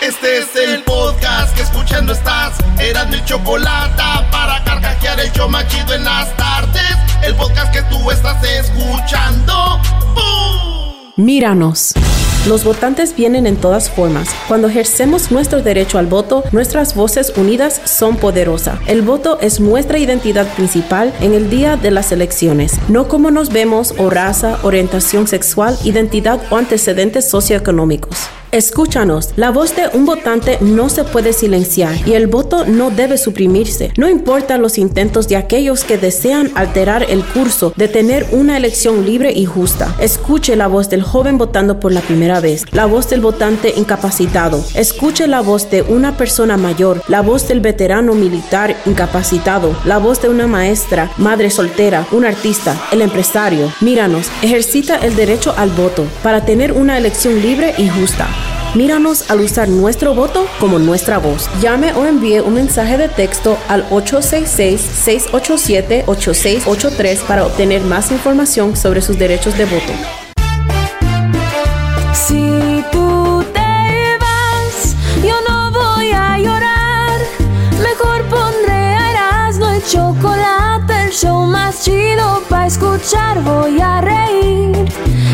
Este es el podcast que escuchando estás. Erazno y Chocolate, para carcajear el show más chido en las tardes. El podcast que tú estás escuchando. ¡Bum! Míranos. Los votantes vienen en todas formas. Cuando ejercemos nuestro derecho al voto, nuestras voces unidas son poderosas. El voto es nuestra identidad principal en el día de las elecciones, no como nos vemos o raza, orientación sexual, identidad o antecedentes socioeconómicos. Escúchanos, la voz de un votante no se puede silenciar y el voto no debe suprimirse. No importan los intentos de aquellos que desean alterar el curso de tener una elección libre y justa. Escuche la voz del joven votando por la primera vez, la voz del votante incapacitado. Escuche la voz de una persona mayor, la voz del veterano militar incapacitado, la voz de una maestra, madre soltera, un artista, el empresario. Míranos, ejercita el derecho al voto para tener una elección libre y justa. Míranos al usar nuestro voto como nuestra voz. Llame o envíe un mensaje de texto al 866-687-8683 para obtener más información sobre sus derechos de voto. Si tú te vas, yo no voy a llorar. Mejor pondré a Erazno y Chocolate, el show más chido para escuchar. Voy a reír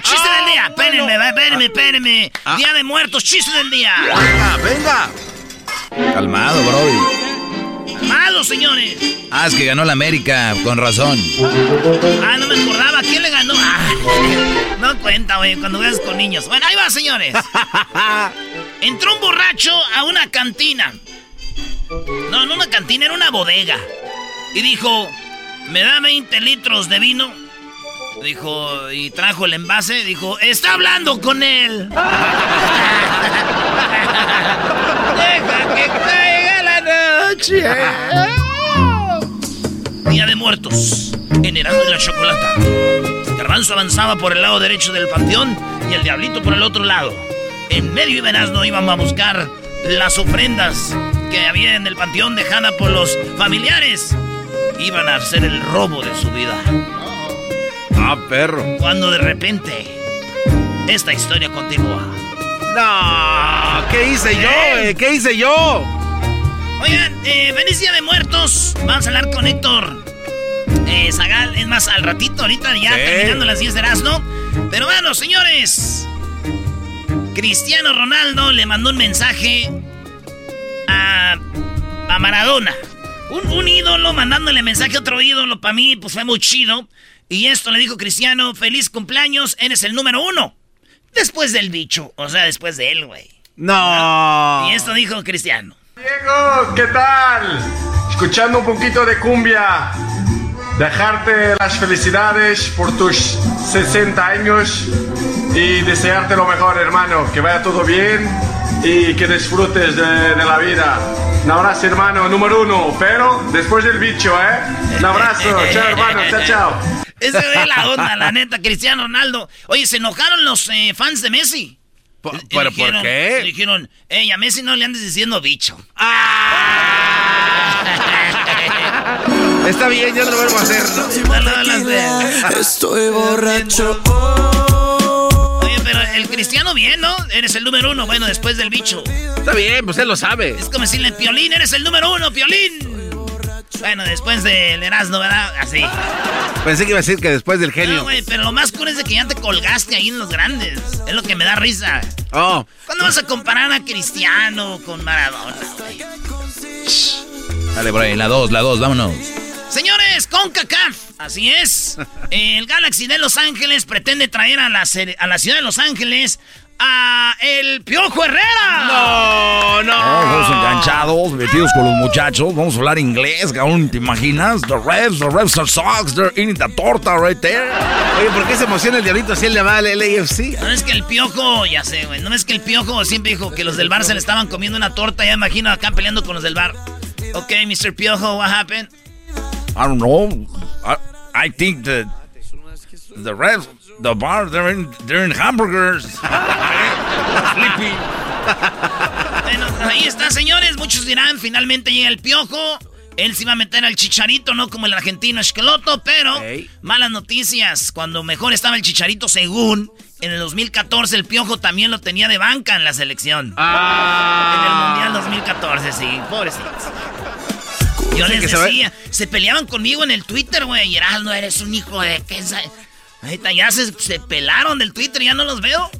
¡Chiste del día! Espérenme. Día de muertos, chiste del día. Venga. Calmado, bro. Calmado, señores. Ah, es que ganó la América, con razón. Ah, no me acordaba. ¿Quién le ganó? Ah, no cuenta, güey, cuando veas con niños. Bueno, ahí va, señores. Entró un borracho a una cantina. No, no una cantina, era una bodega. Y dijo, ¿me da 20 litros de vino? Dijo, y trajo el envase. Dijo, está hablando con él. Deja que caiga la noche. Día de muertos en Erazno y la Chocolata. Garbanzo avanzaba por el lado derecho del panteón y el Diablito por el otro lado. En medio de Erazno iban a buscar las ofrendas que había en el panteón dejada por los familiares. Iban a hacer el robo de su vida. Ah, perro. Cuando de repente esta historia continúa. No, ¿qué hice yo? ¿Qué hice yo? Oigan, feliz día de muertos. Vamos a hablar con Héctor Zagal, es más, al ratito, ahorita ya terminando las 10 de Erazno. Pero bueno, señores, Cristiano Ronaldo le mandó un mensaje a Maradona. Un ídolo mandándole mensaje a otro ídolo, para mí, pues fue muy chido. Y esto le dijo Cristiano, feliz cumpleaños, eres el número 1. Después del bicho, o sea, después de él, güey. No. Y esto dijo Cristiano. Diego, ¿qué tal? Escuchando un poquito de cumbia. Dejarte las felicidades por tus 60 años y desearte lo mejor, hermano. Que vaya todo bien y que disfrutes de la vida. Un abrazo, hermano, número 1. Pero después del bicho, ¿eh? Un abrazo. Chao, hermano. Chao. Esa es la onda, la neta, Cristiano Ronaldo. Oye, se enojaron los fans de Messi. ¿Pero por qué? Dijeron, a Messi no le andes diciendo bicho. ¡Ah! Está bien, ya no lo vuelvo a hacer. No. Estoy borracho. Oye, pero el Cristiano bien, ¿no? Eres el número uno, bueno, después del bicho. Está bien, pues él lo sabe. Es como decirle, Piolín, eres el número uno, Piolín. Bueno, después del Erazno, ¿verdad? Así. Pensé que iba a decir que después del genio. No, güey, pero lo más cool es de que ya te colgaste ahí en los grandes. Es lo que me da risa. Oh. ¿Cuándo vas a comparar a Cristiano con Maradona, güey? Dale, por ahí, la dos, vámonos. Señores, CONCACAF, así es. El Galaxy de Los Ángeles pretende traer a la ciudad de Los Ángeles a el Piojo Herrera. No, los enganchados, metidos con los muchachos. Vamos a hablar inglés, cabrón, ¿te imaginas? The refs are socks, they're in the torta right there. Oye, ¿por qué se emociona el diablito si él le va al LAFC? No es que el Piojo, ya sé, güey, no es que el Piojo siempre dijo que los del Bar se le estaban comiendo una torta. Ya imagino acá peleando con los del Bar. Ok, Mr. Piojo, what happened? I don't know. I think that the refs, the bar, they're in hamburgers. Sleepy. Bueno, ahí está, señores. Muchos dirán, finalmente llega el Piojo. Él sí va a meter al Chicharito, no como el argentino Esqueloto, pero hey. Malas noticias. Cuando mejor estaba el Chicharito, según, en el 2014 el Piojo también lo tenía de banca en la selección. En el Mundial 2014, sí, pobrecitos. Yo les decía, se peleaban conmigo en el Twitter, güey. Geraldo, eres un hijo de... Ahorita ya se pelaron del Twitter, ya no los veo.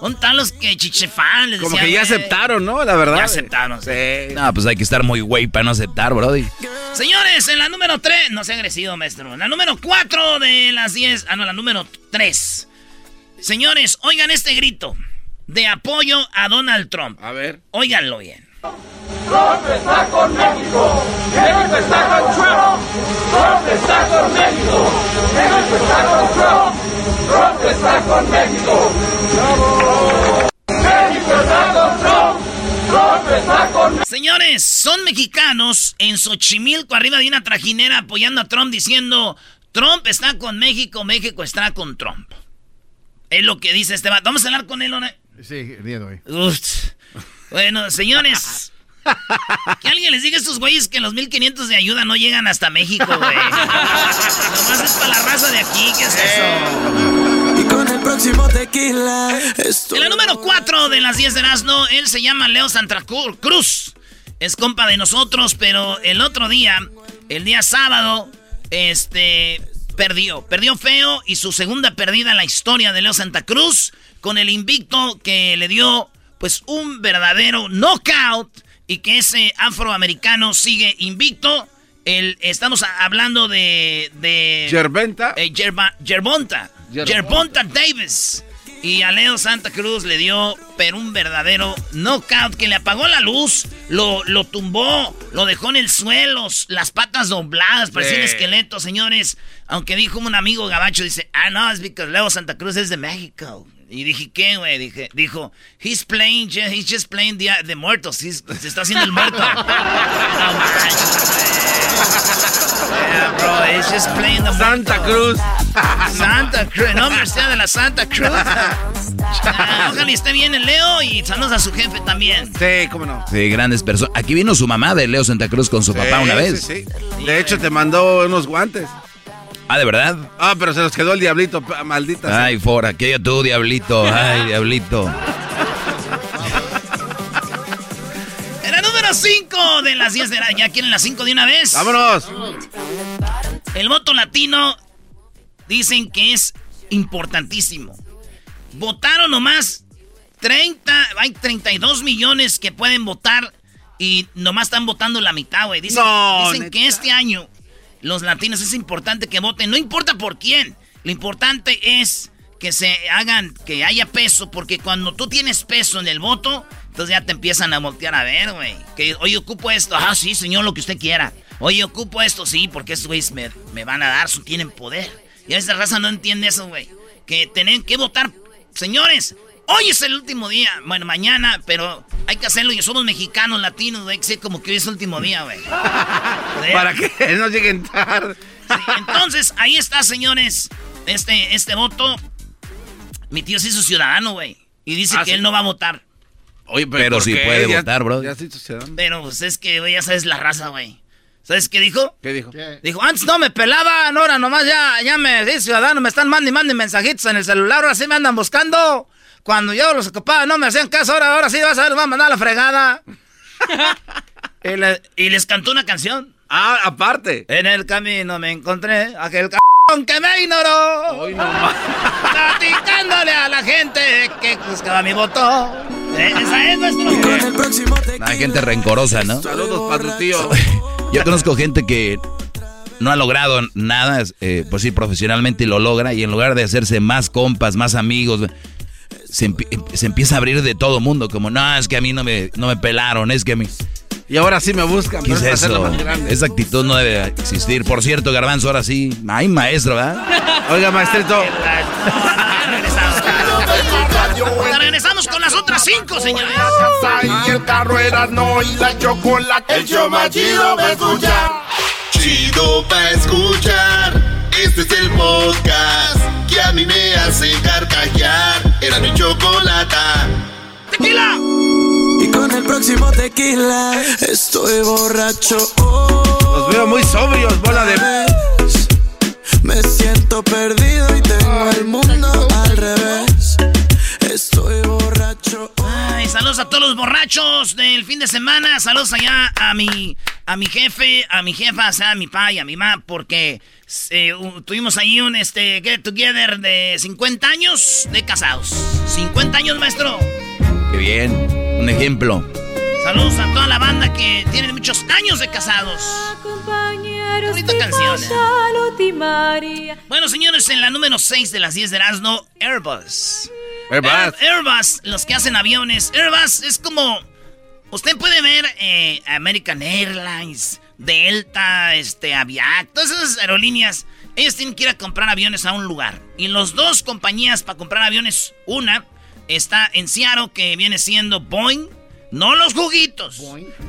¿Dónde están los que chichefán? Les decía, como que ya aceptaron, ¿no? La verdad. Ya aceptaron, sí. No, pues hay que estar muy güey para no aceptar, brody. Señores, en la número 3... No se ha agresivo, maestro. La número 4 de las 10... Ah, no, la número 3. Señores, oigan este grito de apoyo a Donald Trump. A ver. Óiganlo bien. Trump está con México, México está con Trump, Trump está con México, México está con Trump, Trump está con México, México está con Trump, Trump está con México. Señores, son mexicanos en Xochimilco arriba de una trajinera apoyando a Trump diciendo Trump está con México, México está con Trump. Es lo que dice este vato. Vamos a hablar con él, ¿no? Sí, el día de hoy. Bueno, señores... Que alguien les diga a estos güeyes que los 1500 de ayuda no llegan hasta México, güey. Nomás es para la raza de aquí, ¿qué es eso? Y con el próximo tequila. En la número 4 de las 10 de Erazno, él se llama Leo Santa Cruz. Es compa de nosotros, pero el otro día, el día sábado, perdió feo y su segunda perdida en la historia de Leo Santa Cruz con el invicto que le dio, pues, un verdadero knockout. Y que ese afroamericano sigue invicto. Estamos hablando de Gervonta Davis. Y a Leo Santa Cruz le dio pero un verdadero knockout que le apagó la luz, lo tumbó, lo dejó en el suelo, las patas dobladas, parecía un esqueleto, señores. Aunque dijo un amigo gabacho, dice, no, es porque Leo Santa Cruz es de México. Y dije, ¿qué, güey? Dijo, he's just playing the muertos. Se está haciendo el muerto. No manches. Yeah, bro, he's just playing the Santa muerto. Santa Cruz. No, merced de la Santa Cruz. Ojalá esté bien el Leo y saludos a su jefe también. Sí, cómo no. Sí, grandes personas. Aquí vino su mamá de Leo Santa Cruz con su papá una vez. Sí. De hecho, te mandó unos guantes. ¿Ah, de verdad? Ah, pero se los quedó el diablito, maldita. Ay, fora, aquello tú, diablito. Ay, diablito. En la número 5 de las 10 de la... ¿Ya quieren las 5 de una vez? ¡Vámonos! El voto latino dicen que es importantísimo. Votaron nomás 30... Hay 32 millones que pueden votar y nomás están votando la mitad, güey. Dicen que este año... Los latinos es importante que voten, no importa por quién. Lo importante es que que haya peso, porque cuando tú tienes peso en el voto, entonces ya te empiezan a voltear a ver, güey. Que oye, ocupo esto. Ah, sí, señor, lo que usted quiera. Oye, ocupo esto, sí, porque esos güeyes me van a dar, tienen poder. Y a esa raza no entiende eso, güey. Que tienen que votar, señores. Hoy es el último día, bueno, mañana, pero hay que hacerlo. Y somos mexicanos, latinos, güey, que ser como que hoy es el último día, güey. Para que no lleguen tarde. Sí, entonces, ahí está, señores, este voto. Mi tío se hizo ciudadano, güey, y dice que sí. Él no va a votar. Oye, pero sí puede votar, bro. Ya se hizo ciudadano. Pero, pues, es que, güey, ya sabes la raza, güey. ¿Sabes qué dijo? ¿Qué dijo? ¿Qué? Dijo, antes no me pelaban, ahora nomás ya me dice ciudadano, me están mandando mensajitos en el celular, ahora sí me andan buscando. Cuando yo los ocupaba no me hacían caso, ahora sí vas a ver, me van a mandar a la fregada. Y les cantó una canción. Ah, aparte. En el camino me encontré aquel cabrón que me ignoró. Ay, no. Platicándole a la gente que buscaba mi botón. Esa es nuestro... Hay gente rencorosa, ¿no? Saludos para tu tío. Yo conozco gente que no ha logrado nada, pues sí, profesionalmente y lo logra, y en lugar de hacerse más compas, más amigos, se empieza a abrir de todo mundo, como, no, es que a mí no me pelaron, es que a mí... Y ahora sí me buscan. ¿Qué es eso? Esa actitud no debe existir. Por cierto, Garbanzo, ahora sí. Ay, maestro, ¿verdad? Oiga, maestrito. Regresamos con las otras 5, señores. Y el carro Erazno y la Chocolate. El show más chido para escuchar. Chido para escuchar. Este es el podcast que a mí me hace carcajear. Era mi Chocolate. ¡Tequila! Y con el próximo tequila estoy borracho. Los veo muy sobrios, bola de... Me siento perdido y tengo el mundo al revés. Estoy borracho. Ay, saludos a todos los borrachos del fin de semana. Saludos allá a mi jefe, a mi jefa, o sea, a mi pa y a mi ma, porque tuvimos ahí un get together de 50 años de casados. 50 años, maestro. Qué bien, un ejemplo. Saludos a toda la banda que tiene muchos años de casados. Bonita canción. Bueno, señores, en la número 6 de las 10 de Erazno, Airbus. Airbus, los que hacen aviones. Airbus es como... Usted puede ver American Airlines, Delta, Aviac, todas esas aerolíneas. Ellos tienen que ir a comprar aviones a un lugar. Y las dos compañías para comprar aviones, una está en Seattle, que viene siendo Boeing. No los juguitos.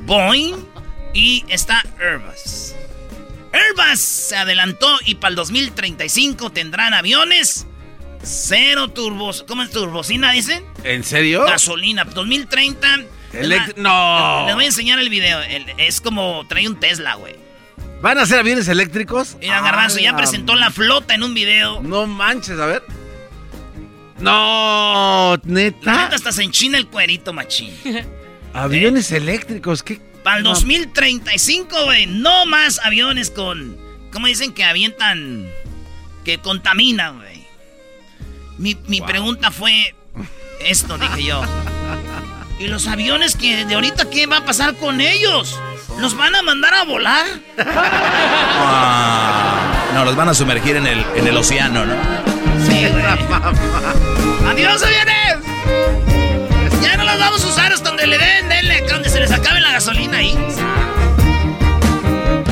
Boeing. Y está Airbus. Airbus se adelantó y para el 2035 tendrán aviones... Cero turbos. ¿Cómo es turbocina, dicen? ¿En serio? Gasolina. 2030. No. Les voy a enseñar el video. Es como trae un Tesla, güey. ¿Van a hacer aviones eléctricos? Mira, Garbanzo, ya presentó la flota en un video. No manches, a ver. No, neta. La neta, hasta se enchina el cuerito, machín. Aviones eléctricos, ¿qué? Para el 2035, güey. No más aviones con... ¿Cómo dicen que avientan? Que contaminan, güey. Mi pregunta fue esto, dije yo. ¿Y los aviones que de ahorita qué va a pasar con ellos? ¿Los van a mandar a volar? No, los van a sumergir en el océano, ¿no? Sí, güey. ¡Adiós, aviones! Ya no los vamos a usar hasta donde le den, denle, donde se les acabe la gasolina ahí.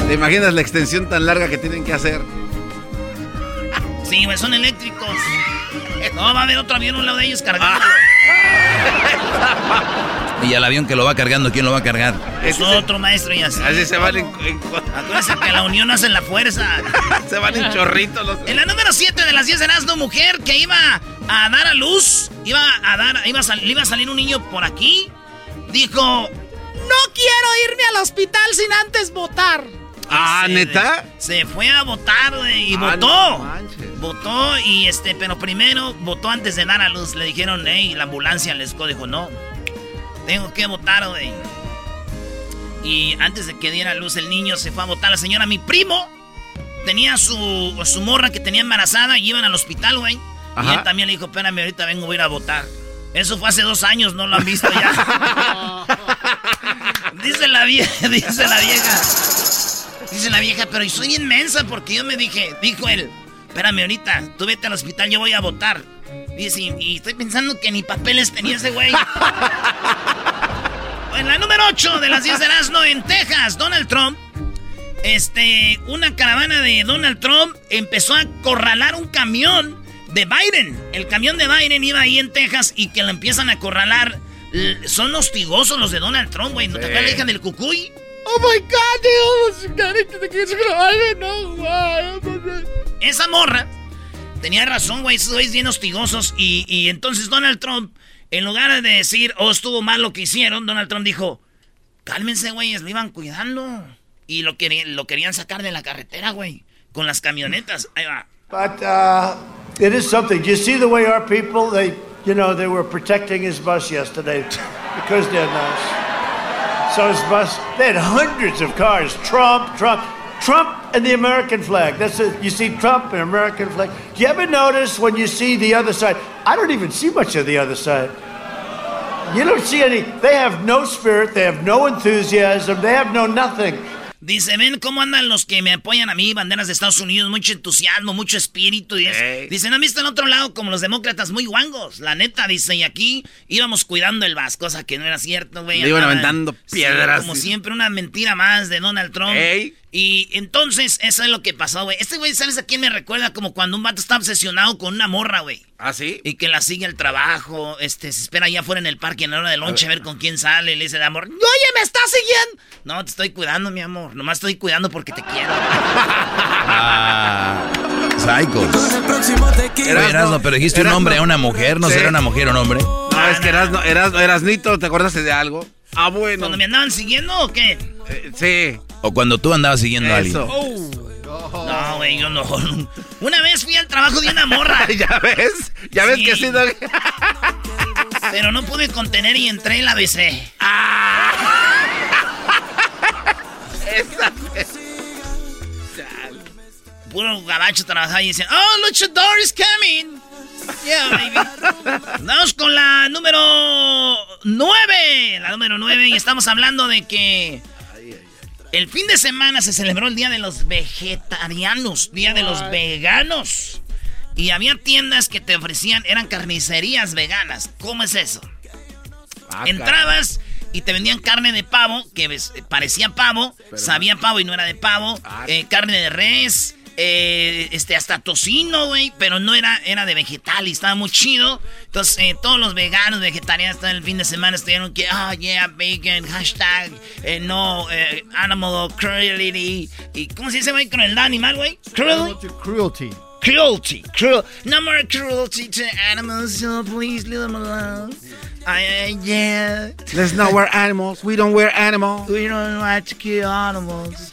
¿Te imaginas la extensión tan larga que tienen que hacer? Sí, güey, son eléctricos. No, va a haber otro avión a un lado de ellos cargando. Y al avión que lo va cargando, ¿quién lo va a cargar? Es otro, maestro, y así. Así se van en... Acuérdense que la unión hace la fuerza. Se van en chorritos los... En la número 7 de las 10 de Erazno, mujer que iba a dar a luz, iba a salir un niño por aquí, dijo, no quiero irme al hospital sin antes votar. Ah, ¿neta? Se fue a votar, güey, y votó. No, votó y pero primero votó antes de dar a luz. Le dijeron, la ambulancia les dijo, no, tengo que votar, güey. Y antes de que diera a luz el niño se fue a votar. La señora, mi primo, tenía su morra que tenía embarazada y iban al hospital, güey. Y él también le dijo, espérame, ahorita vengo, voy a ir a votar. Eso fue hace 2 años, no lo han visto ya. Dice la vieja, pero soy inmensa porque yo me dije, dijo él, espérame ahorita, tú vete al hospital, yo voy a votar. Dice, y estoy pensando que ni papeles tenía ese güey. En la número 8 de las 10 de Erazno, en Texas, Donald Trump, una caravana de Donald Trump empezó a acorralar un camión de Biden. El camión de Biden iba ahí en Texas y que lo empiezan a acorralar. Son hostigosos los de Donald Trump, güey, ¿no te acuerdas la hija del cucuy? Oh my God. Esa morra tenía razón, güey. Esos güeyes bien hostigosos. Y entonces Donald Trump, en lugar de decir, estuvo mal lo que hicieron, Donald Trump dijo, cálmense, güeyes, lo iban cuidando. y lo querían sacar de la carretera, güey, con las camionetas. Ahí va. But it is something. You see the way our people, they were protecting his bus yesterday because they're nice. So his bus, they had hundreds of cars. Trump and the American flag. That's it. You see Trump and American flag. Do you ever notice when you see the other side? I don't even see much of the other side. You don't see any. They have no spirit. They have no enthusiasm. They have no nothing. Dice, ven cómo andan los que me apoyan a mí, banderas de Estados Unidos, mucho entusiasmo, mucho espíritu. Y eso. Dice, no, a mí está al otro lado como los demócratas muy guangos, la neta, dice, y aquí íbamos cuidando el vas, cosa que no era cierto, güey. Le iban aventando piedras. Sí, como siempre, una mentira más de Donald Trump. Ey. Y entonces, eso es lo que pasó, güey. Este güey, ¿sabes a quién me recuerda? Como cuando un vato está obsesionado con una morra, güey. ¿Ah, sí? Y que la sigue al trabajo, se espera allá afuera en el parque en la hora de lonche a ver con quién sale. Y le dice el amor, oye, ¿me estás siguiendo? No, te estoy cuidando, mi amor. Nomás estoy cuidando porque te quiero. Ah, psychos. Era Erazno, pero dijiste Erazno. Un hombre a una mujer. No sí. Será una mujer o un hombre. No, es que Erazno, Eraznito, ¿te acordaste de algo? Ah, bueno. ¿Cuando me andaban siguiendo o qué? Sí. O cuando tú andabas siguiendo a alguien. No, güey, yo no. Una vez fui al trabajo de una morra. ¿Ya ves sí. Que sí? No... Pero no pude contener y entré y la besé. ¡Ah! Esa vez. Puro gabacho trabajaba y decían, ¡oh, luchador is coming! Yeah, baby. Vamos con la número 9. La número 9 y estamos hablando de que el fin de semana se celebró el Día de los Vegetarianos, Día de los Veganos. Y había tiendas que te ofrecían, eran carnicerías veganas. ¿Cómo es eso? Entrabas y te vendían carne de pavo, que parecía pavo, sabía pavo y no era de pavo, carne de res... hasta tocino, güey, pero no era de vegetal y estaba muy chido. Entonces, todos los veganos, vegetarianos, hasta el fin de semana estuvieron que, oh, yeah, vegan, hashtag, no, animal cruelty. ¿Y cómo se dice, güey, crueldad animal, güey? Cruelty. No more cruelty to animals, so please leave them alone. Yeah. Let's not wear animals. We don't wear animals. We don't like to kill animals.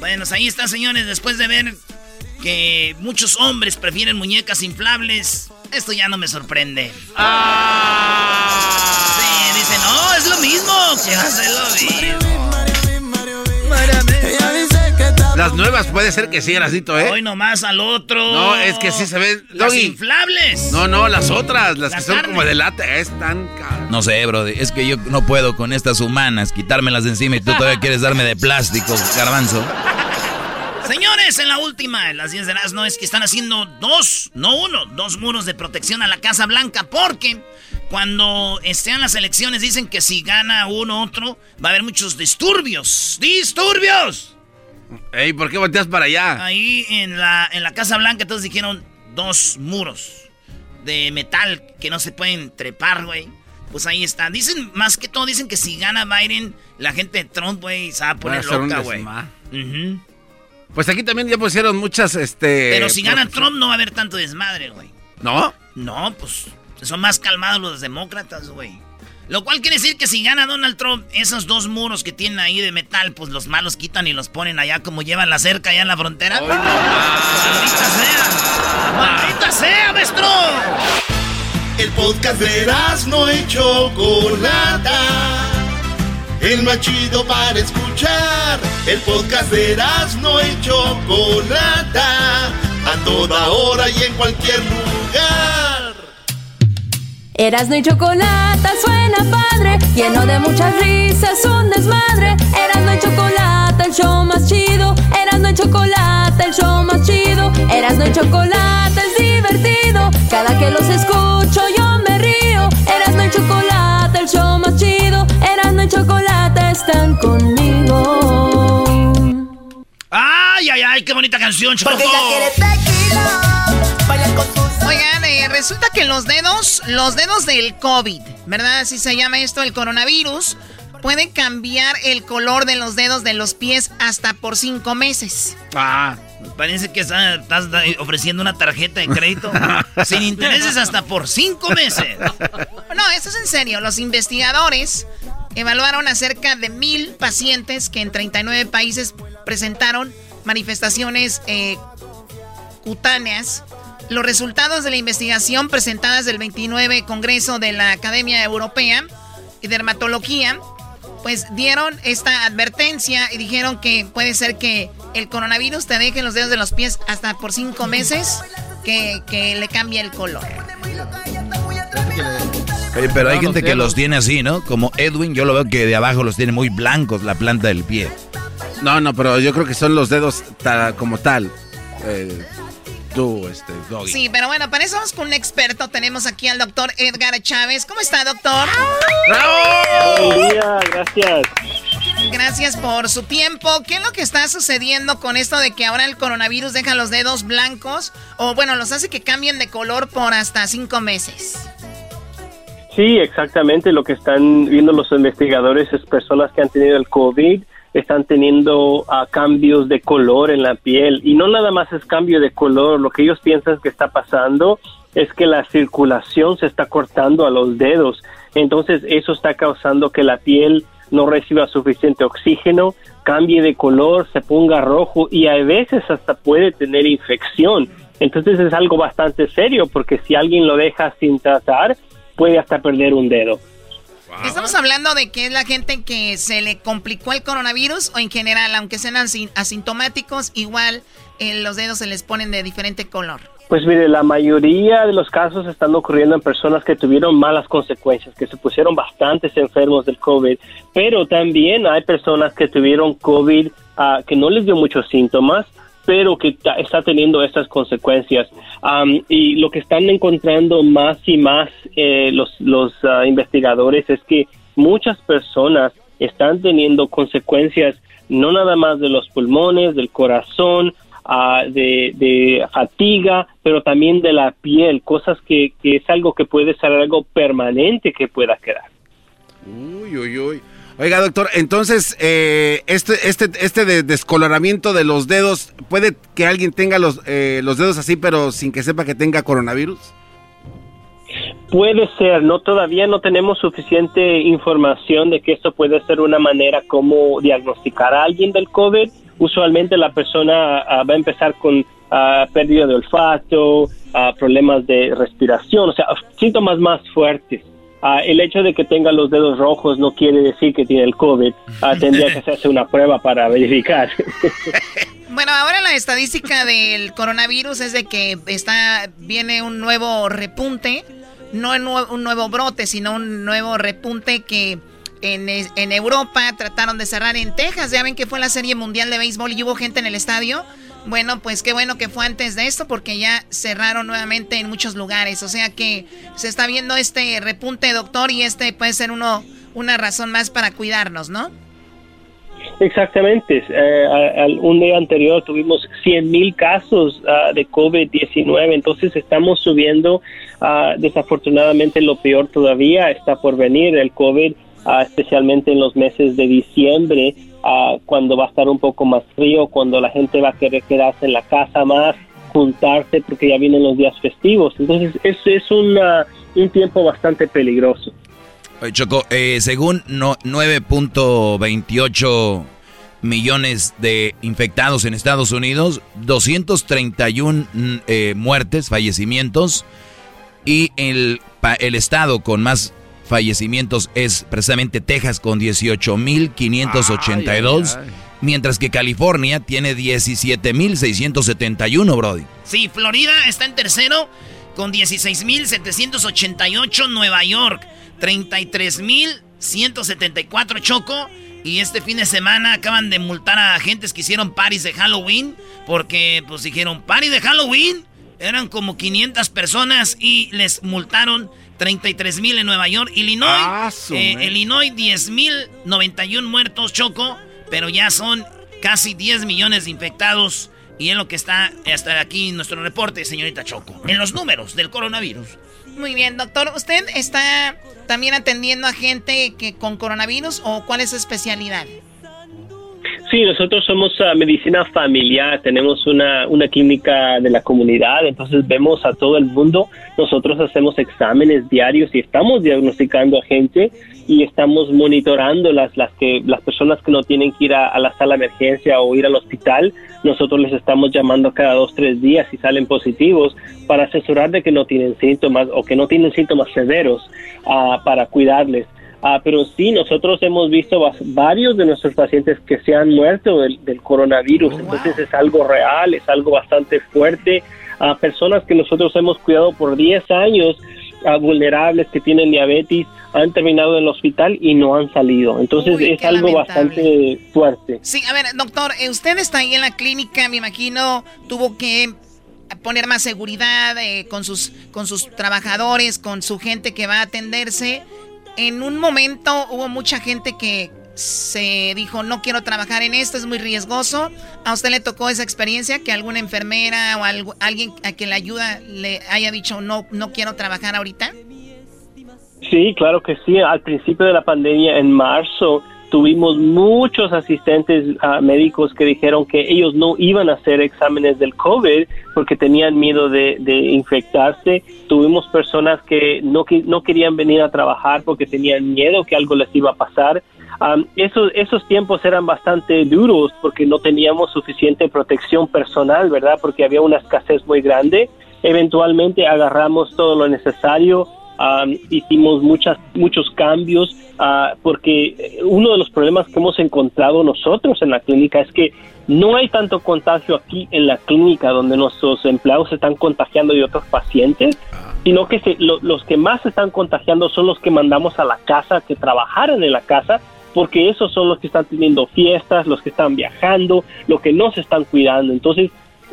Bueno, ahí está, señores, después de ver que muchos hombres prefieren muñecas inflables, esto ya no me sorprende. Ah. Sí, dicen, no, es lo mismo, que va a ser lo mismo. Las nuevas puede ser que sí, Erasito, ¿eh? Hoy nomás al otro. No, es que sí se ven... Las inflables. No, las otras, las que son carne. Como de lata, es tan caro. No sé, bro, es que yo no puedo con estas humanas quitármelas de encima y tú todavía quieres darme de plástico, garbanzo. Señores, en la última, en las 10 de Erazno, es que están haciendo dos muros de protección a la Casa Blanca, porque cuando sean las elecciones dicen que si gana uno otro va a haber muchos disturbios. ¡Disturbios! Ey, ¿por qué volteas para allá? Ahí en la Casa Blanca todos dijeron dos muros de metal que no se pueden trepar, güey. Pues ahí está. Dicen, más que todo, dicen que si gana Biden, la gente de Trump, güey, se va a poner loca, güey. Uh-huh. Pues aquí también ya pusieron muchas, Pero si gana Trump no va a haber tanto desmadre, güey. ¿No? No, pues son más calmados los demócratas, güey. Lo cual quiere decir que si gana Donald Trump, esos dos muros que tienen ahí de metal, pues los malos quitan y los ponen allá como llevan la cerca allá en la frontera. ¡Oh, no! ¡Maldita sea, maestro! El podcast de Erazno y Chocolata, el más chido para escuchar. El podcast de Erazno y Chocolata, a toda hora y en cualquier lugar. Erazno y Chocolata suena padre, lleno de muchas risas, un desmadre. Erazno y Chocolata, el show más chido. Erazno y Chocolata, el show más chido. Erazno y Chocolata, es divertido. Cada que los escucho yo me río. Erazno y Chocolata, el show más chido. Erazno y Chocolata están conmigo. ¡Ay, ay, ay! ¡Qué bonita canción, Choco! Oigan, resulta que los dedos del COVID, ¿verdad? Así se llama esto, el coronavirus, pueden cambiar el color de los dedos de los pies hasta por 5 meses. Ah, parece que estás ofreciendo una tarjeta de crédito sin intereses hasta por 5 meses. No, esto es en serio. Los investigadores evaluaron a cerca de 1,000 pacientes que en 39 países presentaron manifestaciones cutáneas. Los resultados de la investigación presentadas del 29 Congreso de la Academia Europea de Dermatología, pues dieron esta advertencia y dijeron que puede ser que el coronavirus te deje los dedos de los pies hasta por 5 meses, que le cambie el color. Oye, pero hay gente que los tiene así, ¿no? Como Edwin, yo lo veo que de abajo los tiene muy blancos, la planta del pie. No, pero yo creo que son los dedos como tal. Doggy. Sí, pero bueno, para eso vamos con un experto. Tenemos aquí al doctor Edgar Chávez. ¿Cómo está, doctor? ¡Bravo! Buen día, gracias. Gracias por su tiempo. ¿Qué es lo que está sucediendo con esto de que ahora el coronavirus deja los dedos blancos? O bueno, los hace que cambien de color por hasta 5 meses. Sí, exactamente. Lo que están viendo los investigadores es personas que han tenido el COVID están teniendo cambios de color en la piel, y no nada más es cambio de color. Lo que ellos piensan que está pasando es que la circulación se está cortando a los dedos, entonces eso está causando que la piel no reciba suficiente oxígeno, cambie de color, se ponga rojo y a veces hasta puede tener infección. Entonces es algo bastante serio, porque si alguien lo deja sin tratar puede hasta perder un dedo. Wow. Estamos hablando de que es la gente que se le complicó el coronavirus, o en general, aunque sean asintomáticos, igual los dedos se les ponen de diferente color. Pues mire, la mayoría de los casos están ocurriendo en personas que tuvieron malas consecuencias, que se pusieron bastantes enfermos del COVID, pero también hay personas que tuvieron COVID que no les dio muchos síntomas, pero que está teniendo estas consecuencias. Y lo que están encontrando más y más los investigadores es que muchas personas están teniendo consecuencias no nada más de los pulmones, del corazón, de fatiga, pero también de la piel, cosas que es algo que puede ser algo permanente que pueda quedar. Uy, uy, uy. Oiga, doctor, entonces, este descoloramiento de los dedos, ¿puede que alguien tenga los dedos así, pero sin que sepa que tenga coronavirus? Puede ser, todavía no tenemos suficiente información de que esto puede ser una manera como diagnosticar a alguien del COVID. Usualmente la persona va a empezar con pérdida de olfato, problemas de respiración, o sea, síntomas más fuertes. El hecho de que tenga los dedos rojos no quiere decir que tiene el COVID. Tendría que hacerse una prueba para verificar. Bueno, ahora la estadística del coronavirus es de que viene un nuevo repunte, no un nuevo brote, sino un nuevo repunte que en Europa trataron de cerrar en Texas. Ya ven que fue la Serie Mundial de Béisbol y hubo gente en el estadio. Bueno, pues qué bueno que fue antes de esto, porque ya cerraron nuevamente en muchos lugares. O sea que se está viendo este repunte, doctor, y puede ser una razón más para cuidarnos, ¿no? Exactamente. Un día anterior tuvimos 100,000 casos de COVID-19, entonces estamos subiendo. Desafortunadamente lo peor todavía está por venir, el COVID, especialmente en los meses de diciembre, cuando va a estar un poco más frío, cuando la gente va a querer quedarse en la casa más, juntarse, porque ya vienen los días festivos. Entonces es un tiempo bastante peligroso. Oye, Choco, según 9.28 millones de infectados en Estados Unidos, 231 muertes, fallecimientos, y el estado con más fallecimientos es precisamente Texas con 18,582, mientras que California tiene 17,671, Brody. Sí, Florida está en tercero con 16,788, Nueva York 33,174, Choco. Y este fin de semana acaban de multar a agentes que hicieron parties de Halloween, porque pues dijeron party de Halloween. Eran como 500 personas y les multaron 33,000 en Nueva York. Illinois, 10,091 muertos, Choco, pero ya son casi 10 millones de infectados. Y es lo que está hasta aquí nuestro reporte, señorita Choco, en los números del coronavirus. Muy bien, doctor. ¿Usted está también atendiendo a gente con coronavirus, o cuál es su especialidad? Sí, nosotros somos medicina familiar, tenemos una clínica de la comunidad, entonces vemos a todo el mundo, nosotros hacemos exámenes diarios y estamos diagnosticando a gente y estamos monitorando las personas que no tienen que ir a la sala de emergencia o ir al hospital. Nosotros les estamos llamando cada 2 o 3 días si salen positivos para asesorar de que no tienen síntomas o que no tienen síntomas severos para cuidarles. Pero sí, nosotros hemos visto varios de nuestros pacientes que se han muerto del coronavirus. Oh, entonces wow. Es algo real, es algo bastante fuerte. Personas que nosotros hemos cuidado por 10 años, vulnerables, que tienen diabetes, han terminado en el hospital y no han salido. Entonces es algo lamentable, bastante fuerte. Sí, a ver, doctor, usted está ahí en la clínica, me imagino, tuvo que poner más seguridad con sus trabajadores, con su gente que va a atenderse. En un momento hubo mucha gente que se dijo, no quiero trabajar en esto, es muy riesgoso. ¿A usted le tocó esa experiencia que alguna enfermera o alguien a quien le ayuda le haya dicho, no quiero trabajar ahorita? Sí, claro que sí. Al principio de la pandemia, en marzo, tuvimos muchos asistentes médicos que dijeron que ellos no iban a hacer exámenes del COVID porque tenían miedo de infectarse. Tuvimos personas que no querían venir a trabajar porque tenían miedo que algo les iba a pasar. Esos tiempos eran bastante duros porque no teníamos suficiente protección personal, ¿verdad? Porque había una escasez muy grande. Eventualmente agarramos todo lo necesario. Hicimos muchos cambios porque uno de los problemas que hemos encontrado nosotros en la clínica es que no hay tanto contagio aquí en la clínica donde nuestros empleados se están contagiando de otros pacientes, sino que los que más se están contagiando son los que mandamos a la casa, que trabajaran en la casa, porque esos son los que están teniendo fiestas, los que están viajando, los que no se están cuidando. Entonces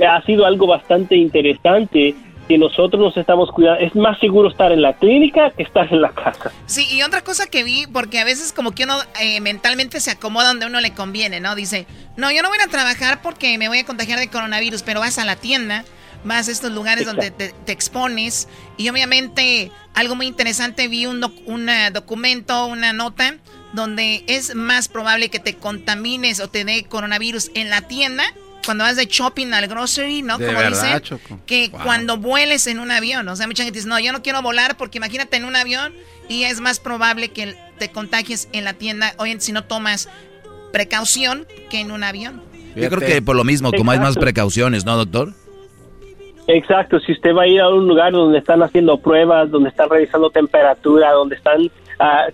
ha sido algo bastante interesante que nosotros nos estamos cuidando. Es más seguro estar en la clínica que estar en la casa. Sí, y otra cosa que vi, porque a veces como que uno mentalmente se acomoda donde uno le conviene, ¿no? Dice, no, yo no voy a trabajar porque me voy a contagiar de coronavirus, pero vas a la tienda, vas a estos lugares Exacto. Donde te expones. Y obviamente, algo muy interesante, vi una nota, donde es más probable que te contamines o te dé coronavirus en la tienda, cuando vas de shopping al grocery, ¿no? Como dicen, que cuando vueles en un avión, o sea, mucha gente dice, no, yo no quiero volar porque imagínate en un avión y es más probable que te contagies en la tienda, oye, si no tomas precaución que en un avión. Fíjate. Yo creo que por lo mismo, como Exacto. Hay más precauciones, ¿no, doctor? Exacto, si usted va a ir a un lugar donde están haciendo pruebas, donde están revisando temperatura, donde están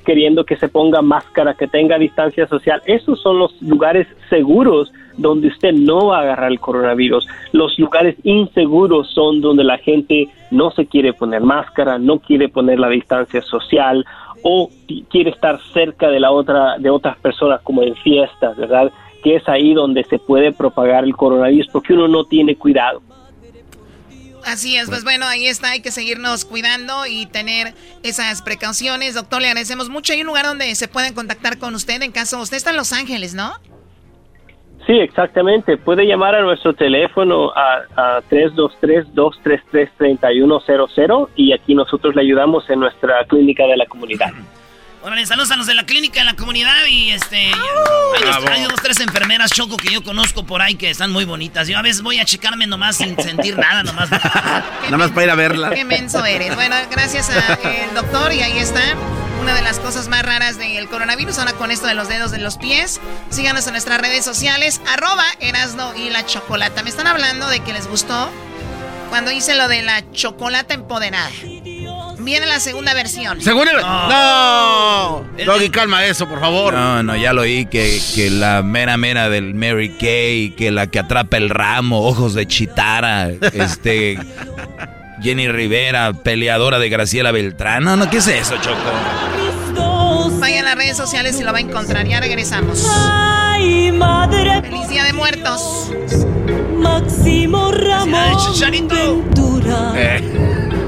queriendo que se ponga máscara, que tenga distancia social, esos son los lugares seguros donde usted no va a agarrar el coronavirus. Los lugares inseguros son donde la gente no se quiere poner máscara, no quiere poner la distancia social o quiere estar cerca de otras personas como en fiestas, ¿verdad? Que es ahí donde se puede propagar el coronavirus porque uno no tiene cuidado. Así es, pues bueno, ahí está, hay que seguirnos cuidando y tener esas precauciones. Doctor, le agradecemos mucho. Hay un lugar donde se pueden contactar con usted en caso, usted está en Los Ángeles, ¿no? Sí, exactamente. Puede llamar a nuestro teléfono a 323-233-3100 y aquí nosotros le ayudamos en nuestra clínica de la comunidad. Órale, saludos a los de la clínica de la comunidad y hay 2 o 3 enfermeras, Choco, que yo conozco por ahí que están muy bonitas. Yo a veces voy a checarme nomás sin sentir nada, nomás para ir a verla. Qué menso eres. Bueno, gracias al doctor y ahí está. Una de las cosas más raras del coronavirus, ahora con esto de los dedos de los pies. Síganos en nuestras redes sociales, @Erazno y la Chocolata. Me están hablando de que les gustó cuando hice lo de la Chocolata empoderada. Viene la segunda versión. ¿Segunda? ¡No! Doggy, calma eso, por favor. No, ya lo oí, que la mera del Mary Kay, que la que atrapa el ramo, ojos de Chitara, Jenny Rivera, peleadora de Graciela Beltrán. No, ¿qué es eso, Choco? Vaya a las redes sociales y lo va a encontrar. Ya regresamos. Ay, madre. Feliz Día de Muertos. Máximo Ramos. Chicharito. Ventura,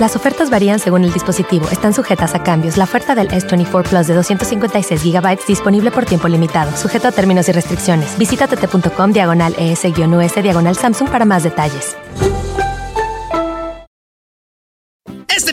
Las ofertas varían según el dispositivo. Están sujetas a cambios. La oferta del S24 Plus de 256 GB disponible por tiempo limitado. Sujeto a términos y restricciones. Visita tt.com/ES-US/Samsung para más detalles. Este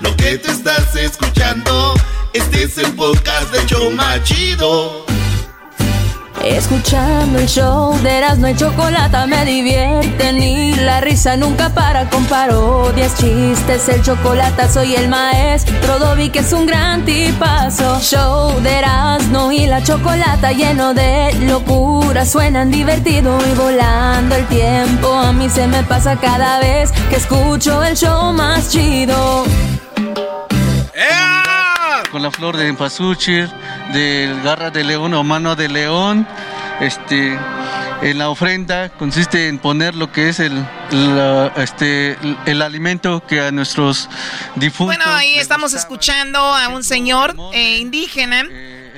Lo que te estás escuchando, este es el podcast de Choma Chido. Escuchando el show de Erazno y Chocolate me divierte ni la risa nunca para con parodias, chistes, el chocolate, soy el maestro Dobby que es un gran tipazo. Show de Erazno y la Chocolate lleno de locura, suenan divertido y volando el tiempo. A mí se me pasa cada vez que escucho el show más chido. Con la flor de empasúchil, del garra de león o mano de león. En la ofrenda consiste en poner lo que es el alimento que a nuestros difuntos... Bueno, ahí estamos escuchando a un señor indígena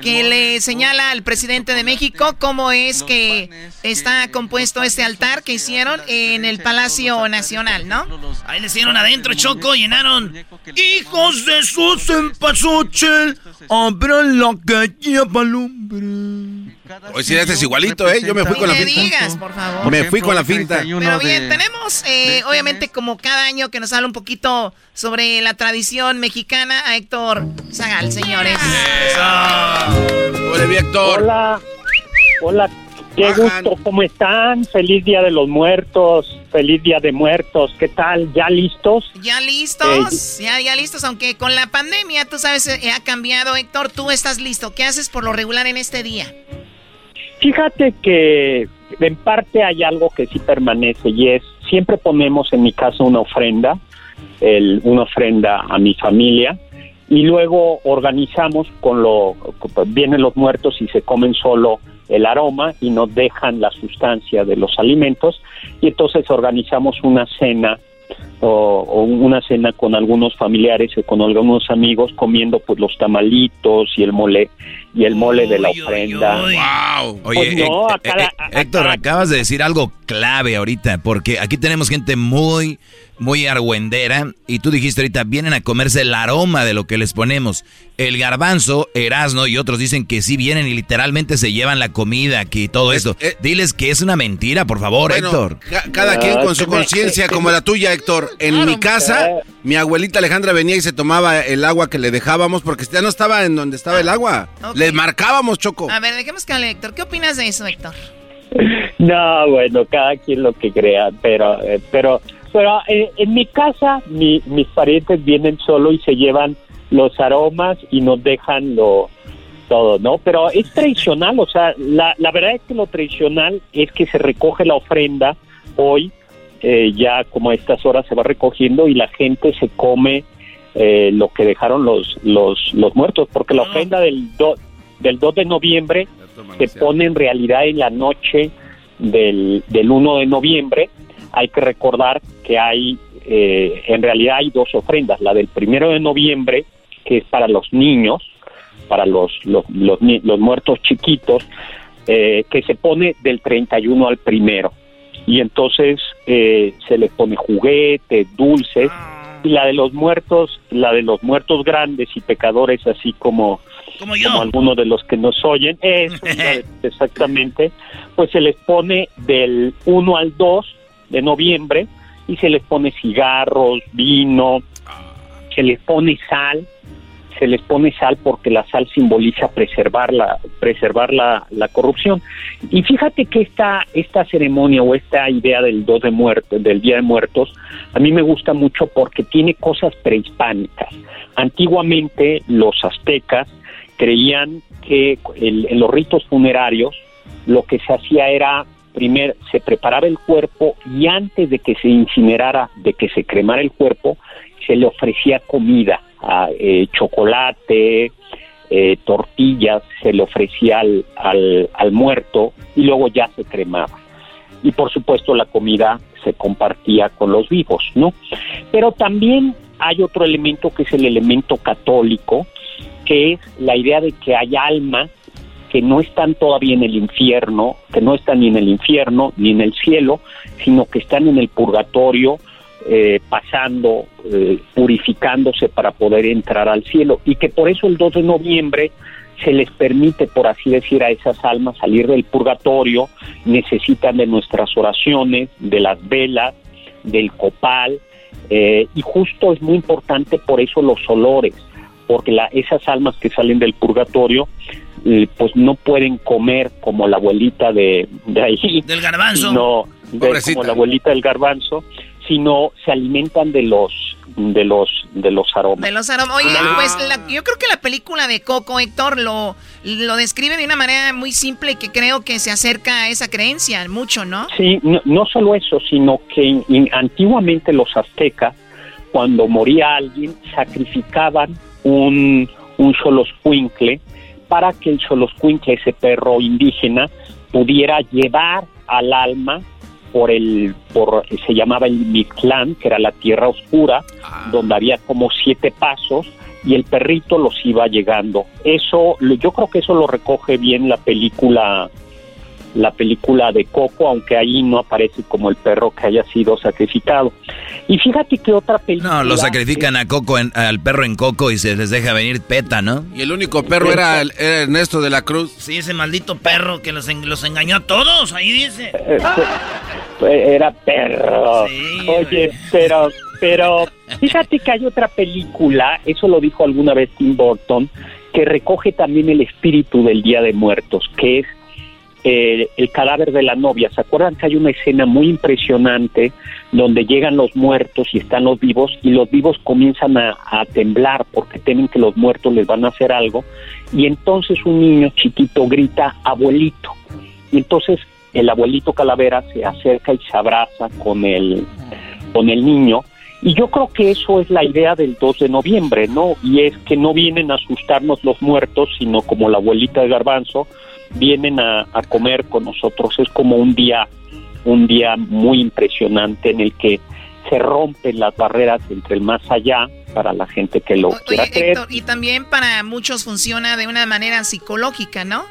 que le señala al presidente de México cómo es que está compuesto este altar que hicieron en el Palacio Nacional, ¿no? Ahí le hicieron adentro, Choco, llenaron... Hijos de sus empasuchel, abran la calle palumbre. Hoy sí este es igualito, ¿eh? Yo me fui con la finta. Digas, por favor. Me fui con la finta. Pero bien, tenemos, obviamente, como cada año que nos habla un poquito sobre la tradición mexicana, a Héctor Zagal, señores. Hola, Héctor. Hola. Hola. Qué gusto, ¿cómo están? Feliz Día de los Muertos, feliz Día de Muertos, ¿qué tal? ¿Ya listos? Ya listos, ya listos, aunque con la pandemia, tú sabes, ha cambiado, Héctor, tú estás listo, ¿qué haces por lo regular en este día? Fíjate que en parte hay algo que sí permanece y es, siempre ponemos en mi casa una ofrenda, una ofrenda a mi familia. Y luego organizamos vienen los muertos y se comen solo el aroma y no dejan la sustancia de los alimentos. Y entonces organizamos una cena o una cena con algunos familiares o con algunos amigos comiendo pues los tamalitos y el mole de la ofrenda. Uy. Wow. Oye, pues no, Héctor, acabas de decir algo clave ahorita porque aquí tenemos gente muy... muy argüendera, y tú dijiste ahorita, vienen a comerse el aroma de lo que les ponemos. El garbanzo, Erazno y otros dicen que sí vienen y literalmente se llevan la comida aquí y todo esto. Diles que es una mentira, por favor, bueno, Héctor. Cada quien con su conciencia, como la tuya, Héctor. En mi casa, mi abuelita Alejandra venía y se tomaba el agua que le dejábamos porque ya no estaba en donde estaba el agua. Okay. Les marcábamos, Choco. A ver, dejemos que hable, Héctor. ¿Qué opinas de eso, Héctor? No, bueno, cada quien lo que crea, pero en mi casa mis parientes vienen solo y se llevan los aromas y nos dejan todo, ¿no? Pero es tradicional, o sea, la verdad es que lo tradicional es que se recoge la ofrenda hoy, ya como a estas horas se va recogiendo y la gente se come lo que dejaron los muertos, porque la ofrenda del 2 de noviembre se pone en realidad en la noche del 1 de noviembre. Hay que recordar que en realidad hay dos ofrendas, la del 1 de noviembre, que es para los niños, para los muertos chiquitos, que se pone del 31 al 1º. Y entonces se les pone juguetes, dulces, y la de los muertos grandes y pecadores, así como yo, como algunos de los que nos oyen, exactamente, pues se les pone del 1 al 2 de noviembre y se les pone cigarros, vino, se les pone sal. Se les pone sal porque la sal simboliza preservar la corrupción. Y fíjate que esta ceremonia o esta idea del Día de Muertos, a mí me gusta mucho porque tiene cosas prehispánicas. Antiguamente los aztecas creían que en los ritos funerarios lo que se hacía era, primero se preparaba el cuerpo y antes de que se incinerara, de que se cremara el cuerpo, se le ofrecía comida. Chocolate, tortillas, se le ofrecía al muerto y luego ya se cremaba. Y por supuesto la comida se compartía con los vivos, ¿no? Pero también hay otro elemento que es el elemento católico, que es la idea de que hay almas que no están todavía en el infierno, que no están ni en el infierno ni en el cielo, sino que están en el purgatorio, pasando, purificándose para poder entrar al cielo, y que por eso el 2 de noviembre se les permite, por así decir, a esas almas salir del purgatorio. Necesitan de nuestras oraciones, de las velas, del copal, y justo es muy importante por eso los olores, porque esas almas que salen del purgatorio pues no pueden comer como la abuelita de ahí, del garbanzo, como la abuelita del garbanzo, sino se alimentan de los aromas. De los aromas. Oye, pues yo creo que la película de Coco, Héctor, lo describe de una manera muy simple que creo que se acerca a esa creencia mucho, ¿no? Sí, no solo eso, sino que antiguamente los aztecas, cuando moría alguien, sacrificaban un xoloscuincle para que el xoloscuincle, ese perro indígena, pudiera llevar al alma se llamaba el Mictlán, que era la tierra oscura, donde había como 7 pasos, y el perrito los iba llegando. Eso, yo creo que eso lo recoge bien la película de Coco, aunque ahí no aparece como el perro que haya sido sacrificado. Y fíjate que otra película... No, lo sacrifican a Coco, al perro en Coco, y se les deja venir PETA, ¿no? Y el único perro era Ernesto de la Cruz. Sí, ese maldito perro que los engañó a todos, ahí dice. Era perro. Sí, oye, pero fíjate que hay otra película, eso lo dijo alguna vez Tim Burton, que recoge también el espíritu del Día de Muertos, que es el cadáver de la novia. ¿Se acuerdan que hay una escena muy impresionante donde llegan los muertos y están los vivos, y los vivos comienzan a temblar porque temen que los muertos les van a hacer algo? Y entonces un niño chiquito grita abuelito, y entonces el abuelito calavera se acerca y se abraza con el niño. Y yo creo que eso es la idea del 2 de noviembre, ¿no? Y es que no vienen a asustarnos los muertos, sino como la abuelita de garbanzo, vienen a comer con nosotros. Es como un día muy impresionante en el que se rompen las barreras entre el más allá para la gente que lo quiera creer. Héctor, y también para muchos funciona de una manera psicológica, ¿no?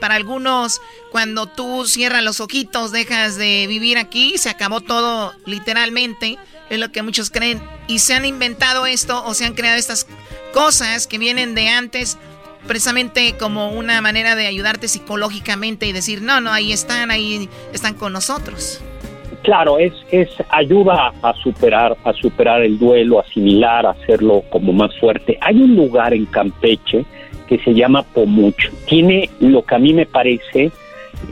Para algunos, cuando tú cierras los ojitos, dejas de vivir aquí, se acabó todo literalmente, es lo que muchos creen. Y se han inventado esto, o se han creado estas cosas que vienen de antes, precisamente como una manera de ayudarte psicológicamente y decir, no, ahí están con nosotros. Claro, es ayuda a superar el duelo, asimilar, hacerlo como más fuerte. Hay un lugar en Campeche que se llama Pomucho. Tiene lo que a mí me parece,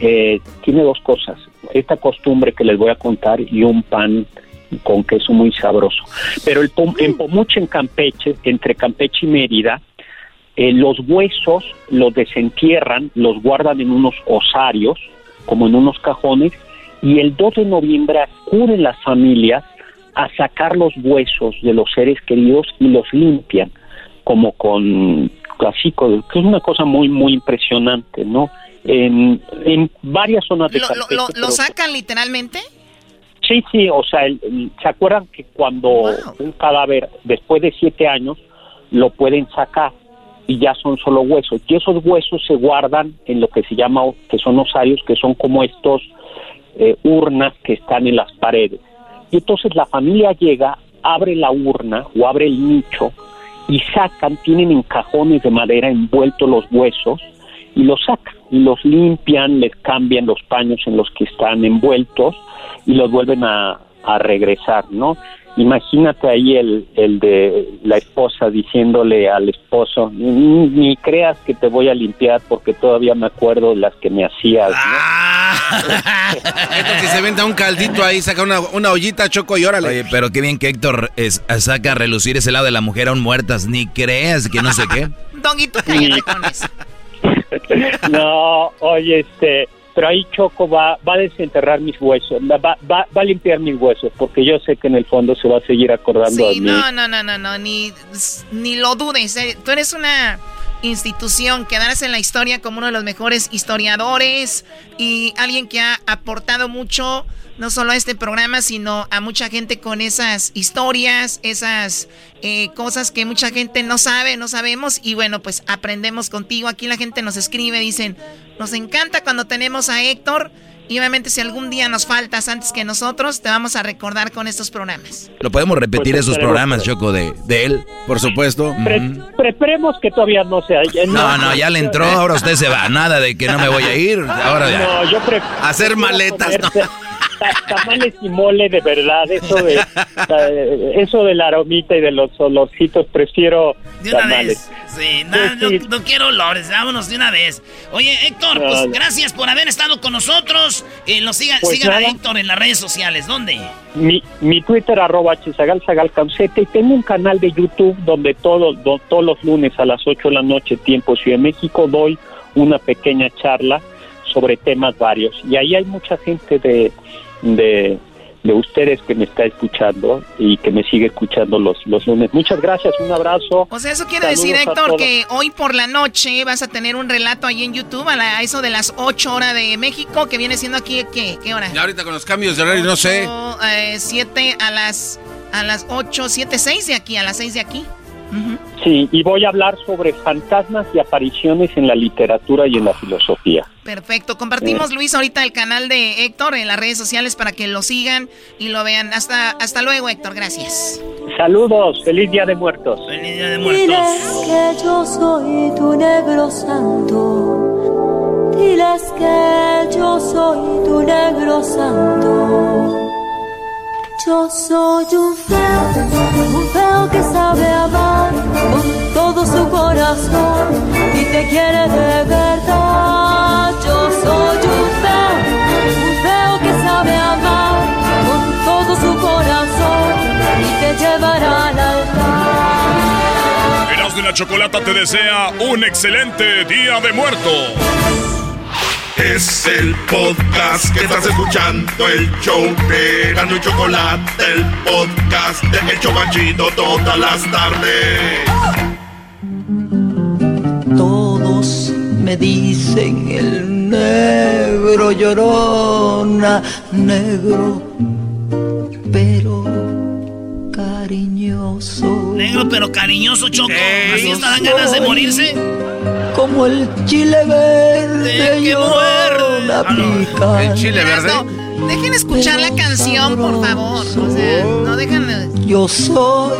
tiene dos cosas. Esta costumbre que les voy a contar y un pan con queso muy sabroso. Pero en Pomucho, en Campeche, entre Campeche y Mérida, los huesos los desentierran, los guardan en unos osarios, como en unos cajones, y el 2 de noviembre acuden las familias a sacar los huesos de los seres queridos y los limpian, como con clásicos, que es una cosa muy, muy impresionante, ¿no? En varias zonas de Campeche. ¿Lo sacan literalmente? Sí, o sea, ¿se acuerdan que cuando un cadáver, después de 7 años, lo pueden sacar? y ya son solo huesos, y esos huesos se guardan en lo que se llama, que son osarios, que son como estos urnas que están en las paredes. Y entonces la familia llega, abre la urna o abre el nicho y sacan, tienen en cajones de madera envueltos los huesos y los sacan, y los limpian, les cambian los paños en los que están envueltos y los vuelven a regresar, ¿no? Imagínate ahí el de la esposa diciéndole al esposo, ni creas que te voy a limpiar porque todavía me acuerdo las que me hacías, ¿no? Héctor, si se venta un caldito ahí, saca una ollita, Choco, y órale. Oye, pero qué bien que Héctor saca a relucir ese lado de la mujer aún muertas, ni creas que no sé qué. Donguito, cállate con eso. No, oye, pero ahí Choco va a desenterrar mis huesos, va a limpiar mis huesos, porque yo sé que en el fondo se va a seguir acordando de mí. Sí, no, ni lo dudes. Tú eres una institución, quedarás en la historia como uno de los mejores historiadores y alguien que ha aportado mucho, no solo a este programa, sino a mucha gente con esas historias, esas cosas que mucha gente no sabe, no sabemos, y bueno, pues aprendemos contigo. Aquí la gente nos escribe, dicen, nos encanta cuando tenemos a Héctor, y obviamente si algún día nos faltas antes que nosotros, te vamos a recordar con estos programas. Lo podemos repetir, pues esos programas, Choco, de él, por supuesto. Preferemos que todavía no sea. No, ya le entró, ahora usted se va. Nada de que no me voy a ir, ahora ya. No, yo prefiero hacer maletas, no. Tamales y mole, de verdad, eso de la aromita y de los olorcitos, prefiero de una tamales. Vez, sí, no quiero olores, vámonos de una vez. Oye, Héctor, pues gracias por haber estado con nosotros, sigan a Héctor en las redes sociales, ¿dónde? Mi Twitter, @HzagalCaucete, y tengo un canal de YouTube donde todos los lunes a las 8 de la noche, tiempo Ciudad de México, doy una pequeña charla sobre temas varios, y ahí hay mucha gente de ustedes que me está escuchando y que me sigue escuchando los lunes. Muchas gracias, un abrazo. O sea, eso quiere decir, Héctor, que hoy por la noche vas a tener un relato ahí en YouTube a eso de las 8 horas de México, que viene siendo aquí, ¿qué hora? Ya ahorita con los cambios de horario, no sé. 7 a las 8, 7, 6 de aquí, a las 6 de aquí. Uh-huh. Sí, y voy a hablar sobre fantasmas y apariciones en la literatura y en la filosofía. Perfecto, compartimos, Luis, ahorita el canal de Héctor en las redes sociales para que lo sigan y lo vean. Hasta luego, Héctor, gracias. Saludos, feliz Día de Muertos. Feliz Día de Muertos. Diles que yo soy tu negro santo. Diles que yo soy tu negro santo. Yo soy un feo que sabe amar con todo su corazón y te quiere de verdad. Yo soy un feo que sabe amar con todo su corazón y te llevará al altar. Erazno y la Chocolata te desea un excelente Día de Muertos. Es el podcast que estás escuchando, el show de Erazno y Chocolate, el podcast de El Chobachito todas las tardes. Todos me dicen el negro llorona, negro pero cariñoso. Negro pero cariñoso, Choco. ¿Así está, dan ganas de morirse? Como el chile verde, que llorona, pica. El chile verde. No, dejen escuchar la canción, por favor. O sea, no dejan. Yo soy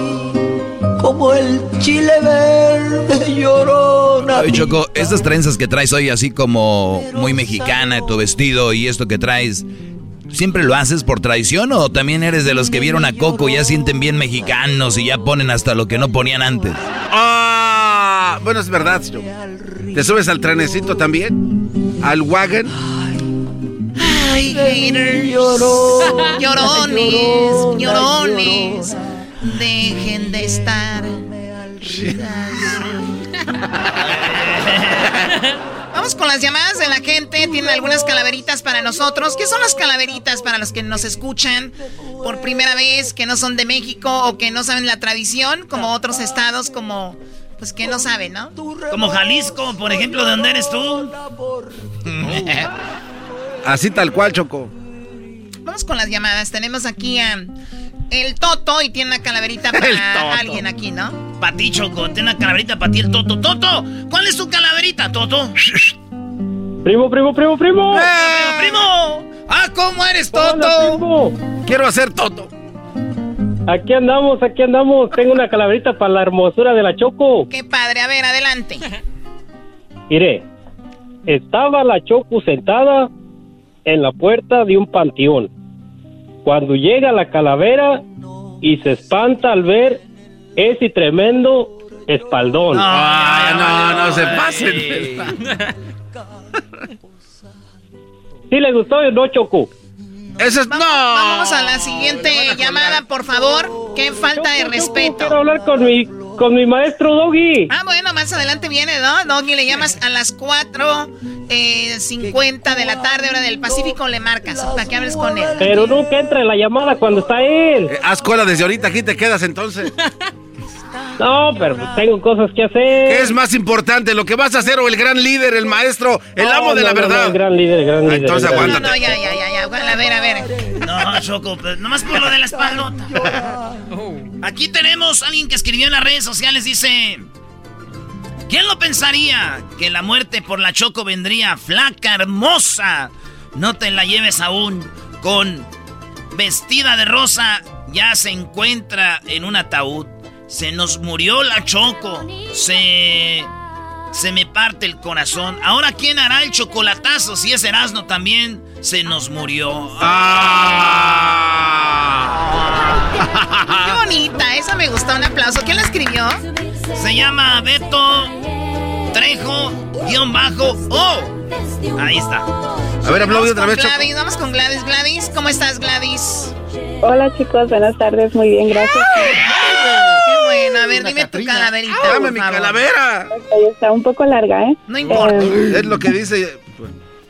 como el chile verde, llorona. Oye, Choco, estas trenzas que traes hoy, así como muy mexicana, tu vestido y esto que traes, ¿siempre lo haces por traición o también eres de los que vieron a Coco y ya sienten bien mexicanos y ya ponen hasta lo que no ponían antes? Bueno, es verdad, yo. ¿Te subes al trenecito también? ¿Al wagon? Ay, haters. Llorones. Dejen de estar. Vamos con las llamadas de la gente. Tienen algunas calaveritas para nosotros. ¿Qué son las calaveritas para los que nos escuchan por primera vez, que no son de México o que no saben la tradición, como otros estados, como... Pues que no sabe, ¿no? Como Jalisco, por ejemplo, ¿de dónde eres tú? Así tal cual, Choco. Vamos con las llamadas. Tenemos aquí a El Toto y tiene una calaverita para alguien aquí, ¿no? Para ti, Choco, tiene una calaverita para ti, el Toto. ¡Toto! ¿Cuál es tu calaverita, Toto? ¡Primo! ¡Primo! ¡Ah, cómo eres, Toto! Hola, primo. Quiero hacer Toto. Aquí andamos. Tengo una calaverita para la hermosura de la Choco. ¡Qué padre! A ver, adelante. Mire, estaba la Choco sentada en la puerta de un panteón. Cuando llega la calavera y se espanta al ver ese tremendo espaldón. No se pasen. ¿Sí le gustó o no, Choco? Eso es... Vamos a la siguiente llamada, por favor. Qué falta de respeto. Quiero hablar con mi maestro Doggy. Ah, bueno, más adelante viene, ¿no? Doggy, le llamas a las 4:50 de la tarde, hora del Pacífico, le marcas para que hables con él. Pero nunca entra en la llamada cuando está él. Haz cola desde ahorita, aquí te quedas entonces. No, pero tengo cosas que hacer. ¿Qué es más importante, lo que vas a hacer o el gran líder, el maestro, el amo de la verdad? No, el gran líder, Entonces aguántate. No, ya, a ver. No, Choco, pues, nomás por lo de la espaldota. Aquí tenemos a alguien que escribió en las redes sociales, dice... ¿Quién lo pensaría? Que la muerte por la Choco vendría flaca, hermosa. No te la lleves aún con vestida de rosa. Ya se encuentra en un ataúd. Se nos murió la Choco. Se me parte el corazón. Ahora, ¿quién hará el chocolatazo? Si es Erazno también, se nos murió. ¡Ah! ¡Qué bonita! Esa me gustó. Un aplauso. ¿Quién la escribió? Se llama Beto Trejo_O. Ahí está. A ver, aplaude otra vez, Gladys. Vamos con Gladys. Gladys, ¿cómo estás, Gladys? Hola, chicos. Buenas tardes. Muy bien, gracias. Bueno, a ver, dime Catrina. Tu calaverita. ¡Dame mi calavera! Okay, está un poco larga, ¿eh? No importa. Es lo que dice.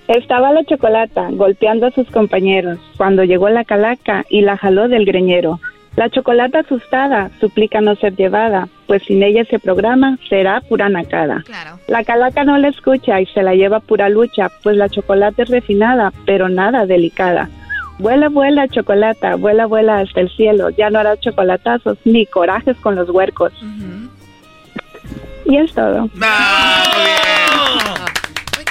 Estaba la Chocolata golpeando a sus compañeros cuando llegó la calaca y la jaló del greñero. La Chocolata, asustada, suplica no ser llevada, pues sin ella ese programa será pura nacada. Claro. La calaca no la escucha y se la lleva pura lucha, pues la Chocolata es refinada, pero nada delicada. Vuela, vuela, Chocolata, vuela, vuela hasta el cielo. Ya no harás chocolatazos ni corajes con los huercos. Uh-huh. Y es todo. ¡Ay,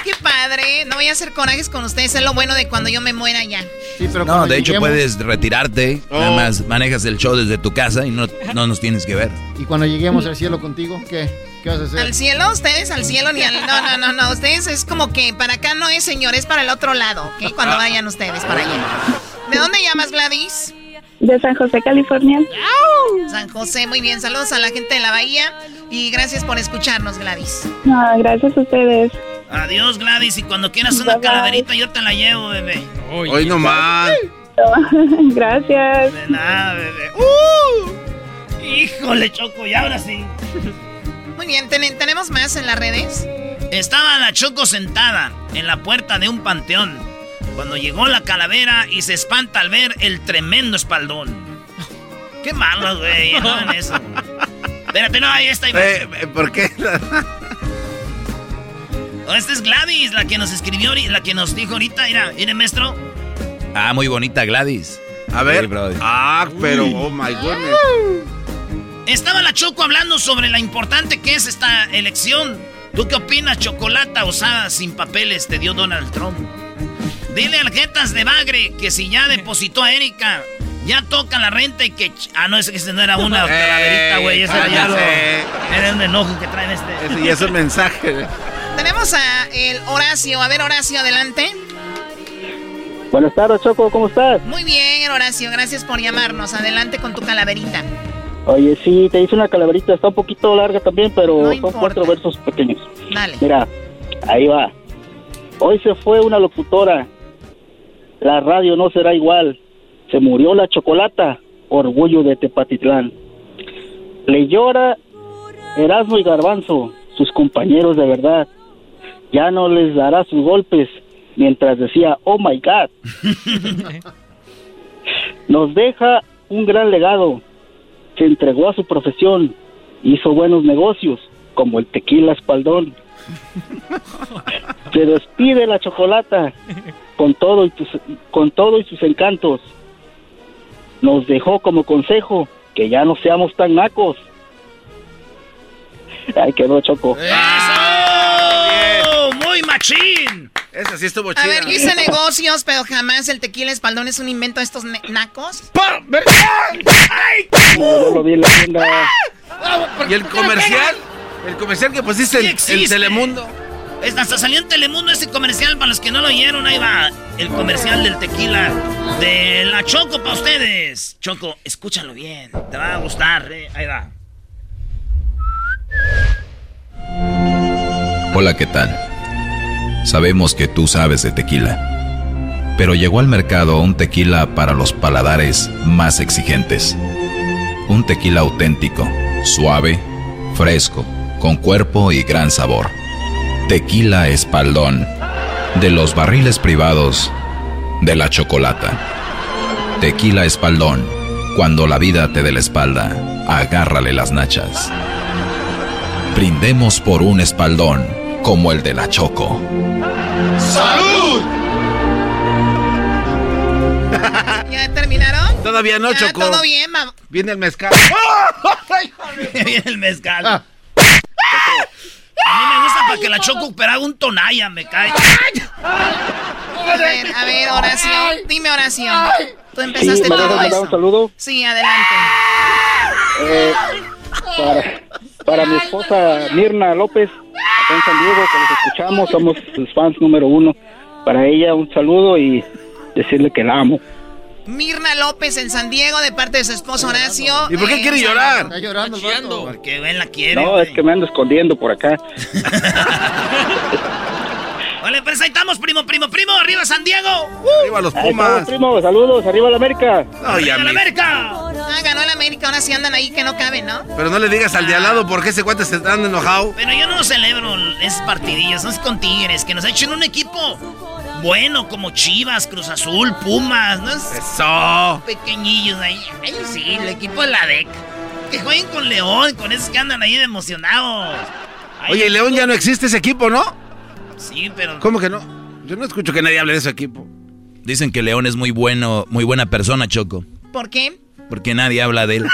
qué padre! No voy a hacer corajes con ustedes. Es lo bueno de cuando yo me muera ya. Sí, pero no, de hecho puedes retirarte. Nada más manejas el show desde tu casa y no nos tienes que ver. ¿Y cuando lleguemos al cielo contigo, qué? ¿Qué vas a hacer? ¿Al cielo? ¿Ustedes al cielo? Ni al... No. Ustedes es como que para acá no es, señor. Es para el otro lado, ¿ok? Cuando vayan ustedes para allá. ¿De dónde llamas, Gladys? De San José, California. San José, muy bien. Saludos a la gente de la Bahía. Y gracias por escucharnos, Gladys. No, gracias a ustedes. Adiós, Gladys. Y cuando quieras una calaverita, yo te la llevo, bebé. Hoy nomás. Gracias. De nada, bebé. Híjole, Choco, y ahora sí. Muy bien, ¿tenemos más en las redes? Estaba la Choco sentada en la puerta de un panteón cuando llegó la calavera y se espanta al ver el tremendo espaldón. Qué malo, güey, no en eso. Espérate, no, ahí está. ¿Por qué? Esta es Gladys, la que nos escribió, la que nos dijo ahorita. Mira, maestro. Ah, muy bonita Gladys. A ver. Sí, pero, oh my goodness. Estaba la Choco hablando sobre la importante que es esta elección. ¿Tú qué opinas, Chocolata? Usada sin papeles te dio Donald Trump. Dile aljetas de bagre que si ya depositó a Erika, ya toca la renta y que... no, ese no era una calaverita, güey. Ese era ya era un enojo que traen este. Y es un mensaje. Tenemos a el Horacio. A ver, Horacio, adelante. Buenas tardes, Choco. ¿Cómo estás? Muy bien, Horacio. Gracias por llamarnos. Adelante con tu calaverita. Oye, sí, te hice una calaverita, está un poquito larga también, pero no son 4 versos pequeños. Dale. Mira, ahí va. Hoy se fue una locutora, la radio no será igual, se murió la Chocolata, orgullo de Tepatitlán. Le llora Erazno y Garbanzo, sus compañeros de verdad, ya no les dará sus golpes, mientras decía, oh my God. Nos deja un gran legado. Se entregó a su profesión, hizo buenos negocios, como el tequila espaldón. Se despide la Chocolata, con todo y sus encantos. Nos dejó como consejo que ya no seamos tan nacos. Ahí quedó, Choco. ¡Eso! ¡Muy machín! Esa sí estuvo chida. A ver, yo hice negocios, pero jamás el tequila espaldón es un invento de estos nacos. ¡Ay! No lo vi en la tienda. ¿Y el comercial? El comercial que pusiste en Telemundo. Hasta salió en Telemundo ese comercial, para los que no lo oyeron, ahí va. El comercial del tequila de la Choco para ustedes. Choco, escúchalo bien, te va a gustar, ahí va. Hola, ¿qué tal? Sabemos que tú sabes de tequila, pero llegó al mercado un tequila para los paladares más exigentes. Un tequila auténtico, suave, fresco, con cuerpo y gran sabor. Tequila Espaldón, de los barriles privados de la Chocolata. Tequila Espaldón, cuando la vida te dé la espalda, agárrale las nachas. Brindemos por un espaldón como el de la Choco. ¡Salud! ¿Ya terminaron? Todavía no, Choco. Todo bien, mamá. Viene el mezcal. Viene el mezcal. A mí me gusta para que la Choco haga un tonalla, me cae. A ver, Horacio, dime, Horacio. Tú empezaste sí, todo eso. ¿Un saludo? Sí, adelante. Para mi esposa Mirna López, en San Diego, que los escuchamos, somos sus fans número uno. Para ella un saludo y decirle que la amo. Mirna López en San Diego, de parte de su esposo Horacio. ¿Y por qué quiere llorar? Está llorando, ¿no? Porque él la quiere. No, es que me ando escondiendo por acá. Vale, pues ahí estamos, primo. Arriba San Diego. Arriba los Pumas. Estamos, primo, saludos. Arriba la América. Ay, arriba la América. Ah, ganó la América. Ahora sí andan ahí que no caben, ¿no? Pero no le digas al de al lado porque ese cuate se está dando enojado. Pero yo no celebro esos partidillos. No es con Tigres, que nos echen un equipo bueno, como Chivas, Cruz Azul, Pumas, ¿no? Eso. Pequeñillos ahí. Ay, sí, el equipo de la DEC. Que jueguen con León, con esos que andan ahí de emocionados. Ay, oye, León ya no existe ese equipo, ¿no? Sí, pero... ¿Cómo que no? Yo no escucho que nadie hable de ese equipo. Dicen que León es muy bueno, muy buena persona, Choco. ¿Por qué? Porque nadie habla de él.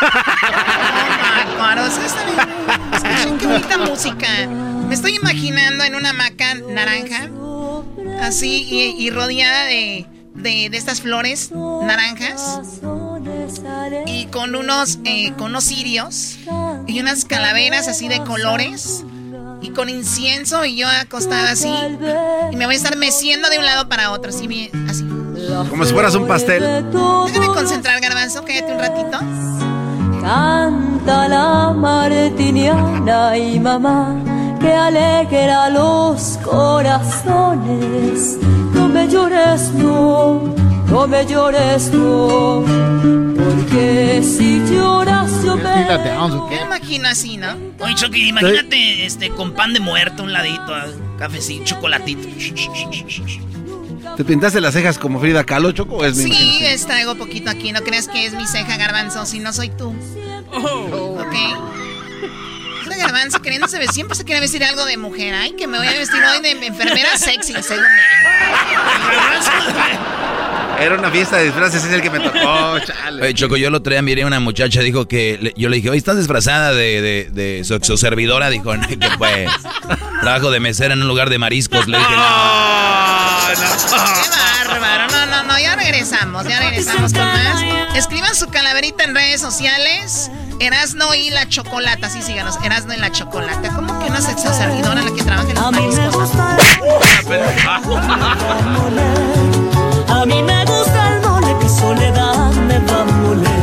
Escuchen qué bonita música. Me estoy imaginando en una hamaca naranja, así, y rodeada de estas flores naranjas, y con unos cirios y unas calaveras así de colores, y con incienso, y yo acostada así, y me voy a estar meciendo de un lado para otro, así, así. Como si fueras un pastel. Déjame concentrar, Garbanzo, cállate un ratito. Canta la martiniana y mamá, que alegra los corazones. No me llores, no, no me llores, no, porque si lloras yo me... Me imagino así, ¿no? Oye, Chucky, imagínate, ¿sí? Con pan de muerto, un ladito, cafecito, chocolatito. ¿Te pintaste las cejas como Frida Kahlo, Choco? ¿O es mi imaginación? Sí, traigo poquito aquí. No creas que es mi ceja, Garbanzo, si no soy tú. Oh. Ok. Este Garbanzo queriéndose vestir, siempre se quiere vestir algo de mujer. Ay, que me voy a vestir hoy de enfermera sexy, según él. Era una fiesta de disfraces, es el que me tocó, chale. Oye, Choco, yo el otro día miré a una muchacha, dijo que... Yo le dije, oye, ¿estás disfrazada de soxoservidora? Dijo, no, que pues... Trabajo de mesera en un lugar de mariscos, le dije, ¡Qué bárbaro! No, ya regresamos con más. Escriban su calaverita en redes sociales. Erazno y la Chocolata, sí, síganos. Erazno y la Chocolata. ¿Cómo que una sexo servidora la que trabaja en los mariscos? A mí me gusta el mole, que soledad me va a moler.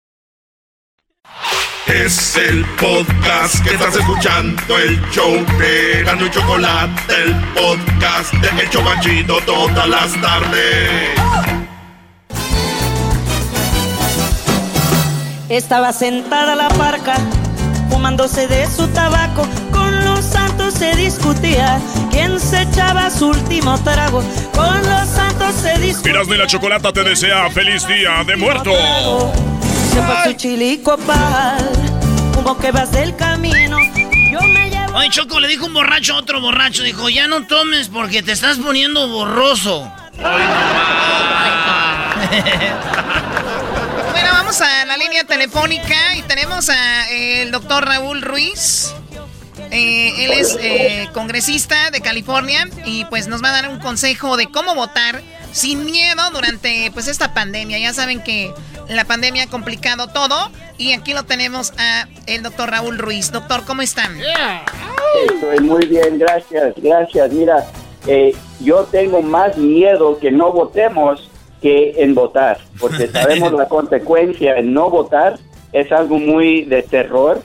Es el podcast que estás escuchando, el show de Erazno y Chocolate, el podcast de El Chobachito todas las tardes. Estaba sentada la parca, fumándose de su tabaco, con los santos se discutía quién se echaba su último trago, con los santos se discutía. Erazno y la Chocolata te desea feliz día de muerto. Se fue su chilico pal, humo que vas del camino, yo me llevo... Oye, Choco, le dijo un borracho a otro borracho, dijo, ya no tomes porque te estás poniendo borroso. Bueno, vamos a la línea telefónica y tenemos a el doctor Raúl Ruiz. Él es congresista de California y pues nos va a dar un consejo de cómo votar sin miedo durante pues esta pandemia. Ya saben que la pandemia ha complicado todo y aquí lo tenemos a el doctor Raúl Ruiz. Doctor, ¿cómo están? Estoy muy bien, gracias. Mira, yo tengo más miedo que no votemos que en votar, porque sabemos la consecuencia en no votar es algo muy de terror.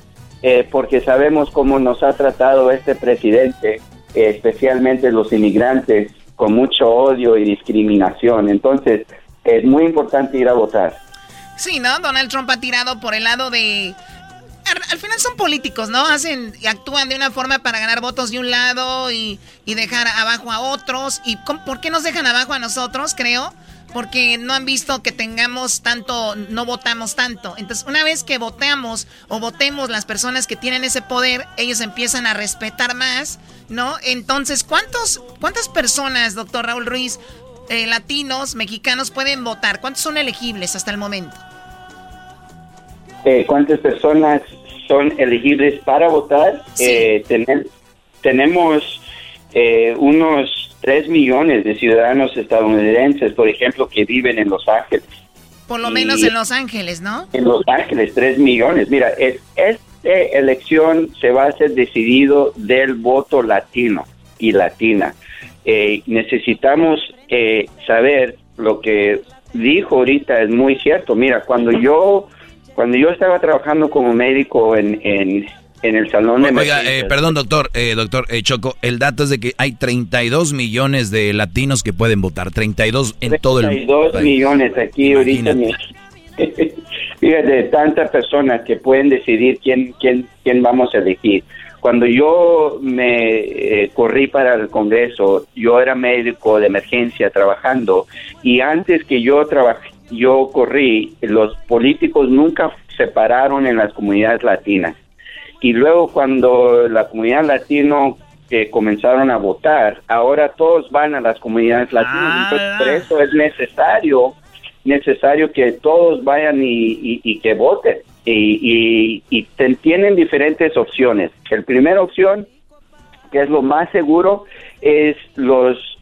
Porque sabemos cómo nos ha tratado este presidente, especialmente los inmigrantes, con mucho odio y discriminación. Entonces, es muy importante ir a votar. Sí, ¿no? Donald Trump ha tirado por el lado de... Al final son políticos, ¿no? Hacen y actúan de una forma para ganar votos de un lado y dejar abajo a otros. ¿Y por qué nos dejan abajo a nosotros, creo? Porque no han visto que tengamos tanto, no votamos tanto. Entonces, una vez que votamos o votemos las personas que tienen ese poder, ellos empiezan a respetar más, ¿no? Entonces, ¿cuántas personas, doctor Raúl Ruiz, latinos, mexicanos, pueden votar? ¿Cuántos son elegibles hasta el momento? ¿Cuántas personas son elegibles para votar? Sí. Tenemos unos 3 millones de ciudadanos estadounidenses, por ejemplo, que viven en Los Ángeles. Por lo menos en Los Ángeles, ¿no? En Los Ángeles, 3 millones. Mira, esta elección se va a hacer decidido del voto latino y latina. Necesitamos saber lo que dijo ahorita es muy cierto. Mira, cuando yo estaba trabajando como médico en el salón de... Oiga, perdón, doctor Choco, el dato es de que hay 32 millones de latinos que pueden votar, 32 en todo el mundo. 32 millones aquí. Imagínate. Ahorita. Fíjate, tantas personas que pueden decidir quién vamos a elegir. Cuando yo me corrí para el Congreso, yo era médico de emergencia trabajando, y antes que yo corrí, los políticos nunca se pararon en las comunidades latinas. Y luego cuando la comunidad latina comenzaron a votar, ahora todos van a las comunidades latinas. Entonces, por eso es necesario que todos vayan y que voten. Y tienen diferentes opciones. La primera opción, que es lo más seguro, es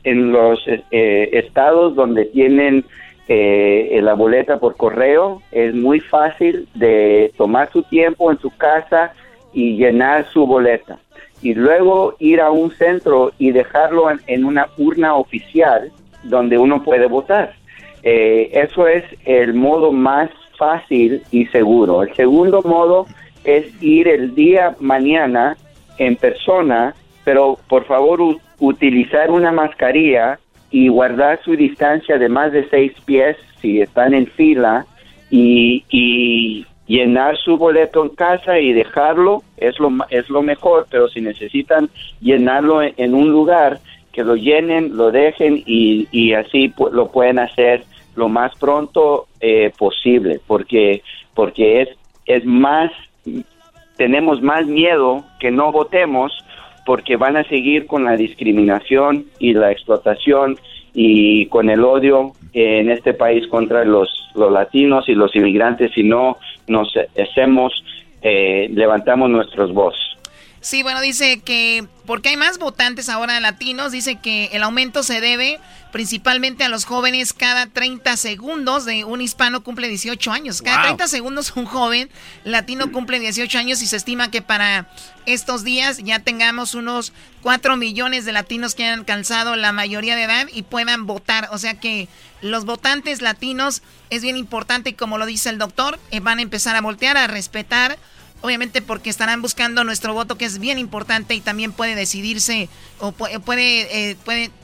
en los estados donde tienen... la boleta por correo. Es muy fácil de tomar su tiempo en su casa y llenar su boleta y luego ir a un centro y dejarlo en una urna oficial donde uno puede votar. Eso es el modo más fácil y seguro. El segundo modo es ir el día mañana en persona, pero por favor utilizar una mascarilla y guardar su distancia de más de 6 pies si están en fila, y llenar su boleto en casa y dejarlo es lo mejor, pero si necesitan llenarlo en un lugar, que lo llenen, lo dejen y así lo pueden hacer lo más pronto posible, porque es más, tenemos más miedo que no votemos, porque van a seguir con la discriminación y la explotación y con el odio en este país contra los latinos y los inmigrantes si no nos hacemos, levantamos nuestros voz. Sí, bueno, dice que porque hay más votantes ahora latinos, dice que el aumento se debe principalmente a los jóvenes. Cada 30 segundos de un hispano cumple 18 años. Cada 30 segundos un joven latino cumple 18 años y se estima que para estos días ya tengamos unos 4 millones de latinos que han alcanzado la mayoría de edad y puedan votar. O sea que los votantes latinos es bien importante y como lo dice el doctor, van a empezar a voltear, a respetar. Obviamente porque estarán buscando nuestro voto, que es bien importante y también puede decidirse, o puede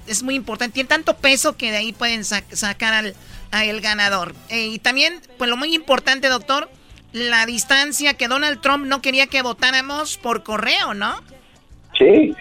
es muy importante. Tiene tanto peso que de ahí pueden sacar al ganador. Y también, pues lo muy importante, doctor, la distancia que Donald Trump no quería que votáramos por correo, ¿no? Sí,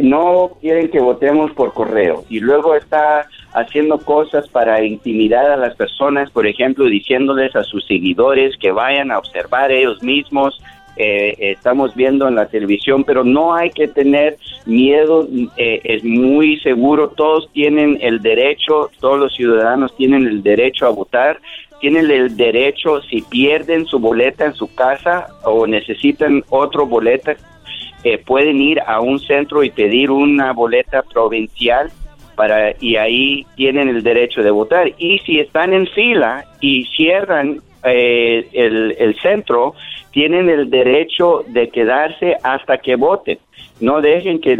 no quieren que votemos por correo y luego está haciendo cosas para intimidar a las personas, por ejemplo, diciéndoles a sus seguidores que vayan a observar ellos mismos. Estamos viendo en la televisión, pero no hay que tener miedo, es muy seguro, todos tienen el derecho, todos los ciudadanos tienen el derecho a votar, tienen el derecho, si pierden su boleta en su casa o necesitan otro boleta, pueden ir a un centro y pedir una boleta provincial y ahí tienen el derecho de votar. Y si están en fila y cierran el centro, tienen el derecho de quedarse hasta que voten. No dejen que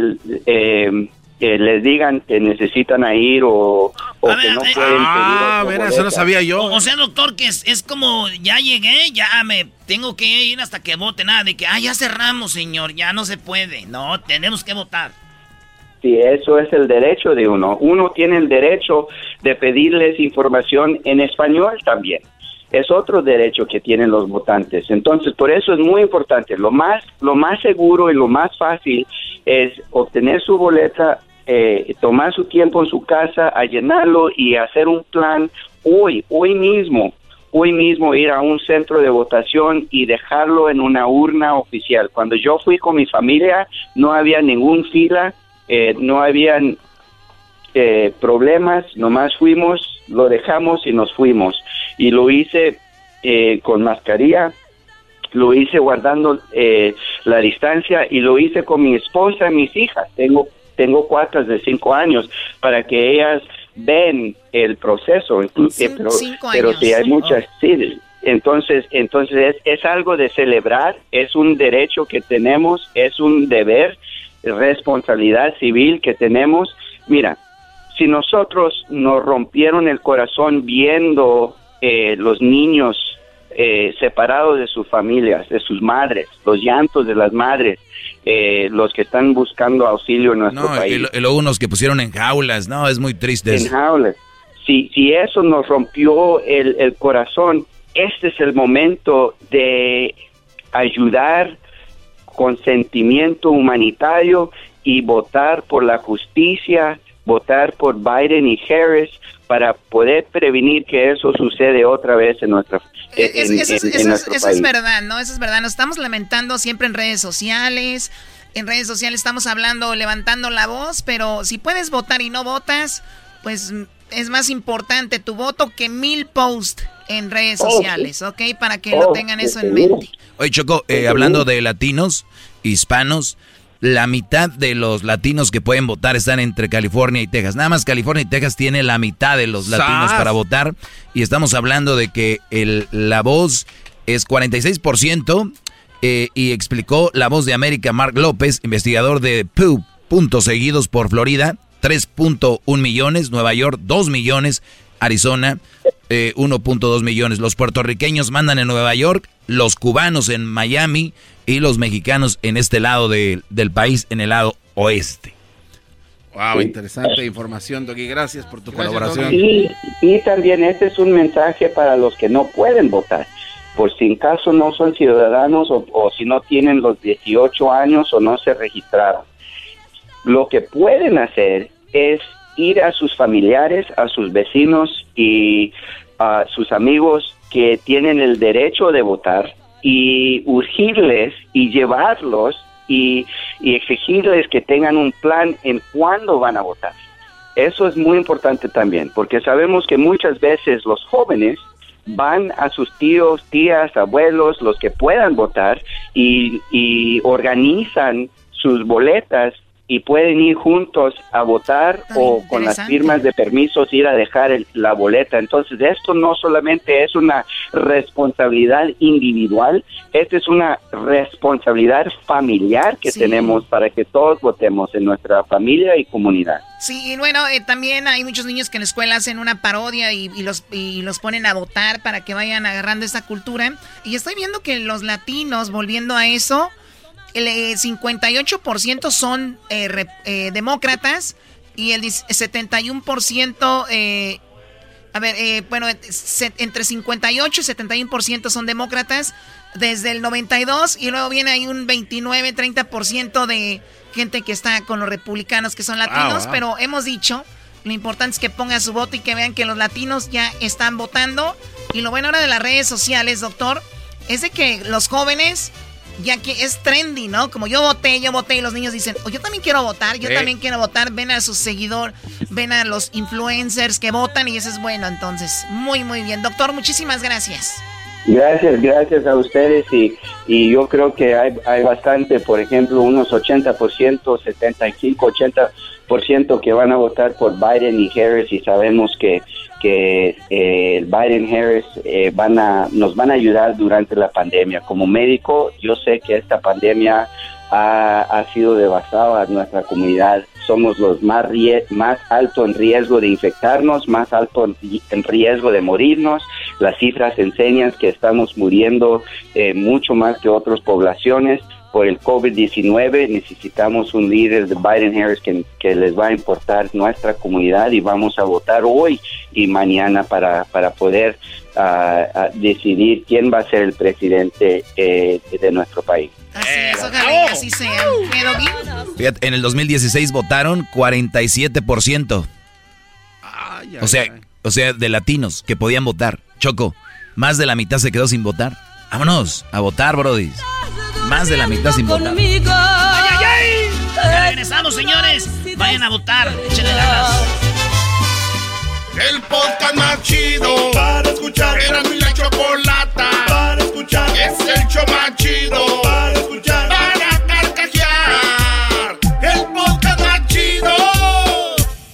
les digan que necesitan a ir o que no pueden pedir otra boleta. Eso no sabía yo. O sea, doctor, que es como, ya llegué, ya me tengo que ir hasta que vote. Nada de que, ya cerramos, señor, ya no se puede. No, tenemos que votar. Sí, eso es el derecho de uno. Uno tiene el derecho de pedirles información en español también. Es otro derecho que tienen los votantes. Entonces, por eso es muy importante. Lo más seguro y lo más fácil es obtener su boleta, tomar su tiempo en su casa a llenarlo y hacer un plan hoy mismo ir a un centro de votación y dejarlo en una urna oficial. Cuando yo fui con mi familia no había ningún fila, no habían problemas, nomás fuimos, lo dejamos y nos fuimos. Y lo hice con mascarilla, lo hice guardando la distancia y lo hice con mi esposa y mis hijas. Tengo 4 de 5 años para que ellas ven el proceso, pero si hay muchas, sí. Entonces es algo de celebrar, es un derecho que tenemos, es un deber, responsabilidad civil que tenemos. Mira, si nosotros nos rompieron el corazón viendo los niños separados de sus familias, de sus madres, los llantos de las madres, los que están buscando auxilio en nuestro país. Unos que pusieron en jaulas, no, es muy triste. En jaulas. Si eso nos rompió el corazón, este es el momento de ayudar con sentimiento humanitario y votar por la justicia, votar por Biden y Harris para poder prevenir que eso sucede otra vez en nuestra país. Es verdad, ¿no? Eso es verdad. Nos estamos lamentando siempre en redes sociales. En redes sociales estamos hablando, levantando la voz, pero si puedes votar y no votas, pues es más importante tu voto que 1000 posts en redes sociales, ¿ok? Para que lo tengan eso en mente. Oye, Choco, hablando de latinos, hispanos, la mitad de los latinos que pueden votar están entre California y Texas. Nada más California y Texas tiene la mitad de los latinos para votar. Y estamos hablando de que la voz es 46%. Y explicó la Voz de América, Mark López, investigador de Pew, puntos seguidos por Florida, 3.1 millones, Nueva York, 2 millones, Arizona, 1.2 millones. Los puertorriqueños mandan en Nueva York, los cubanos en Miami y los mexicanos en este lado del país, en el lado oeste. Wow, interesante información, Doggy. Gracias por tu colaboración. Y también este es un mensaje para los que no pueden votar. Por si en caso no son ciudadanos o si no tienen los 18 años o no se registraron. Lo que pueden hacer es ir a sus familiares, a sus vecinos y a sus amigos que tienen el derecho de votar y urgirles y llevarlos y exigirles que tengan un plan en cuándo van a votar. Eso es muy importante también, porque sabemos que muchas veces los jóvenes van a sus tíos, tías, abuelos, los que puedan votar, y organizan sus boletas y pueden ir juntos a votar. Ay, o con las firmas de permisos ir a dejar la boleta. Entonces, esto no solamente es una responsabilidad individual, esta es una responsabilidad familiar que tenemos para que todos votemos en nuestra familia y comunidad. Sí, y bueno, también hay muchos niños que en la escuela hacen una parodia y los ponen a votar para que vayan agarrando esa cultura. Y estoy viendo que los latinos, volviendo a eso, el 58% son demócratas y el 71%, entre 58 y 71% son demócratas desde el 92, y luego viene ahí un 29, 30% de gente que está con los republicanos que son latinos, wow. Pero hemos dicho, lo importante es que pongan su voto y que vean que los latinos ya están votando. Y lo bueno ahora de las redes sociales, doctor, es de que los jóvenes... Ya que es trendy, ¿no? Como yo voté, y los niños dicen, oh, yo también quiero votar, yo también quiero votar. Ven a sus seguidores, ven a los influencers que votan, y eso es bueno. Entonces, muy, muy bien. Doctor, muchísimas gracias. Gracias a ustedes, y yo creo que hay bastante, por ejemplo, unos 80%, 75, 80% que van a votar por Biden y Harris, y sabemos que Biden-Harris nos van a ayudar durante la pandemia. Como médico, yo sé que esta pandemia ha sido devastada en nuestra comunidad. Somos los más alto en riesgo de infectarnos, más alto en riesgo de morirnos. Las cifras enseñan que estamos muriendo mucho más que otras poblaciones por el COVID-19. Necesitamos un líder de Biden-Harris que les va a importar nuestra comunidad, y vamos a votar hoy y mañana para poder decidir quién va a ser el presidente de nuestro país. Así es, ojalá que así sea. Fíjate, en el 2016 votaron 47%. O sea, de latinos que podían votar. Choco, más de la mitad se quedó sin votar. Vámonos a votar, brody. Más de la mitad sin votar. ¡Ay, ay, ay! Ya regresamos, señores. Vayan a votar. Échenle ganas. El podcast más chido para escuchar. Era mi la chocolata para escuchar. Es el show más chido para escuchar. Para carcajear. El podcast más chido.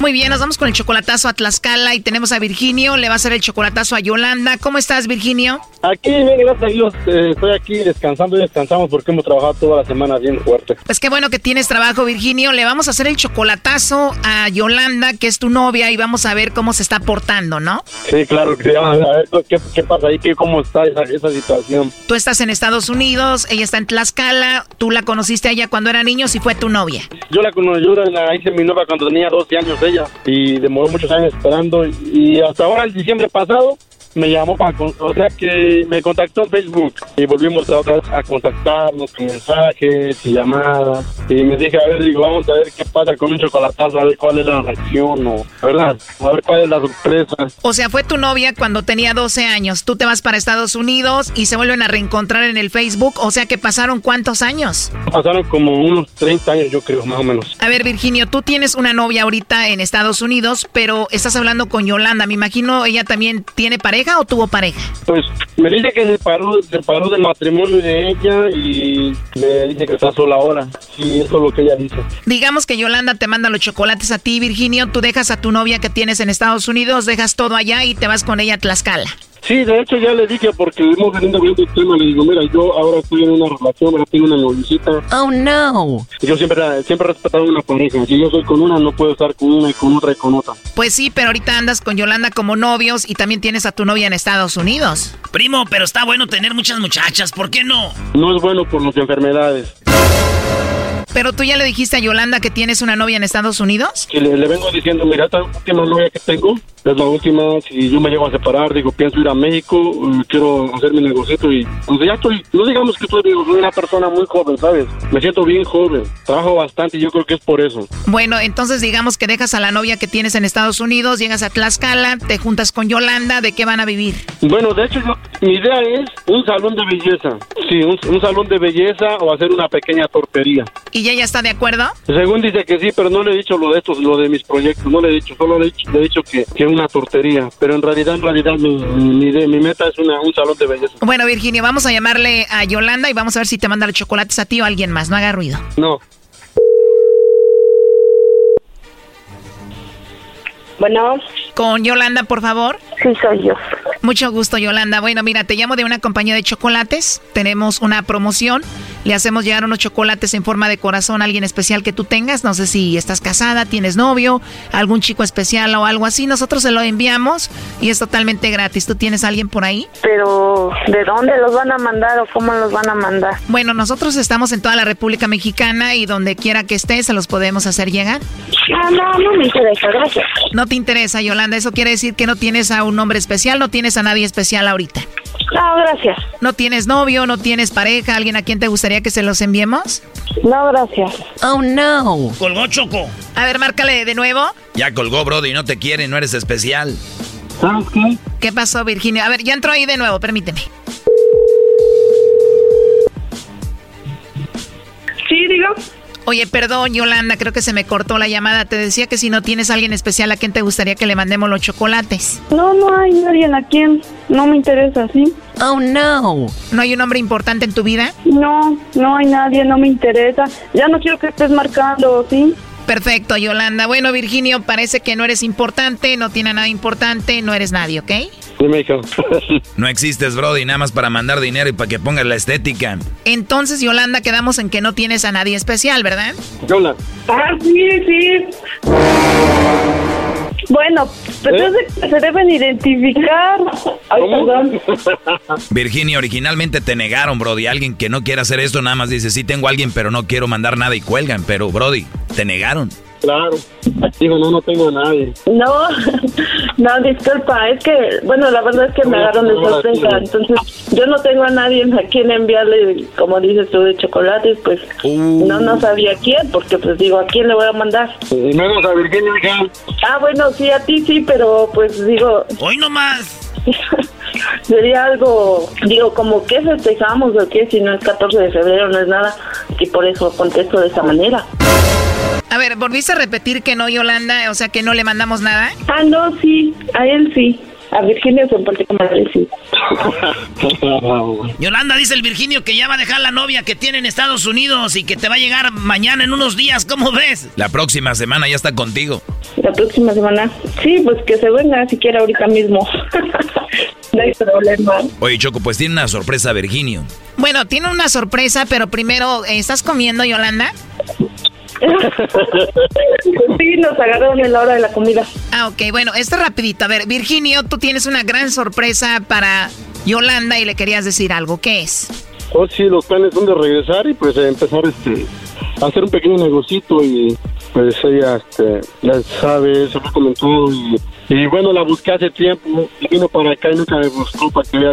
Muy bien, nos vamos con el chocolatazo a Tlaxcala y tenemos a Virginio. Le va a hacer el chocolatazo a Yolanda. ¿Cómo estás, Virginio? Aquí, bien, gracias a Dios. Estoy aquí descansando y descansamos porque hemos trabajado toda la semana bien fuerte. Pues qué bueno que tienes trabajo, Virginio. Le vamos a hacer el chocolatazo a Yolanda, que es tu novia, y vamos a ver cómo se está portando, ¿no? Sí, claro. A ver qué pasa ahí, cómo está esa situación. Tú estás en Estados Unidos, ella está en Tlaxcala. Tú la conociste allá cuando eran niños y fue tu novia. Yo la hice mi novia cuando tenía 12 años ella. Y demoró muchos años esperando, y hasta ahora, en diciembre pasado, me llamó que me contactó en Facebook, y volvimos otra vez a contactarnos con mensajes y llamadas, y me dije, vamos a ver qué pasa con un chocolatazo, a ver cuál es la reacción, o ¿verdad? A ver cuál es la sorpresa. O sea, fue tu novia cuando tenía 12 años, tú te vas para Estados Unidos y se vuelven a reencontrar en el Facebook, o sea que ¿pasaron cuántos años? Pasaron como unos 30 años, yo creo, más o menos. A ver, Virginio, tú tienes una novia ahorita en Estados Unidos, pero estás hablando con Yolanda, me imagino ella también tiene pareja, o tuvo pareja. Pues me dice que se paró del matrimonio de ella y me dice que está sola ahora. Sí, eso es lo que ella dice. Digamos que Yolanda te manda los chocolates a ti, Virginio, tú dejas a tu novia que tienes en Estados Unidos, dejas todo allá y te vas con ella a Tlaxcala. Sí, de hecho ya le dije, porque hemos venido viendo el tema, le digo, mira, yo ahora estoy en una relación, ahora tengo una noviecita. Oh, no. Yo siempre he respetado una pareja, si yo soy con una, no puedo estar con una y con otra y con otra. Pues sí, pero ahorita andas con Yolanda como novios y también tienes a tu novia en Estados Unidos. Primo, pero está bueno tener muchas muchachas, ¿por qué no? No es bueno por las enfermedades. Pero tú ya le dijiste a Yolanda que tienes una novia en Estados Unidos. Sí, le vengo diciendo, mira, esta última novia que tengo es la última. Si yo me llego a separar, digo, pienso ir a México, quiero hacer mi negocito y pues ya estoy, no digamos que estoy, digo, soy una persona muy joven, ¿sabes? Me siento bien joven, trabajo bastante y yo creo que es por eso. Bueno, entonces digamos que dejas a la novia que tienes en Estados Unidos, llegas a Tlaxcala, te juntas con Yolanda, ¿de qué van a vivir? Bueno, de hecho, mi idea es un salón de belleza. Sí, un salón de belleza o hacer una pequeña tortería. ¿Y ella ya está de acuerdo? Según dice que sí, pero no le he dicho lo de estos, lo de mis proyectos, no le he dicho, solo le he dicho que es una tortería, pero en realidad mi meta es un salón de belleza. Bueno, Virginia, vamos a llamarle a Yolanda y vamos a ver si te manda los chocolates a ti o a alguien más, no haga ruido. No. Bueno. Con Yolanda, por favor. Sí, soy yo. Mucho gusto, Yolanda. Bueno, mira, te llamo de una compañía de chocolates. Tenemos una promoción. Le hacemos llegar unos chocolates en forma de corazón a alguien especial que tú tengas. No sé si estás casada, tienes novio, algún chico especial o algo así. Nosotros se lo enviamos y es totalmente gratis. ¿Tú tienes a alguien por ahí? Pero, ¿de dónde los van a mandar o cómo los van a mandar? Bueno, nosotros estamos en toda la República Mexicana y donde quiera que estés se los podemos hacer llegar. No me interesa, gracias. No te interesa, Yolanda. Eso quiere decir que no tienes a un hombre especial, no tienes a nadie especial ahorita. No, gracias. ¿No tienes novio, no tienes pareja, alguien a quien te gustaría que se los enviemos? No, gracias. Oh, no. Colgó, Choco. A ver, márcale de nuevo. Ya colgó, brody, no te quiere, no eres especial. ¿Sabes qué? ¿Qué pasó, Virginio? A ver, ya entró ahí de nuevo, permíteme. Sí, digo. Oye, perdón, Yolanda, creo que se me cortó la llamada. Te decía que si no tienes a alguien especial, ¿a quién te gustaría que le mandemos los chocolates? No hay nadie a quien. No me interesa, ¿sí? Oh, no. ¿No hay un hombre importante en tu vida? No hay nadie, no me interesa. Ya no quiero que estés marcando, ¿sí? Perfecto, Yolanda. Bueno, Virginio, parece que no eres importante, no tiene nada importante, no eres nadie, ¿ok? Sí, me dijo. No existes, brody, nada más para mandar dinero y para que pongas la estética. Entonces, Yolanda, quedamos en que no tienes a nadie especial, ¿verdad? Yolanda. Ah, sí. Bueno, pero se deben identificar. Ay, perdón. Virginia, originalmente te negaron, brody. Alguien que no quiere hacer esto nada más dice, sí tengo a alguien, pero no quiero mandar nada y cuelgan. Pero, brody, te negaron. Claro. Digo, no tengo a nadie. No, disculpa, es que, bueno, la verdad es que me agarraron de sorpresa. Entonces, yo no tengo a nadie a quien enviarle, como dices tú, de chocolates, pues, no sabía quién, porque, pues, digo, ¿a quién le voy a mandar? Y menos a Virginia, hija. Ah, bueno, sí, a ti sí, pero, pues, digo... ¡Hoy nomás! Sería algo, digo, como que festejamos o qué, si no es 14 de febrero, no es nada, y por eso contesto de esa manera. A ver, ¿volviste a repetir que no, Yolanda? O sea, ¿que no le mandamos nada? Ah, no, sí, a él sí. A Virginio se portó como a él sí. Yolanda, dice el Virginio que ya va a dejar la novia que tiene en Estados Unidos y que te va a llegar mañana en unos días, ¿cómo ves? La próxima semana ya está contigo. La próxima semana, sí, pues que se venga siquiera ahorita mismo. No hay problema. Oye, Choco, pues tiene una sorpresa, Virginio. Bueno, tiene una sorpresa, pero primero, ¿estás comiendo, Yolanda? Pues sí, nos agarraron en la hora de la comida. Ah, ok, bueno, esto es rapidito. A ver, Virginio, tú tienes una gran sorpresa para Yolanda y le querías decir algo, ¿qué es? Oh, sí, los planes son de regresar y pues empezar a hacer un pequeño negocito y pues ella ya sabe, se lo comentó y bueno, la busqué hace tiempo y vino para acá y nunca me buscó para que vea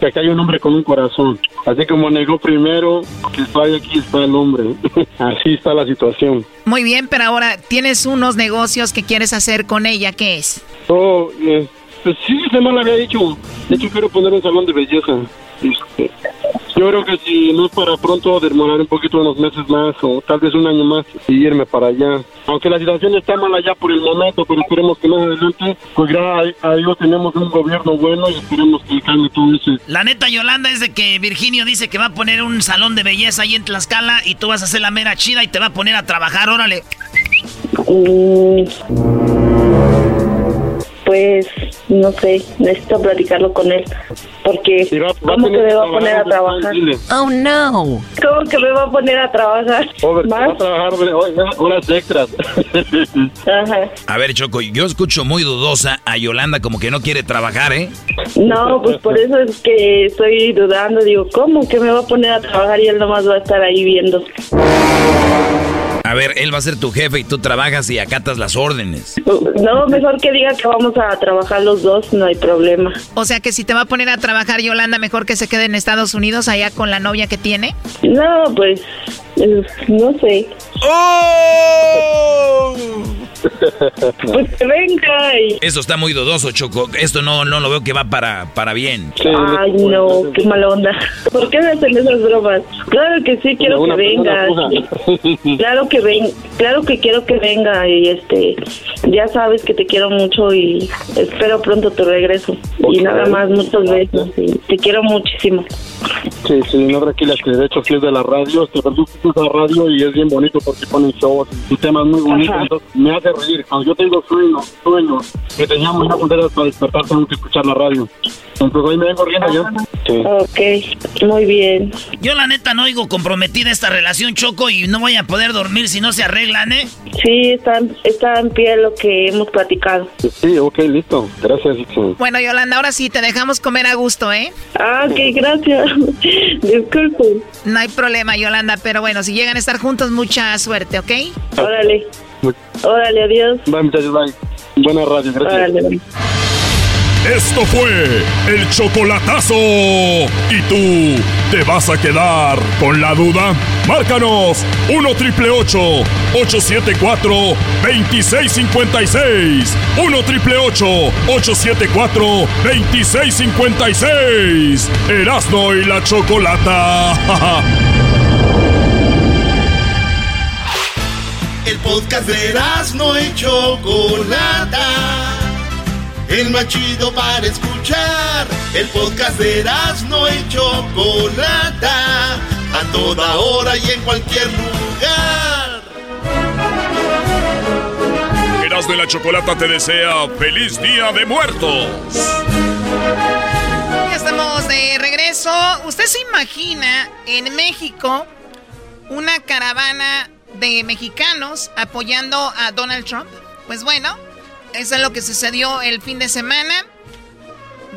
que acá hay un hombre con un corazón. Así como negó primero que estoy aquí, está el hombre. Así está la situación. Muy bien, pero ahora tienes unos negocios que quieres hacer con ella, ¿qué es? Oh, pues sí, se me lo había dicho. De hecho, quiero poner un salón de belleza. Yo creo que si no es para pronto, demorar un poquito, unos meses más o tal vez un año más y irme para allá. Aunque la situación está mala ya por el momento, pero esperemos que más adelante, pues gracias a Dios tenemos un gobierno bueno y esperemos que cambie todo eso. La neta, Yolanda, es de que Virginio dice que va a poner un salón de belleza ahí en Tlaxcala y tú vas a hacer la mera chida y te va a poner a trabajar, órale. Pues... No sé, necesito platicarlo con él, porque ¿cómo que me va a poner a trabajar? Oh, no. ¿Cómo que me va a poner a trabajar? ¿Más? Va a trabajar horas extras. Ajá. A ver, Choco, yo escucho muy dudosa a Yolanda, como que no quiere trabajar, ¿eh? No, pues por eso es que estoy dudando. Digo, ¿cómo que me va a poner a trabajar y él nomás va a estar ahí viendo? A ver, él va a ser tu jefe y tú trabajas y acatas las órdenes. No, mejor que diga que vamos a trabajar los dos, no hay problema. O sea que si te va a poner a trabajar, Yolanda, mejor que se quede en Estados Unidos allá con la novia que tiene. No, pues, no sé. ¡Oh! Pues que venga y... Eso está muy dudoso, Choco. Esto no lo veo que va para bien. Sí, ay, no, qué mala onda. ¿Por qué me hacen esas bromas? Claro que sí, quiero que venga. Claro que quiero que venga y ya sabes que te quiero mucho y espero pronto tu regreso. Okay. Y nada más, muchos besos. Y te quiero muchísimo. Sí, sí, no tranquila, que de hecho sí es de la radio, te produces a la radio y es bien bonito porque ponen shows y temas muy bonitos. Entonces me hace reír. Cuando yo tengo sueños, que teníamos una puntera para despertar, tengo que escuchar la radio. Entonces hoy me vengo riendo yo. Sí. Ok, muy bien. Yo la neta no oigo comprometida esta relación, Choco, y no voy a poder dormir si no se arreglan, ¿eh? Sí, está en pie lo que hemos platicado. Sí, ok, listo. Gracias. Bueno, Yolanda, ahora sí te dejamos comer a gusto, ¿eh? Ah, ok, gracias. Disculpen. No hay problema, Yolanda, pero bueno, si llegan a estar juntos, mucha suerte, ¿ok? Órale. Órale, adiós. Bye, muchachos, bye. Buena radio, gracias. Órale, bye. Esto fue el chocolatazo. ¿Y tú te vas a quedar con la duda? Márcanos 1-888-874-2656. 1-888-874-2656. Erazno y la Chocolata. El podcast de Erazno y Chocolata. El más chido para escuchar. El podcast de Erazno y Chocolata. A toda hora y en cualquier lugar. Erazno y la Chocolata te desea feliz Día de Muertos. Ya estamos de regreso. ¿Usted se imagina en México una caravana de mexicanos apoyando a Donald Trump? Pues bueno, eso es lo que sucedió el fin de semana.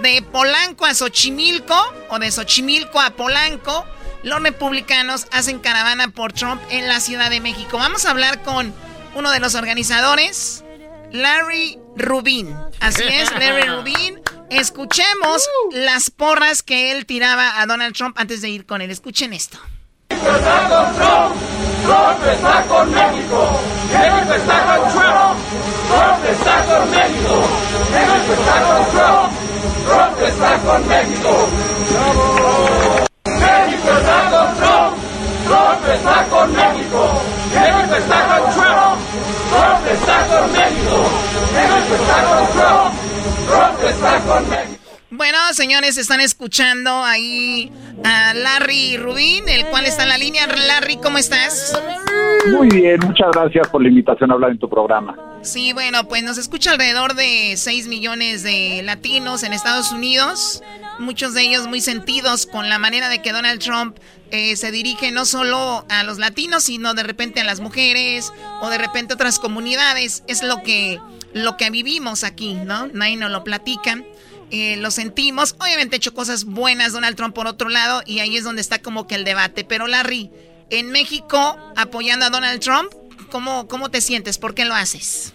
De Polanco a Xochimilco, o de Xochimilco a Polanco, los republicanos hacen caravana por Trump en la Ciudad de México. Vamos a hablar con uno de los organizadores, Larry Rubin. Así es, Larry Rubin. Escuchemos las porras que él tiraba a Donald Trump antes de ir con él. Escuchen esto. Trump está con México. México está con Trump. Trump está con México. México está con Trump. Trump está con México. México está con Trump. Trump está con México. México está con Trump. Trump está con México. México está con Trump. Trump está con México. Bueno, señores, están escuchando ahí a Larry Rubin, el cual está en la línea. Larry, ¿cómo estás? Muy bien, muchas gracias por la invitación a hablar en tu programa. Sí, bueno, pues nos escucha alrededor de 6 millones de latinos en Estados Unidos, muchos de ellos muy sentidos con la manera de que Donald Trump se dirige no solo a los latinos, sino de repente a las mujeres o de repente a otras comunidades. Es lo que vivimos aquí, ¿no? Nadie nos lo platica. Lo sentimos. Obviamente ha hecho cosas buenas Donald Trump por otro lado, y ahí es donde está como que el debate. Pero Larry, en México apoyando a Donald Trump, ¿cómo te sientes? ¿Por qué lo haces?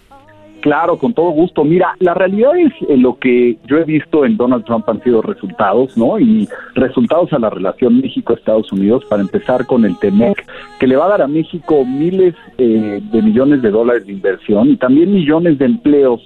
Claro, con todo gusto. Mira, la realidad es lo que yo he visto en Donald Trump han sido resultados, ¿no? Y resultados a la relación México-Estados Unidos, para empezar con el TEMEC, que le va a dar a México miles de millones de dólares de inversión y también millones de empleos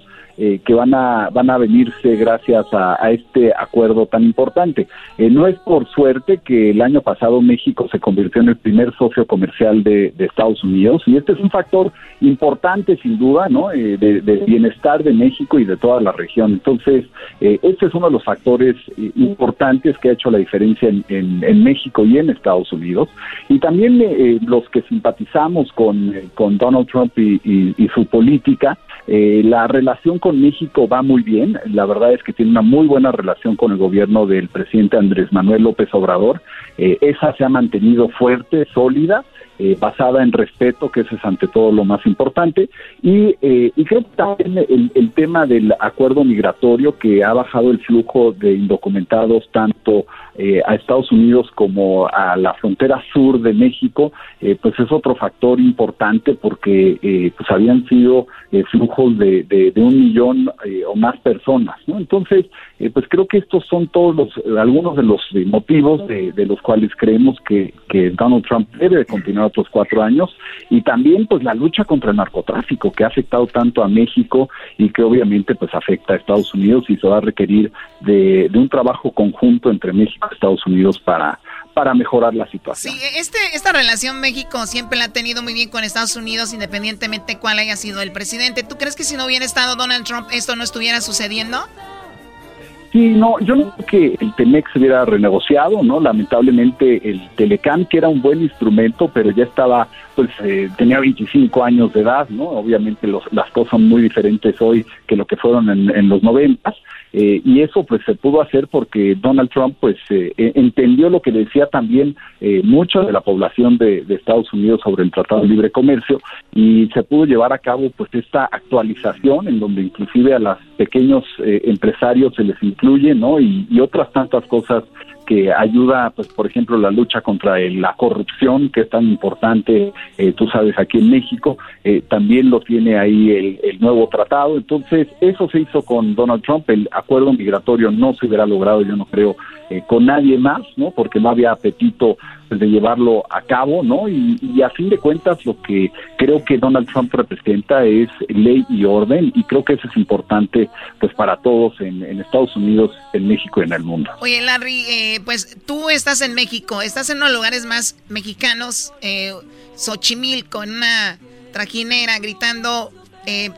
que van a venirse gracias a este acuerdo tan importante. No es por suerte que el año pasado México se convirtió en el primer socio comercial de Estados Unidos, y este es un factor importante sin duda, ¿no? De bienestar de México y de toda la región. Entonces, este es uno de los factores importantes que ha hecho la diferencia en México y en Estados Unidos. Y también los que simpatizamos con Donald Trump y su política, la relación con con México va muy bien. La verdad es que tiene una muy buena relación con el gobierno del presidente Andrés Manuel López Obrador. Esa se ha mantenido fuerte, sólida, basada en respeto, que eso es ante todo lo más importante, y creo que también el tema del acuerdo migratorio, que ha bajado el flujo de indocumentados tanto a Estados Unidos como a la frontera sur de México, pues es otro factor importante, porque pues habían sido flujos de 1 millón o más personas, ¿no? Entonces, pues creo que estos son todos algunos de los motivos de los cuales creemos que Donald Trump debe continuar otros 4 años, y también pues la lucha contra el narcotráfico, que ha afectado tanto a México y que obviamente pues afecta a Estados Unidos, y se va a requerir de un trabajo conjunto entre México y Estados Unidos para mejorar la situación. Sí, esta relación México siempre la ha tenido muy bien con Estados Unidos, independientemente cuál haya sido el presidente. ¿Tú crees que si no hubiera estado Donald Trump esto no estuviera sucediendo? Sí, no, yo no creo que el Temex se hubiera renegociado, ¿no? Lamentablemente el Telecán, que era un buen instrumento, pero ya estaba, pues tenía 25 años de edad, ¿no? Obviamente las cosas son muy diferentes hoy que lo que fueron en los 90, y eso pues se pudo hacer porque Donald Trump pues entendió lo que decía también mucha de la población de Estados Unidos sobre el Tratado de Libre Comercio, y se pudo llevar a cabo pues esta actualización en donde inclusive a los pequeños empresarios se les incluye, ¿no? Y otras tantas cosas que ayuda, pues por ejemplo, la lucha contra la corrupción, que es tan importante, tú sabes, aquí en México, también lo tiene ahí el nuevo tratado. Entonces, eso se hizo con Donald Trump. El acuerdo migratorio no se hubiera logrado, yo no creo, con nadie más, ¿no? Porque no había apetito de llevarlo a cabo, ¿no? Y a fin de cuentas, lo que creo que Donald Trump representa es ley y orden, y creo que eso es importante, pues, para todos en Estados Unidos, en México y en el mundo. Oye, Larry, pues, tú estás en México, estás en unos lugares más mexicanos, Xochimilco, en una trajinera, gritando,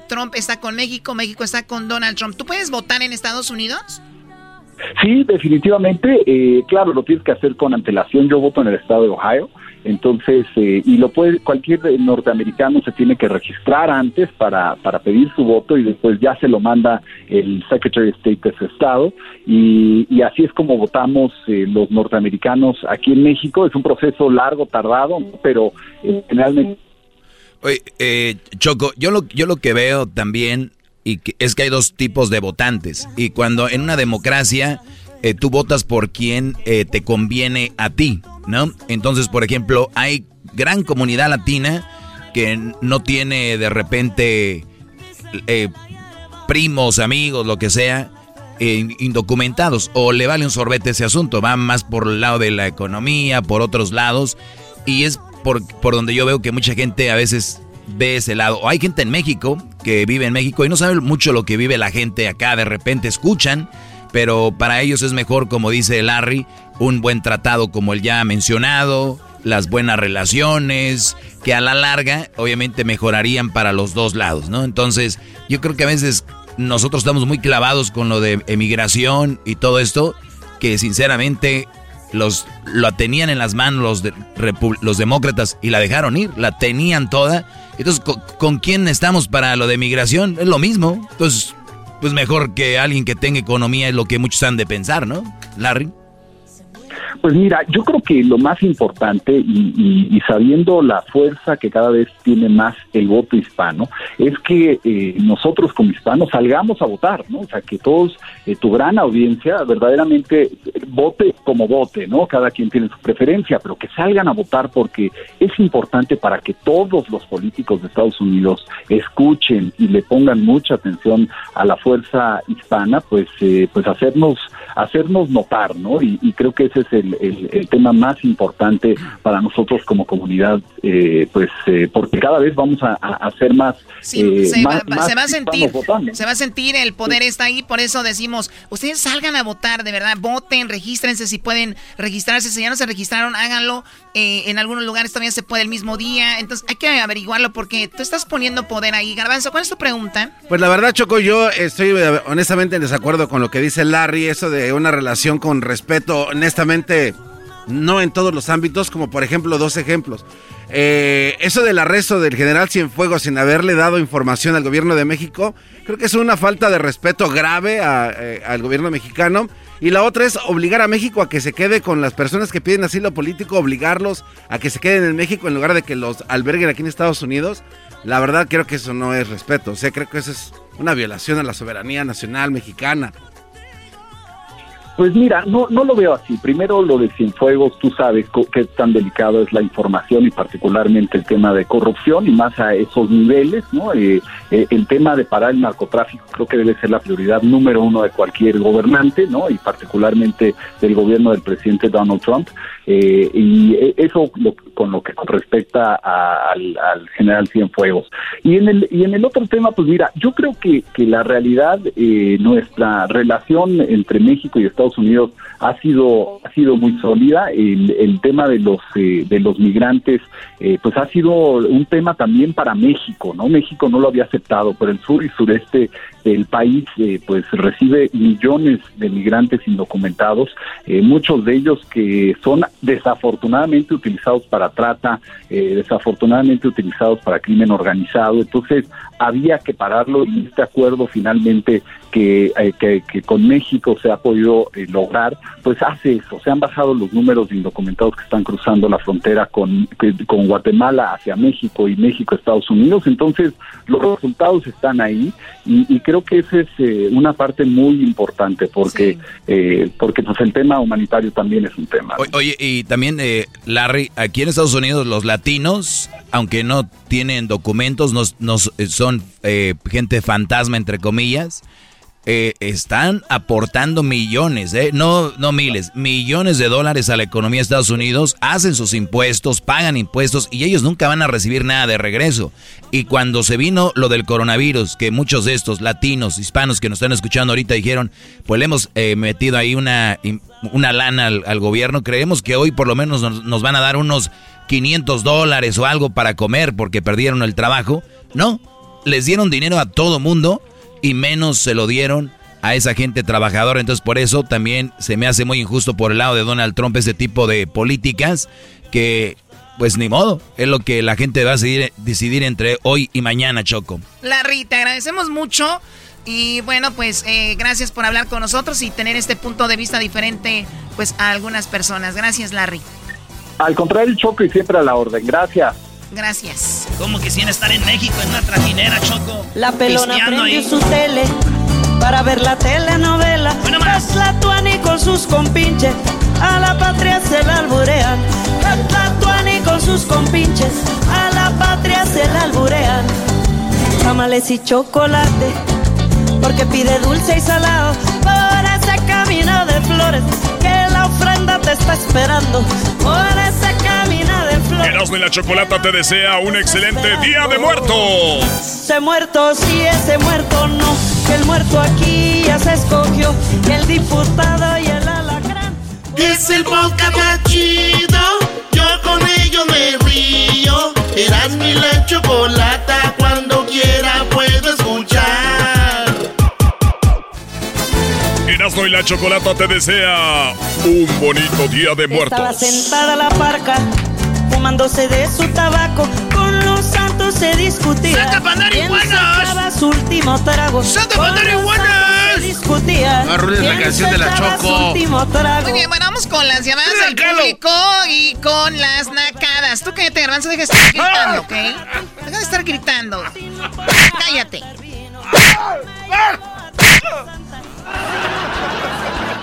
Trump está con México, México está con Donald Trump. ¿Tú puedes votar en Estados Unidos? Sí, definitivamente, claro, lo tienes que hacer con antelación. Yo voto en el estado de Ohio, entonces, y lo puede, cualquier norteamericano se tiene que registrar antes para pedir su voto, y después ya se lo manda el Secretary of State de su estado, y así es como votamos los norteamericanos aquí en México. Es un proceso largo, tardado, pero generalmente... Oye, Choco, yo lo que veo también... Y es que hay 2 tipos de votantes, y cuando en una democracia tú votas por quien te conviene a ti, ¿no? Entonces, por ejemplo, hay gran comunidad latina que no tiene de repente primos, amigos, lo que sea, indocumentados, o le vale un sorbete ese asunto, va más por el lado de la economía, por otros lados, y es por donde yo veo que mucha gente a veces... ve ese lado. O hay gente en México que vive en México y no sabe mucho lo que vive la gente acá, de repente escuchan, pero para ellos es mejor, como dice Larry, un buen tratado como el ya mencionado, las buenas relaciones, que a la larga obviamente mejorarían para los 2 lados, ¿no? Entonces, yo creo que a veces nosotros estamos muy clavados con lo de emigración y todo esto, que sinceramente... Lo tenían en las manos los demócratas y la dejaron ir, la tenían toda. Entonces, ¿con quién estamos para lo de migración? Es lo mismo. Entonces, pues mejor que alguien que tenga economía, es lo que muchos han de pensar, ¿no, Larry? Pues mira, yo creo que lo más importante, y sabiendo la fuerza que cada vez tiene más el voto hispano, es que nosotros como hispanos salgamos a votar, ¿no? O sea, que todos, tu gran audiencia, verdaderamente vote como vote, ¿no? Cada quien tiene su preferencia, pero que salgan a votar, porque es importante para que todos los políticos de Estados Unidos escuchen y le pongan mucha atención a la fuerza hispana, pues hacernos notar, ¿no? Y creo que ese es el tema más importante para nosotros como comunidad, porque cada vez vamos a ser más... Sí, se va a sentir, el poder está ahí, por eso decimos, ustedes salgan a votar, de verdad, voten, regístrense si pueden registrarse, si ya no se registraron, háganlo, en algunos lugares también se puede el mismo día, entonces hay que averiguarlo, porque tú estás poniendo poder ahí. Garbanzo, ¿cuál es tu pregunta? Pues la verdad, Choco, yo estoy honestamente en desacuerdo con lo que dice Larry, eso de una relación con respeto, honestamente No en todos los ámbitos, como por ejemplo, dos ejemplos. Eso del arresto del general Cienfuegos sin haberle dado información al gobierno de México, creo que es una falta de respeto grave al gobierno mexicano. Y la otra es obligar a México a que se quede con las personas que piden asilo político, obligarlos a que se queden en México en lugar de que los alberguen aquí en Estados Unidos. La verdad, creo que eso no es respeto. O sea, creo que eso es una violación a la soberanía nacional mexicana. Pues mira, no lo veo así. Primero, lo de Cienfuegos, tú sabes qué tan delicado es la información y particularmente el tema de corrupción y más a esos niveles, ¿no? El tema de parar el narcotráfico creo que debe ser la prioridad número uno de cualquier gobernante, ¿no? Y particularmente del gobierno del presidente Donald Trump. Y eso con respecta al general Cienfuegos. Y en el otro tema, pues mira, yo creo que la realidad, nuestra relación entre México y Estados Unidos ha sido muy sólida. El tema de los migrantes, pues ha sido un tema también para México, ¿no? México no lo había aceptado, pero el sur y sureste del país pues recibe millones de migrantes indocumentados, muchos de ellos que son desafortunadamente utilizados para trata, desafortunadamente utilizados para crimen organizado. Entonces había que pararlo y este acuerdo finalmente que con México se ha podido lograr, pues hace eso. Se han bajado los números de indocumentados que están cruzando la frontera con Guatemala hacia México y México Estados Unidos. Entonces los resultados están ahí y creo que esa es una parte muy importante porque sí. Porque pues el tema humanitario también es un tema, ¿no? Oye, y también Larry, aquí en Estados Unidos los latinos, aunque no tienen documentos, son gente fantasma entre comillas. Están aportando millones, no miles, millones de dólares a la economía de Estados Unidos, hacen sus impuestos, pagan impuestos y ellos nunca van a recibir nada de regreso. Y cuando se vino lo del coronavirus, que muchos de estos latinos, hispanos que nos están escuchando ahorita dijeron, pues le hemos metido ahí una lana al gobierno, creemos que hoy por lo menos nos van a dar unos $500 o algo para comer porque perdieron el trabajo. No, les dieron dinero a todo mundo y menos se lo dieron a esa gente trabajadora. Entonces por eso también se me hace muy injusto por el lado de Donald Trump ese tipo de políticas que pues ni modo, es lo que la gente va a decidir entre hoy y mañana, Choco. Larry, te agradecemos mucho y bueno pues gracias por hablar con nosotros y tener este punto de vista diferente pues a algunas personas. Gracias, Larry. Al contrario, Choco, y siempre a la orden. Gracias. Gracias. ¿Cómo quisiera estar en México en una trajinera, Choco? La pelona prendió su tele para ver la telenovela. Bueno, Tlatuani con sus compinches a la patria se la alburean. Tlatuani con sus compinches a la patria se la alburean. Tamales y chocolate porque pide dulce y salado. Por ese camino de flores que la ofrenda te está esperando. Por ese camino de flores. Erazno y la Chocolata te desea un excelente día de muertos. Se muerto, sí, ese muerto no. Que el muerto aquí ya se escogió. El diputado y el alacrán. Es el podcast chido. Yo con ello me río. Erazno y la Chocolata cuando quiera puedo escuchar. Erazno y la Chocolata te desea un bonito día de muertos. Estaba sentada la parca, fumándose de su tabaco, con los santos se discutía. ¡Santa Panarihuanas! Sacaba su último trago. ¡Santa Panarihuanas! Discutía. No arruines la canción de la Choco. Muy bien, bueno, vamos con las llamadas al público y con las nacadas. Tú cállate, Garbanzo, deja de estar gritando, ¿ok? Deja de estar gritando. Cállate.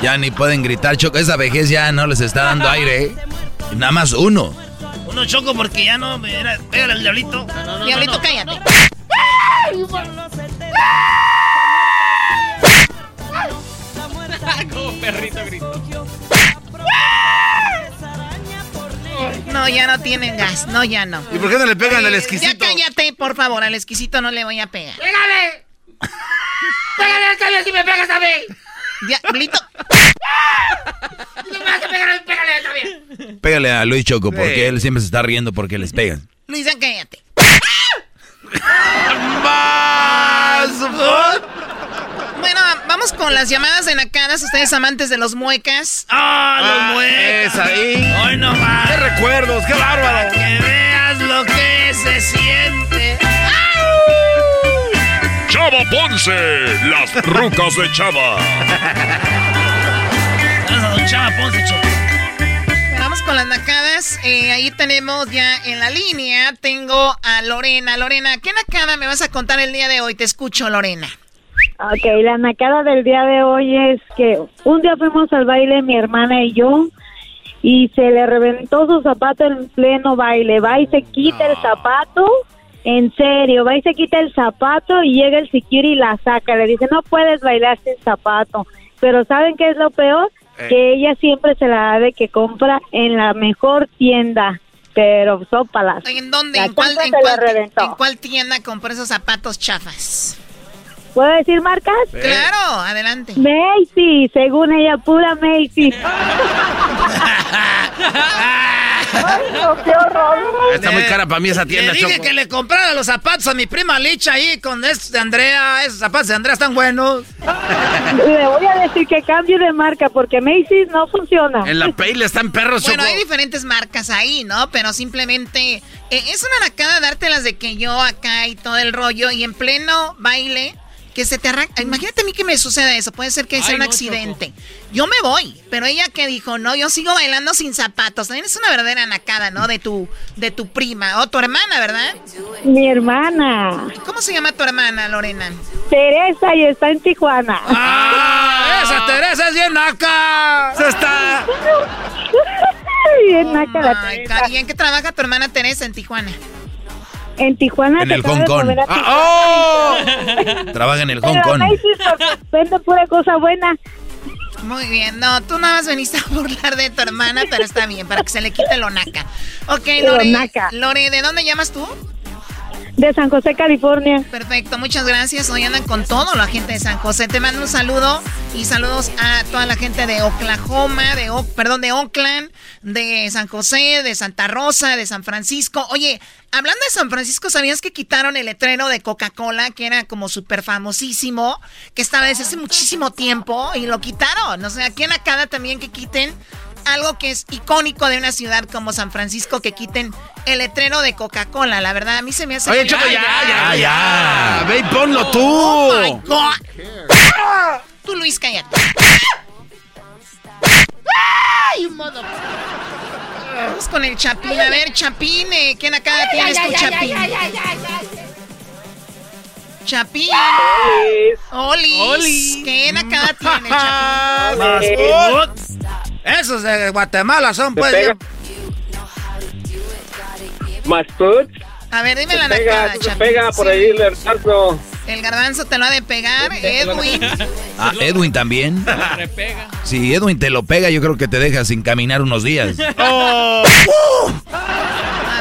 Ya ni pueden gritar, Choco. Esa vejez ya no les está dando aire, ¿eh? Nada más uno. Uno, Choco, porque ya no me era. Pégale al diablito. No, diablito, no. Cállate. Como perrito grito. No, ya no tienen gas. No, ya no. ¿Y por qué no le pegan al exquisito? Ya cállate, por favor. Al exquisito no le voy a pegar. ¡Pégale! ¡Pégale al cabello si me pegas a mí! Diablito. No me vas a pegar a mí, pégale también. Pégale a Luis, Choco, porque sí. Él siempre se está riendo porque les pegan. Luis, cállate. ¡Más! Bueno, vamos. Vamos con las llamadas de nacadas. Ustedes amantes de los muecas. ¡Ah, los muecas! Es ahí. ¡Hoy no va! ¡Qué recuerdos! ¡Qué bárbaro! Para que veas lo que se siente. ¡Au! ¡Chava Ponce! ¡Las rucas de Chava! ¡Vamos a don Chava Ponce, Chava! Vamos con las nacadas. Ahí tenemos ya en la línea. Tengo a Lorena. Lorena, ¿qué nacada me vas a contar el día de hoy? Te escucho, Lorena. Ok, la nacada del día de hoy es que un día fuimos al baile mi hermana y yo y se le reventó su zapato en pleno baile. Va y se quita el zapato, en serio, va y se quita el zapato y llega el security y la saca. Le dice, no puedes bailar sin zapato. Pero ¿saben qué es lo peor? Que ella siempre se la da de que compra en la mejor tienda. Pero sópalas. ¿En dónde? ¿En cuál tienda compró esos zapatos chafas? ¿Puedo decir marcas? Sí. Claro, adelante. Macy, según ella, pura Macy. Ay, no, qué horror. Está muy cara para mí esa tienda, Choco. Le dije que le comprara los zapatos a mi prima Licha ahí con estos de Andrea. Esos zapatos de Andrea están buenos. Le voy a decir que cambie de marca porque Macy's no funciona. En la Payle están perros, Choco. Bueno, hay diferentes marcas ahí, ¿no? Pero simplemente es una nacada dártelas de que yo acá y todo el rollo y en pleno baile que se te arranca. Imagínate a mí que me suceda eso. Puede ser que sea un accidente. Choco. Yo me voy. Pero ella que dijo, no, yo sigo bailando sin zapatos. También es una verdadera nacada, ¿no? De tu prima. O tu hermana, ¿verdad? Mi hermana. ¿Cómo se llama tu hermana, Lorena? Teresa y está en Tijuana. ¡Ah! ¡Esa Teresa es bien naca! ¡Se está! Bien naca la Teresa. ¿Y en qué trabaja tu hermana Teresa en Tijuana? En Tijuana. En el Hong Kong. Trabaja en el Hong Kong. Vende pura cosa buena. Muy bien. No, tú nada más veniste a burlar de tu hermana, pero está bien, para que se le quite lo naca. Ok, Lore, ¿de dónde llamas tú? De San José, California. Perfecto, muchas gracias. Hoy andan con todo la gente de San José. Te mando un saludo y saludos a toda la gente de Oklahoma, de Oakland, de San José, de Santa Rosa, de San Francisco. Oye, hablando de San Francisco, ¿sabías que quitaron el letrero de Coca-Cola, que era como súper famosísimo, que estaba desde hace muchísimo tiempo y lo quitaron? O sea, aquí en Acada también que quiten algo que es icónico de una ciudad como San Francisco, que quiten el letrero de Coca-Cola. La verdad, a mí se me hace... Oye, Choco, ya. Ve y ponlo tú. Oh, my God. Tú, Luis, cállate. ¡Ay, modo! Vamos con el Chapín. A ver, Chapín, ¿quién acá tienes tu Chapín? Chapín. Olis. ¿Quién acá tiene, Chapín? Esos de Guatemala son, pues. Mascot. A ver, dime la nacada, Chapín. Se pega por ahí el garbanzo. El garbanzo te lo ha de pegar, Edwin. Ah, Edwin también. Si Edwin te lo pega, yo creo que te deja sin caminar unos días. A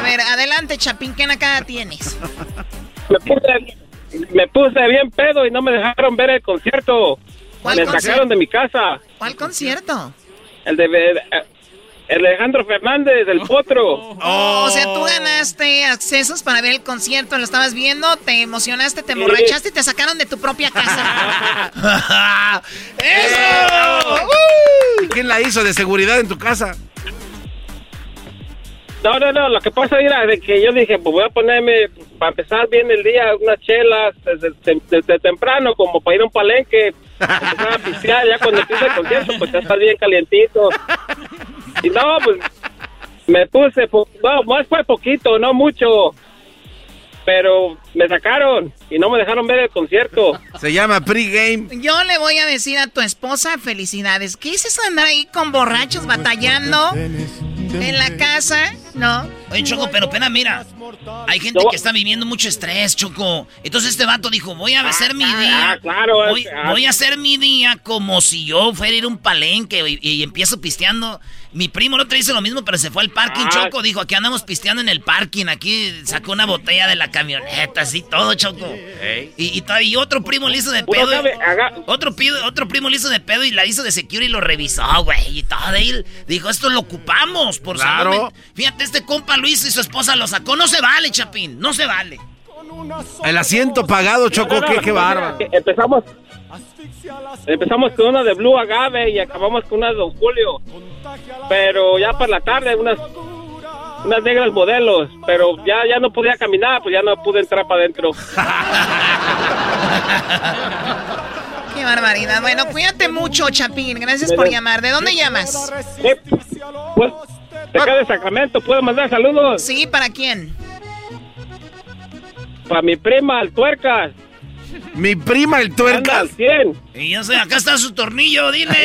ver, adelante, Chapín, ¿qué nacada tienes? Me puse bien pedo y no me dejaron ver el concierto. Me sacaron de mi casa. ¿Cuál concierto? El de Alejandro Fernández, del Potro. O sea, tú ganaste accesos para ver el concierto, lo estabas viendo, te emocionaste, te emborrachaste y te sacaron de tu propia casa. ¡Eso! ¿Quién la hizo de seguridad en tu casa? No, lo que pasa era de que yo dije, pues voy a ponerme, para empezar bien el día, unas chelas desde temprano, como para ir a un palenque. Empezaba a pistear, ya cuando empieza el concierto, pues ya está bien calientito. Y no, pues, me puse, más fue poquito, no mucho, pero me sacaron y no me dejaron ver el concierto. Se llama pregame. Yo le voy a decir a tu esposa, felicidades. ¿Qué es eso de andar ahí con borrachos batallando en la casa? No. Oye, Choco, pero pena, mira, hay gente que está viviendo mucho estrés, Choco. Entonces este vato dijo, voy a hacer mi día. Voy a hacer mi día como si yo fuera a ir a un palenque y empiezo pisteando. Mi primo el otro hizo lo mismo, pero se fue al parking, Choco. Dijo, aquí andamos pisteando en el parking. Aquí sacó una botella de la camioneta, así todo, Choco. ¿Eh? Y otro primo le hizo de pedo. Otro primo le hizo de pedo y la hizo de security y lo revisó, güey. Y todo él dijo, esto lo ocupamos, por claro. Seguro. Fíjate, este compa Luis y su esposa lo sacó. No se vale, Chapín, no se vale. El asiento pagado, Choco, qué bárbaro. Empezamos... Empezamos con una de Blue Agave y acabamos con una de Don Julio. Pero ya para la tarde unas negras modelos, pero ya no podía caminar, pues ya no pude entrar para adentro. Qué barbaridad. Bueno, cuídate mucho, Chapín. Gracias por llamar. ¿De dónde llamas? Pues, de acá de Sacramento. ¿Puedo mandar saludos? Sí, ¿para quién? Para mi prima, el Tuercas. Mi prima, el Tuercas. Anda, 100. Y yo sé, acá está su tornillo, dile.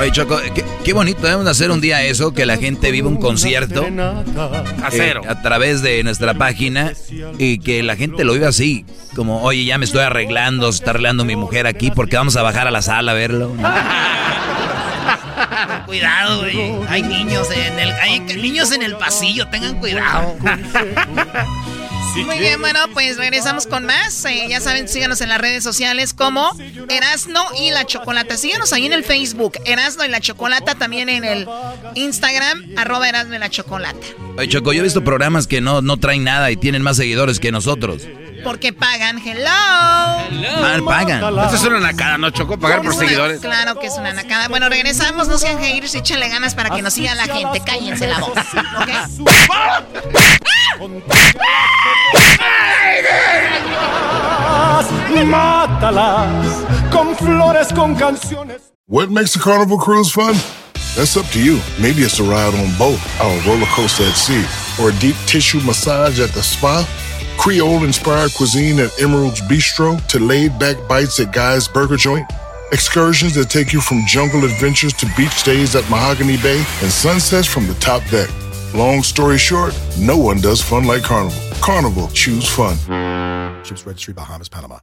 Oye, Choco, qué bonito. Debemos hacer un día eso, que la gente viva un concierto a través de nuestra página y que la gente lo viva así, como, oye, ya me estoy arreglando, se está arreglando mi mujer aquí porque vamos a bajar a la sala a verlo, ¿no? Cuidado, güey. Hay niños en el pasillo, tengan cuidado. Muy bien, bueno, pues regresamos con más. Ya saben, síganos en las redes sociales como Erazno y la Chocolata. Síganos ahí en el Facebook, Erazno y la Chocolata. También en el Instagram, @Erazno y la Chocolata. Oye, Choco, yo he visto programas que no traen nada y tienen más seguidores que nosotros. Porque pagan, hello. Mal pagan. Esto es una nakada, ¿no, Choco? Pagar por seguidores. Claro que es una nakada. Bueno, regresamos, no sean haters, échale ganas para que nos siga la gente. Cállense la voz, ¿ok? Mátalas con flores, con canciones. What makes a carnival cruise fun? That's up to you. Maybe it's a ride on boat, a roller coaster at sea, or a deep tissue massage at the spa. Creole-inspired cuisine at Emerald's Bistro to laid-back bites at Guy's Burger Joint. Excursions that take you from jungle adventures to beach stays at Mahogany Bay and sunsets from the top deck. Long story short, no one does fun like Carnival. Carnival, choose fun. Ships Registry, Bahamas, Panama.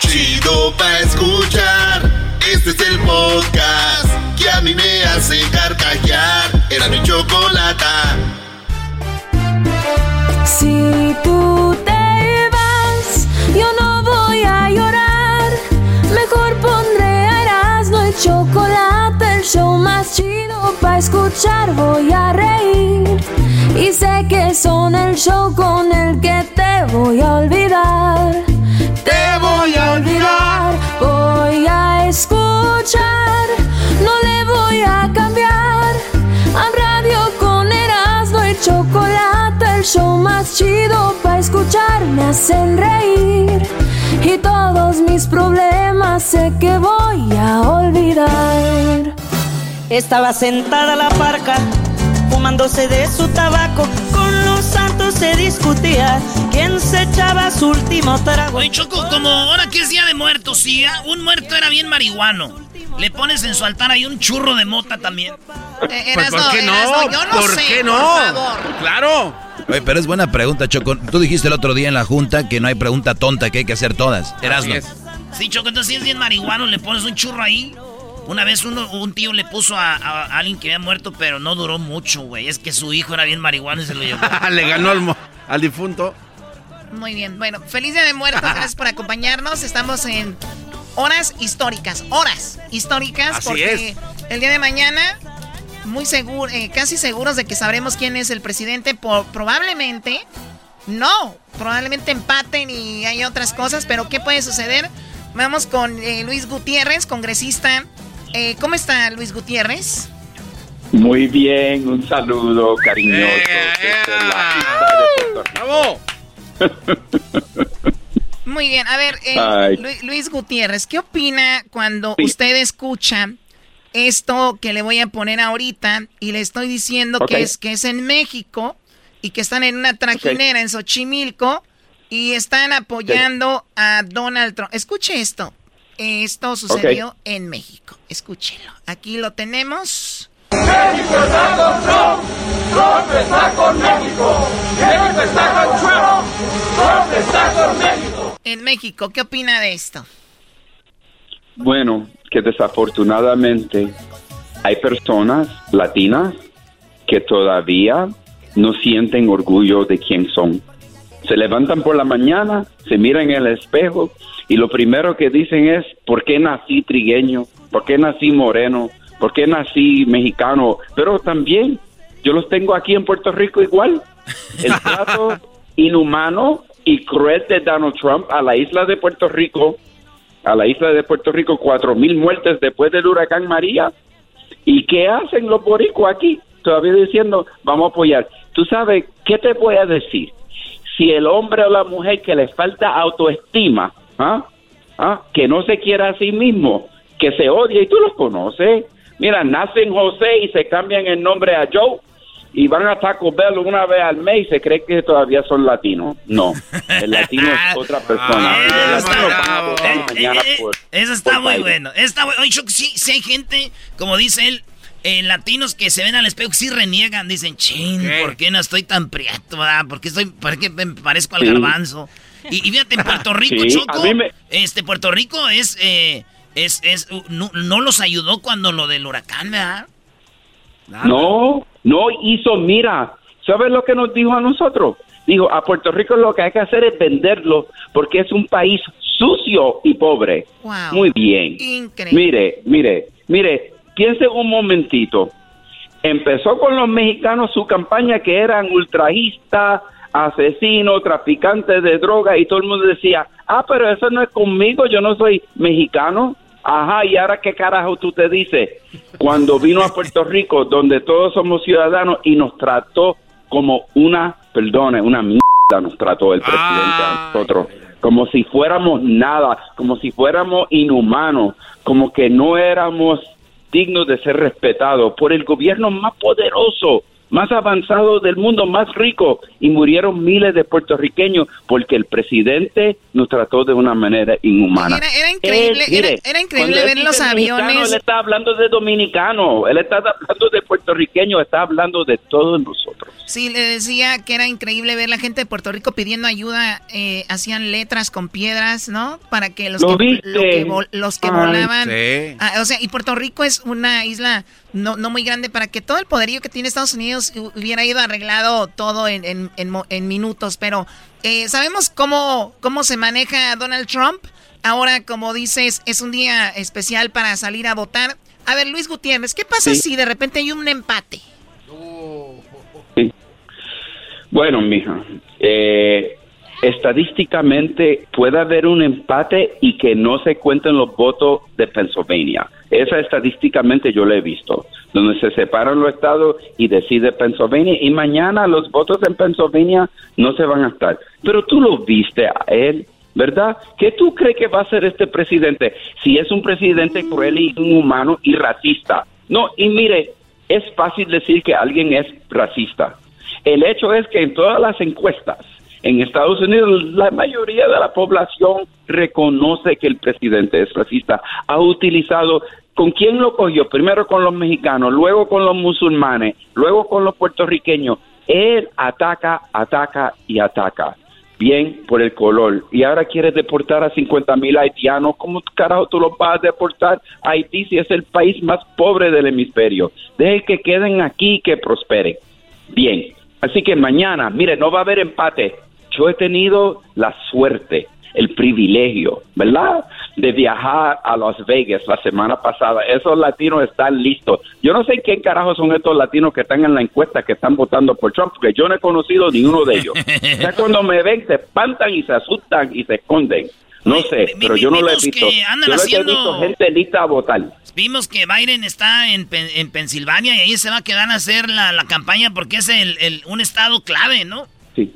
Chido pa' escuchar, este es el podcast que a mí me hace carcajear. Era mi chocolata. Si tú te vas, yo no voy a llorar. Mejor pondré a Erazno y Chocolate, el show más chido pa' escuchar. Voy a reír y sé que son el show con el que te voy a olvidar. Te voy a olvidar. Voy a escuchar, no le voy a cambiar. A radio con Erazno y Chocolate, el show más chido pa' escuchar. Me hacen reír y todos mis problemas sé que voy a olvidar. Estaba sentada la parca fumándose de su tabaco, con los santos se discutía quién se echaba su último trago. Oye, Choco, como ahora que es día de muertos, sí, un muerto era bien marihuano. Le pones en su altar ahí un churro de mota también. ¿Por qué no? Yo no sé, ¿qué no? Por favor. Claro. Oye, pero es buena pregunta, Choco. Tú dijiste el otro día en la junta que no hay pregunta tonta, que hay que hacer todas. Erazno. Sí, Choco, entonces si es bien marihuano, le pones un churro ahí. Una vez un tío le puso a alguien que había muerto, pero no duró mucho, güey. Es que su hijo era bien marihuano y se lo llevó. Le ganó al difunto. Muy bien, bueno, feliz día de muertos. Gracias por acompañarnos. Estamos en horas históricas. Así porque es. El día de mañana... muy seguro, casi seguros de que sabremos quién es el presidente. Probablemente empaten y hay otras cosas, pero ¿qué puede suceder? Vamos con Luis Gutiérrez, congresista. ¿Cómo está Luis Gutiérrez? Muy bien, un saludo cariñoso. ¡Bravo! Muy bien, a ver, Luis Gutiérrez, ¿qué opina cuando usted escucha esto que le voy a poner ahorita y le estoy diciendo que es en México y que están en una trajinera en Xochimilco y están apoyando a Donald Trump? Escuche esto. Esto sucedió en México. Escúchelo. Aquí lo tenemos. México está con Trump. Trump está con México. México está con Trump. Trump está con México. En México, ¿qué opina de esto? Bueno, que desafortunadamente hay personas latinas que todavía no sienten orgullo de quién son. Se levantan por la mañana, se miran en el espejo y lo primero que dicen es: ¿por qué nací trigueño? ¿Por qué nací moreno? ¿Por qué nací mexicano? Pero también yo los tengo aquí en Puerto Rico igual. El trato inhumano y cruel de Donald Trump a la isla de Puerto Rico, 4,000 muertes después del huracán María. ¿Y qué hacen los boricuas aquí? Todavía diciendo, vamos a apoyar. ¿Tú sabes qué te voy a decir? Si el hombre o la mujer que les falta autoestima, que no se quiera a sí mismo, que se odia, y tú los conoces. Mira, nacen José y se cambian el nombre a Joe y van a Taco Bell una vez al mes y se cree que todavía son latinos. No, el latino es otra persona. Eso está muy bueno. Oye, yo, sí hay gente, como dice él, latinos que se ven al espejo, sí reniegan, dicen, chin, ¿por qué no estoy tan prieto? ¿Por qué me parezco al garbanzo? Y fíjate, en Puerto Rico, Choco, Puerto Rico no los ayudó cuando lo del huracán, ¿verdad? Nada. No hizo, mira, ¿sabes lo que nos dijo a nosotros? Dijo, a Puerto Rico lo que hay que hacer es venderlo porque es un país sucio y pobre. Wow. Muy bien. Increíble. Mire, piense un momentito. Empezó con los mexicanos su campaña que eran ultraístas, asesinos, traficantes de droga, y todo el mundo decía, pero eso no es conmigo, yo no soy mexicano. Ajá, ¿y ahora qué carajo tú te dices? Cuando vino a Puerto Rico, donde todos somos ciudadanos, y nos trató como una mierda nos trató el presidente a nosotros. Como si fuéramos nada, como si fuéramos inhumanos, como que no éramos dignos de ser respetados por el gobierno más poderoso, más avanzado del mundo, más rico, y murieron miles de puertorriqueños porque el presidente nos trató de una manera inhumana. Era increíble, era increíble ver los aviones. Él está hablando de dominicanos, él está hablando de puertorriqueños, está hablando de todos nosotros. Sí, le decía que era increíble ver la gente de Puerto Rico pidiendo ayuda, hacían letras con piedras, ¿no? Para que los que volaban. Sí. Y Puerto Rico es una isla no muy grande, para que todo el poderío que tiene Estados Unidos hubiera ido arreglado todo en minutos, pero sabemos cómo se maneja Donald Trump. Ahora, como dices, es un día especial para salir a votar. A ver, Luis Gutiérrez, ¿qué pasa si de repente hay un empate? Sí. Bueno, mija, estadísticamente puede haber un empate y que no se cuenten los votos de Pennsylvania. Esa estadísticamente yo la he visto, donde se separan los estados y decide Pennsylvania, y mañana los votos en Pennsylvania no se van a estar. Pero tú lo viste a él, ¿verdad? ¿Qué tú crees que va a hacer este presidente? Si es un presidente cruel y inhumano y racista. No, y mire, es fácil decir que alguien es racista. El hecho es que en todas las encuestas en Estados Unidos, la mayoría de la población reconoce que el presidente es racista. Ha utilizado, ¿con quién lo cogió? Primero con los mexicanos, luego con los musulmanes, luego con los puertorriqueños. Él ataca. Bien, por el color. Y ahora quieres deportar a 50,000 haitianos. ¿Cómo carajo tú los vas a deportar a Haití si es el país más pobre del hemisferio? Deje que queden aquí y que prosperen. Bien, así que mañana, mire, no va a haber empate. Yo he tenido la suerte, el privilegio, ¿verdad?, de viajar a Las Vegas la semana pasada. Esos latinos están listos. Yo no sé quién carajo son estos latinos que están en la encuesta, que están votando por Trump, porque yo no he conocido ninguno de ellos. Ya cuando me ven, se espantan y se asustan y se esconden. No sé, pero yo no lo he visto. Yo he visto gente lista a votar. Vimos que Biden está en Pensilvania y ahí se va a quedar a hacer la campaña porque es un estado clave, ¿no? Sí,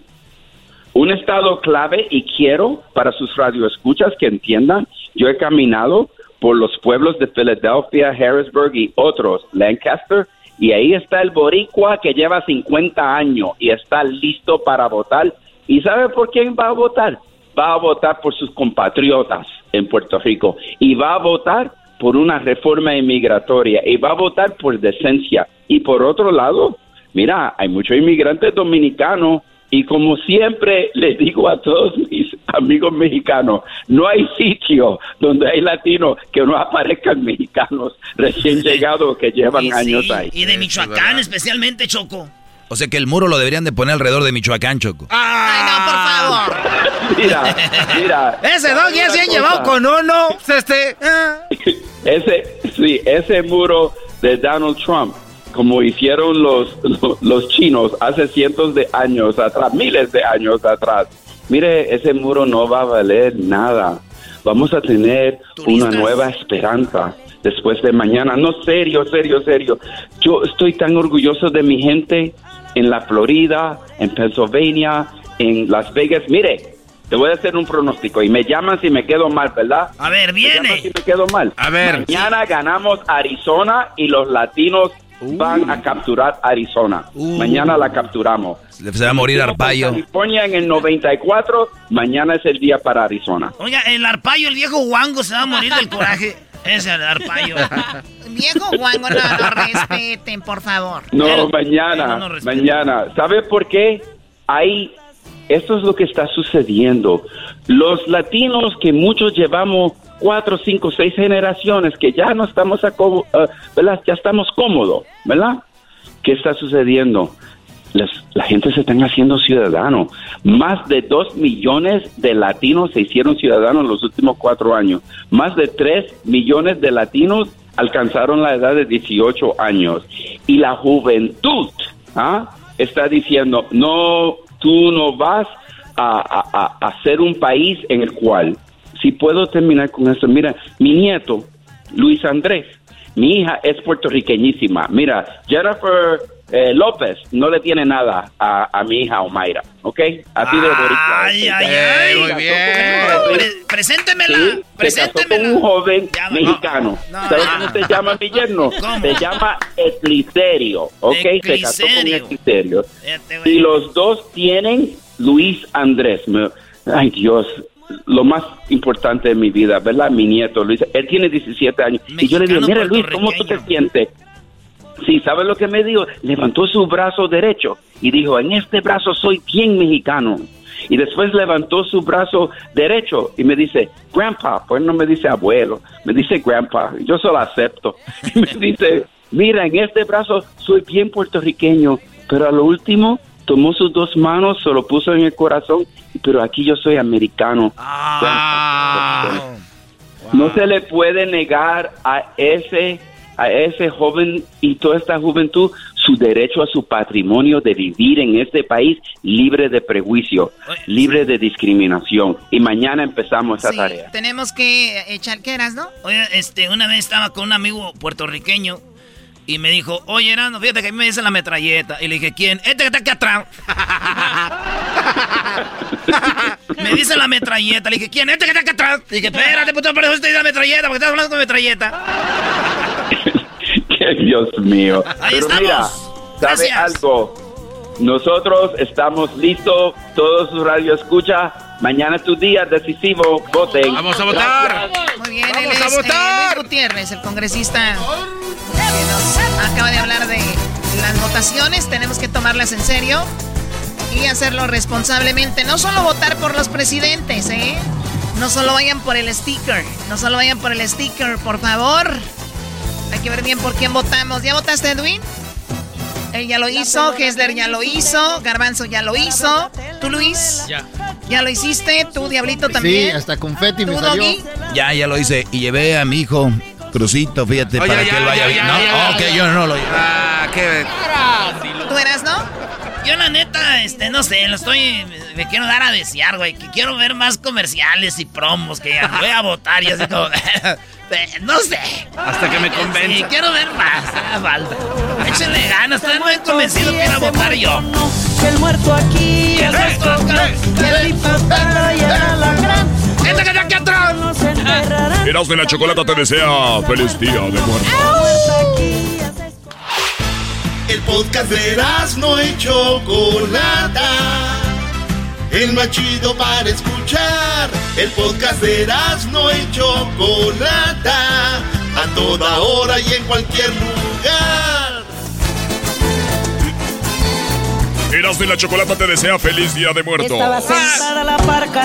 un estado clave, y quiero, para sus radioescuchas que entiendan, yo he caminado por los pueblos de Filadelfia, Harrisburg y otros, Lancaster, y ahí está el boricua que lleva 50 años y está listo para votar. ¿Y sabe por quién va a votar? Va a votar por sus compatriotas en Puerto Rico, y va a votar por una reforma inmigratoria, y va a votar por decencia. Y por otro lado, mira, hay muchos inmigrantes dominicanos, y como siempre les digo a todos mis amigos mexicanos, no hay sitio donde hay latinos que no aparezcan mexicanos recién llegados que llevan años ahí. Y de Michoacán especialmente, Choco. O sea que el muro lo deberían de poner alrededor de Michoacán, Choco. ¡Ay, no, por favor! Mira. Ese dog ya se han llevado con uno. Ese muro de Donald Trump como hicieron los chinos hace cientos de años atrás, miles de años atrás. Mire, ese muro no va a valer nada. Vamos a tener una nueva esperanza después de mañana. No, serio. Yo estoy tan orgulloso de mi gente en la Florida, en Pennsylvania, en Las Vegas. Mire, te voy a hacer un pronóstico y me llaman si me quedo mal, ¿verdad? A ver, viene. Me llaman si me quedo mal. A ver. Mañana ganamos Arizona y los latinos van a capturar Arizona. Mañana la capturamos. Se va a morir Arpaio. California en el 94, mañana es el día para Arizona. Oiga, el Arpaio, el viejo guango, se va a morir del coraje. Ese Arpaio. Viejo guango, no respeten, por favor. No, mañana. ¿Sabe por qué? Ahí, esto es lo que está sucediendo. Los latinos, que muchos llevamos 4, 5, 6 generaciones, que ya no estamos ¿verdad? Ya estamos cómodos, ¿verdad? ¿Qué está sucediendo? La gente se están haciendo ciudadanos. Más de 2 millones de latinos se hicieron ciudadanos en los últimos 4 años. Más de 3 millones de latinos alcanzaron la edad de 18 años. Y la juventud está diciendo, no, tú no vas a ser un país en el cual... Si puedo terminar con esto, mira, mi nieto, Luis Andrés, mi hija es puertorriqueñísima. Mira, Jennifer López no le tiene nada a mi hija Omaira, ¿ok? A ti de boricua. ¡Ay! Muy bien. Preséntemela, sí, preséntemela. Con un joven mexicano. No. ¿Sabes cómo te llama mi yerno? ¿Cómo? Se llama Ecliserio, ¿ok? Se casó con Ecliserio. Y los dos tienen Luis Andrés. Ay, Dios, lo más importante de mi vida, ¿verdad? Mi nieto, Luis, él tiene 17 años. Mexicano, y yo le digo, mira, Luis, ¿cómo tú te sientes? Sí, ¿sabes lo que me dijo? Levantó su brazo derecho y dijo, en este brazo soy bien mexicano. Y después levantó su brazo derecho y me dice, grandpa, pues no me dice abuelo, me dice grandpa, yo solo acepto. Y me dice, mira, en este brazo soy bien puertorriqueño, pero a lo último... Tomó sus dos manos, se lo puso en el corazón, pero aquí yo soy americano. Wow. No se le puede negar a ese joven y toda esta juventud su derecho a su patrimonio de vivir en este país libre de prejuicio, libre de discriminación. Y mañana empezamos esa tarea. Tenemos que echar queras, ¿no? Oye, una vez estaba con un amigo puertorriqueño. Y me dijo, oye, Erazno, fíjate que a mí me dicen la metralleta. Y le dije, ¿quién? Este que está aquí atrás. Me dicen la metralleta. Le dije, ¿quién? Este que está aquí atrás. Le dije, espérate, puto, por eso estoy de la metralleta, porque estás hablando con metralleta. Dios mío. Ahí pero estamos. Mira, ¿sabe algo? Nosotros estamos listos. Todos sus radios escucha. Mañana es tu día decisivo. Voten. Vamos a votar. Gracias. Muy bien, vamos a votar. Luis Gutiérrez, el congresista... que nos acaba de hablar de las votaciones. Tenemos que tomarlas en serio y hacerlo responsablemente. No solo votar por los presidentes, no solo vayan por el sticker. Por favor, hay que ver bien por quién votamos. ¿Ya votaste, Edwin? Él ya lo hizo, Hesler ya lo hizo, Garbanzo ya lo hizo. ¿Tú, Luis? Ya lo hiciste, tú, Diablito, también. Sí, hasta confeti me salió. Ya lo hice y llevé a mi hijo Crucito, fíjate, para que él vaya bien. No, que yo no lo llevo. Qué... ¿Tú eras, no? Yo, la neta, no sé, me quiero dar a desear, güey, que quiero ver más comerciales y promos, que ya voy a votar y así como... no sé. Hasta que me convenza. Sí, quiero ver más, falta. Échenle ganas, estoy muy convencido que quiero votar yo. El muerto aquí, el muerto acá, el hipopótamo y el alacrán. ¡Esta que está aquí atrás! Erazno y la Chocolata te desea feliz día de muerte. El podcast de Erazno y Chocolata, el más chido para escuchar. El podcast de Erazno y Chocolata, a toda hora y en cualquier lugar. Erazno y la Chocolata te desea feliz día de muerto. Estaba sentada la parca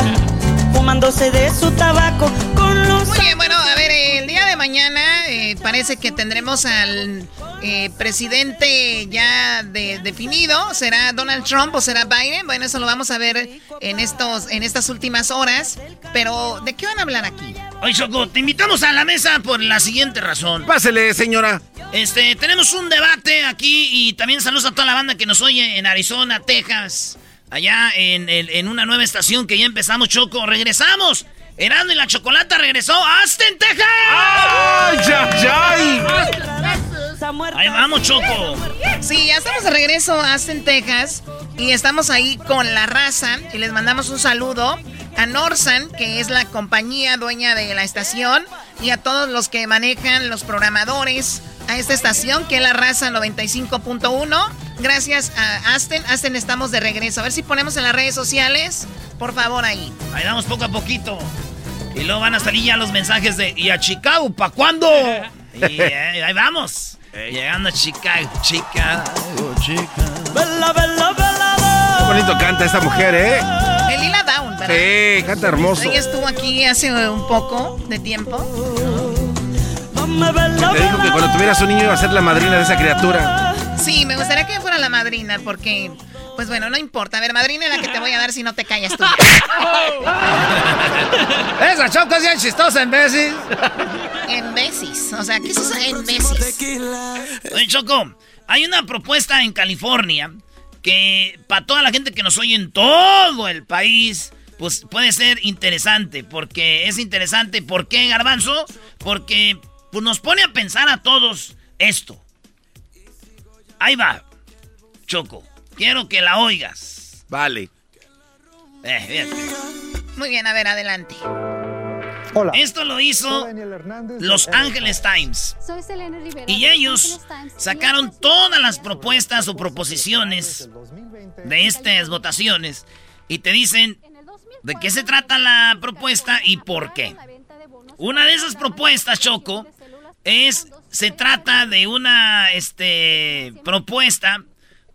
fumándose de su tabaco con los... Muy bien, bueno, a ver, el día de mañana parece que tendremos al presidente ya definido. ¿Será Donald Trump o será Biden? Bueno, eso lo vamos a ver en estas últimas horas. Pero, ¿de qué van a hablar aquí? Oye, Choco, te invitamos a la mesa por la siguiente razón. Pásele, señora. Tenemos un debate aquí y también saludos a toda la banda que nos oye en Arizona, Texas, allá en una nueva estación que ya empezamos, Choco. Regresamos. Erazno y la Chocolata regresó a Austin, Texas. ¡Ay, ay, ay! Ahí vamos, Choco. Sí, ya estamos de regreso a Austin, Texas. Y estamos ahí con la raza. Y les mandamos un saludo a Norsan, que es la compañía dueña de la estación. Y a todos los que manejan, los programadores a esta estación, que es la raza 95.1. Gracias a Austin. Austin, estamos de regreso. A ver si ponemos en las redes sociales... Por favor, ahí. Ahí damos poco a poquito. Y luego van a salir ya los mensajes de... ¿Y a Chicago? ¿Para cuándo? Y ahí vamos. Llegando a Chicago. Chicago, Chicago. Bella, bella, bella. Qué bonito canta esta mujer, ¿eh? El Lila Down, ¿verdad? Sí, canta hermoso. Ella estuvo aquí hace un poco de tiempo. Te dijo que cuando tuvieras un niño iba a ser la madrina de esa criatura. Sí, me gustaría que fuera la madrina porque... Pues bueno, no importa. A ver, madrina, la que te voy a dar si no te callas tú. Esa Choco es bien chistosa en veces. En veces. O sea, ¿qué es eso en veces? Oye, Choco, hay una propuesta en California que para toda la gente que nos oye en todo el país, pues puede ser interesante. Porque es interesante. ¿Por qué, Garbanzo? Porque pues, nos pone a pensar a todos esto. Ahí va, Choco. Quiero que la oigas. Vale. Bien. Muy bien, a ver, adelante. Hola. Esto lo hizo Los Angeles Times. Soy Selena Rivera. Y ellos sacaron todas las propuestas o proposiciones de estas votaciones y te dicen de qué se trata la propuesta y por qué. Una de esas propuestas, Choco, se trata de una propuesta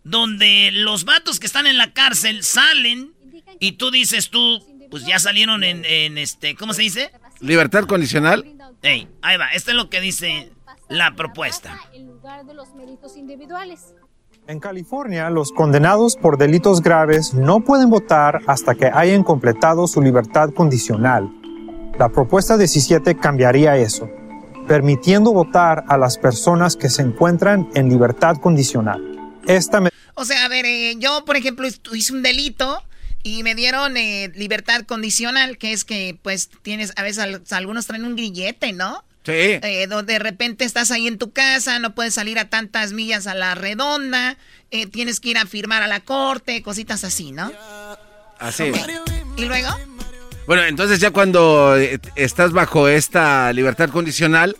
donde los vatos que están en la cárcel salen y tú dices tú, pues ya salieron en ¿cómo se dice? Libertad condicional. Ey, ahí va, esto es lo que dice la propuesta. En lugar de los méritos individuales. En California, los condenados por delitos graves no pueden votar hasta que hayan completado su libertad condicional. La propuesta 17 cambiaría eso, permitiendo votar a las personas que se encuentran en libertad condicional. O sea, a ver, yo, por ejemplo, hice un delito y me dieron libertad condicional, que es que, pues, tienes, a veces algunos traen un grillete, ¿no? Sí. Donde de repente estás ahí en tu casa, no puedes salir a tantas millas a la redonda, tienes que ir a firmar a la corte, cositas así, ¿no? Así. Okay. ¿Y luego? Bueno, entonces ya cuando estás bajo esta libertad condicional...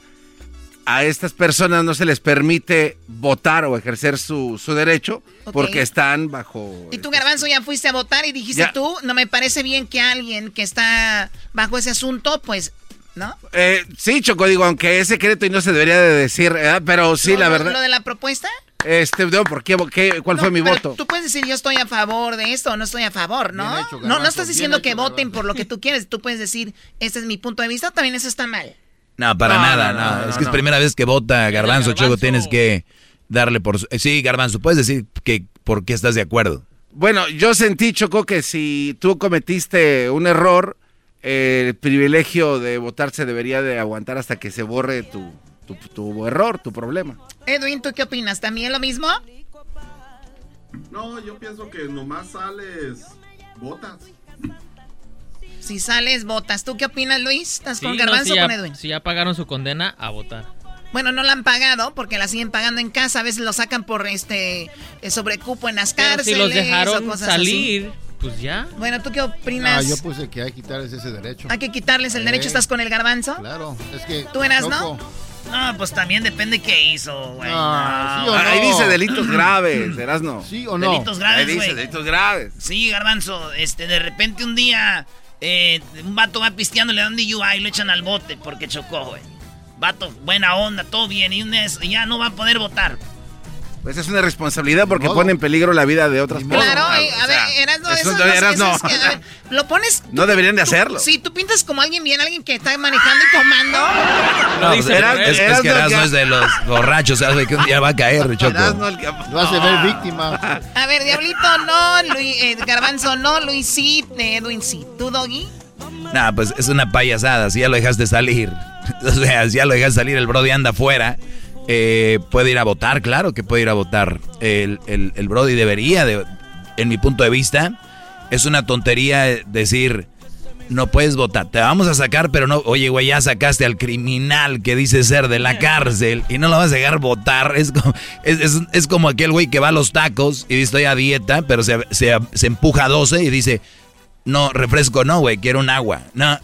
A estas personas no se les permite votar o ejercer su derecho porque están bajo... Y tú, Garbanzo, ya fuiste a votar y dijiste ya. Tú, no me parece bien que alguien que está bajo ese asunto, pues, ¿no? Sí, Choco, digo, aunque es secreto y no se debería de decir, pero sí, la verdad... ¿Lo de la propuesta? No, ¿por qué? ¿Cuál fue mi voto? Tú puedes decir, yo estoy a favor de esto o no estoy a favor, ¿no? Bien hecho, Garbanzo, no estás diciendo que voten por lo que tú quieres. Tú puedes decir, este es mi punto de vista, también eso está mal. No, para nada, no. Es que es primera vez que vota Garbanzo, Choco, tienes que darle por... Sí, Garbanzo, puedes decir que por qué estás de acuerdo. Bueno, yo sentí, Choco, que si tú cometiste un error, el privilegio de votar se debería de aguantar hasta que se borre tu error, tu problema. Edwin, ¿tú qué opinas? ¿También lo mismo? No, yo pienso que nomás sales, votas. Si sales, votas. ¿Tú qué opinas, Luis? ¿Estás con Garbanzo o con Edwin? Si ya pagaron su condena, a votar. Bueno, no la han pagado porque la siguen pagando en casa. A veces lo sacan por sobrecupo en las cárceles. Si los dejaron o cosas salir, así. Pues ya. Bueno, ¿tú qué opinas? No, yo puse que hay que quitarles ese derecho. Hay que quitarles el derecho. ¿Estás con el Garbanzo? Claro. Es que ¿tú eras, no? No, pues también depende qué hizo, güey. No, ¿sí o no? Ahí dice delitos graves, Erazno. ¿Sí o no? Delitos graves, güey. Ahí dice delitos graves. Sí, Garbanzo. De repente un día... un vato va pisteando, le dan DUI y lo echan al bote porque chocó, güey. Vato, buena onda, todo bien, y ya no va a poder votar. Pues es una responsabilidad porque pone en peligro la vida de otras personas. Claro, a ver, Erazno, eso es que, a ver, lo pones... No deberían de hacerlo. Sí, tú pintas como alguien bien, alguien que está manejando y tomando. No, es que Erazno es de los borrachos, ¿sabes? Que un día va a caer, Choco. Erazno el que... Lo hace ver víctima. A ver, Diablito, no, Garbanzo, no, Luis, sí, Edwin, sí. ¿Tú, Doggy? Nah, pues es una payasada, si ya lo dejaste salir. O sea, si ya lo dejaste salir, el Brody anda afuera. Puede ir a votar, claro que puede ir a votar. El Brody debería, en mi punto de vista, es una tontería decir, no puedes votar, te vamos a sacar, pero no, oye, güey, ya sacaste al criminal que dice ser de la cárcel y no lo vas a dejar votar. Es como aquel güey que va a los tacos y dice, estoy a dieta, pero se empuja a 12 y dice, no, refresco no, güey, quiero un agua. No,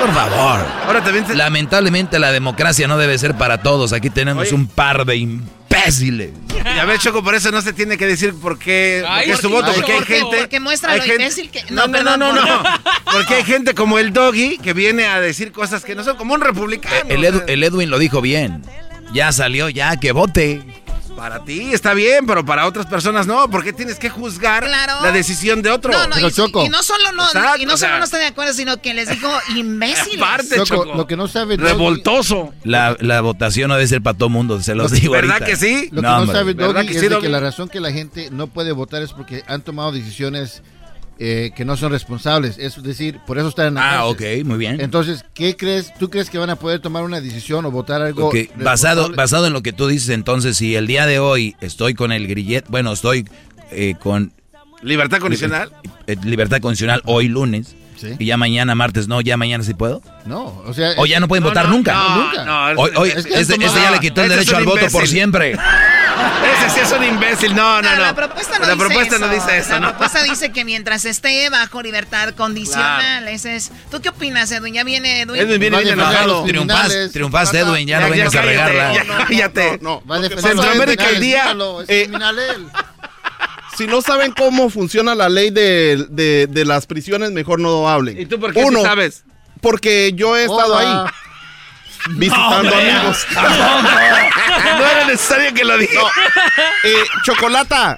por favor. Ahora también lamentablemente la democracia no debe ser para todos. Aquí tenemos un par de imbéciles. Ya ves, Choco, por eso no se tiene que decir por qué es tu voto, porque hay gente... Porque muestra lo imbécil que... No. Porque hay gente como el Doggy que viene a decir cosas que no son, como un republicano. El Edwin lo dijo bien. Ya salió, ya, que vote. Para ti está bien, pero para otras personas no. ¿Por qué tienes que juzgar la decisión de otro? No, Choco. Y no solo no, exacto, y no, solo no está de acuerdo, sino que les digo imbéciles. Aparte, Choco, lo que no sabe Doggy, revoltoso. La votación no debe ser para todo mundo, se los digo ahorita. ¿Verdad que sí? Lo que no sabe Doggy es que la razón que la gente no puede votar es porque han tomado decisiones que no son responsables. Es decir, por eso están en la cárcel. Ok, muy bien. Entonces, ¿qué crees? ¿Tú crees que van a poder tomar una decisión o votar algo? Okay. Basado en lo que tú dices, entonces, si el día de hoy estoy con el grillete, bueno, estoy con... ¿Libertad condicional? Libertad condicional hoy lunes. ¿Sí? Y ya mañana, martes, no, ya mañana sí puedo. No, o sea... O ya no pueden votar nunca. No, nunca. Hoy, es que este ya le quitó el derecho al voto por siempre. Ese sí es un imbécil, no. La propuesta no dice eso. La propuesta dice que mientras esté bajo libertad condicional, ese es... ¿Tú qué opinas, Edwin? Ya viene Edwin. Edwin viene enojado. Triunfaste, Edwin, ya no vienes a regarla. Cállate. No, va a defender Centroamérica el día. Es criminal él. Si no saben cómo funciona la ley de las prisiones, mejor no hablen. ¿Y tú por qué sí sabes? Porque yo he estado ahí. Visitando amigos. No era necesario que lo diga. No. Chocolata,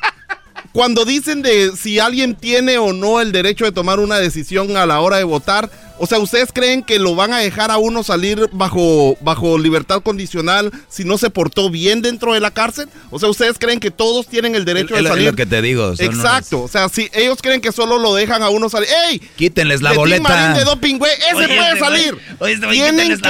cuando dicen de si alguien tiene o no el derecho de tomar una decisión a la hora de votar, o sea, ¿ustedes creen que lo van a dejar a uno salir bajo libertad condicional si no se portó bien dentro de la cárcel? O sea, ¿ustedes creen que todos tienen el derecho de salir? Es lo que te digo. Exacto. Unos... O sea, si ellos creen que solo lo dejan a uno salir. ¡Ey! Quítenles la boleta. Marín de doping, güey. Ese puede salir. Tienen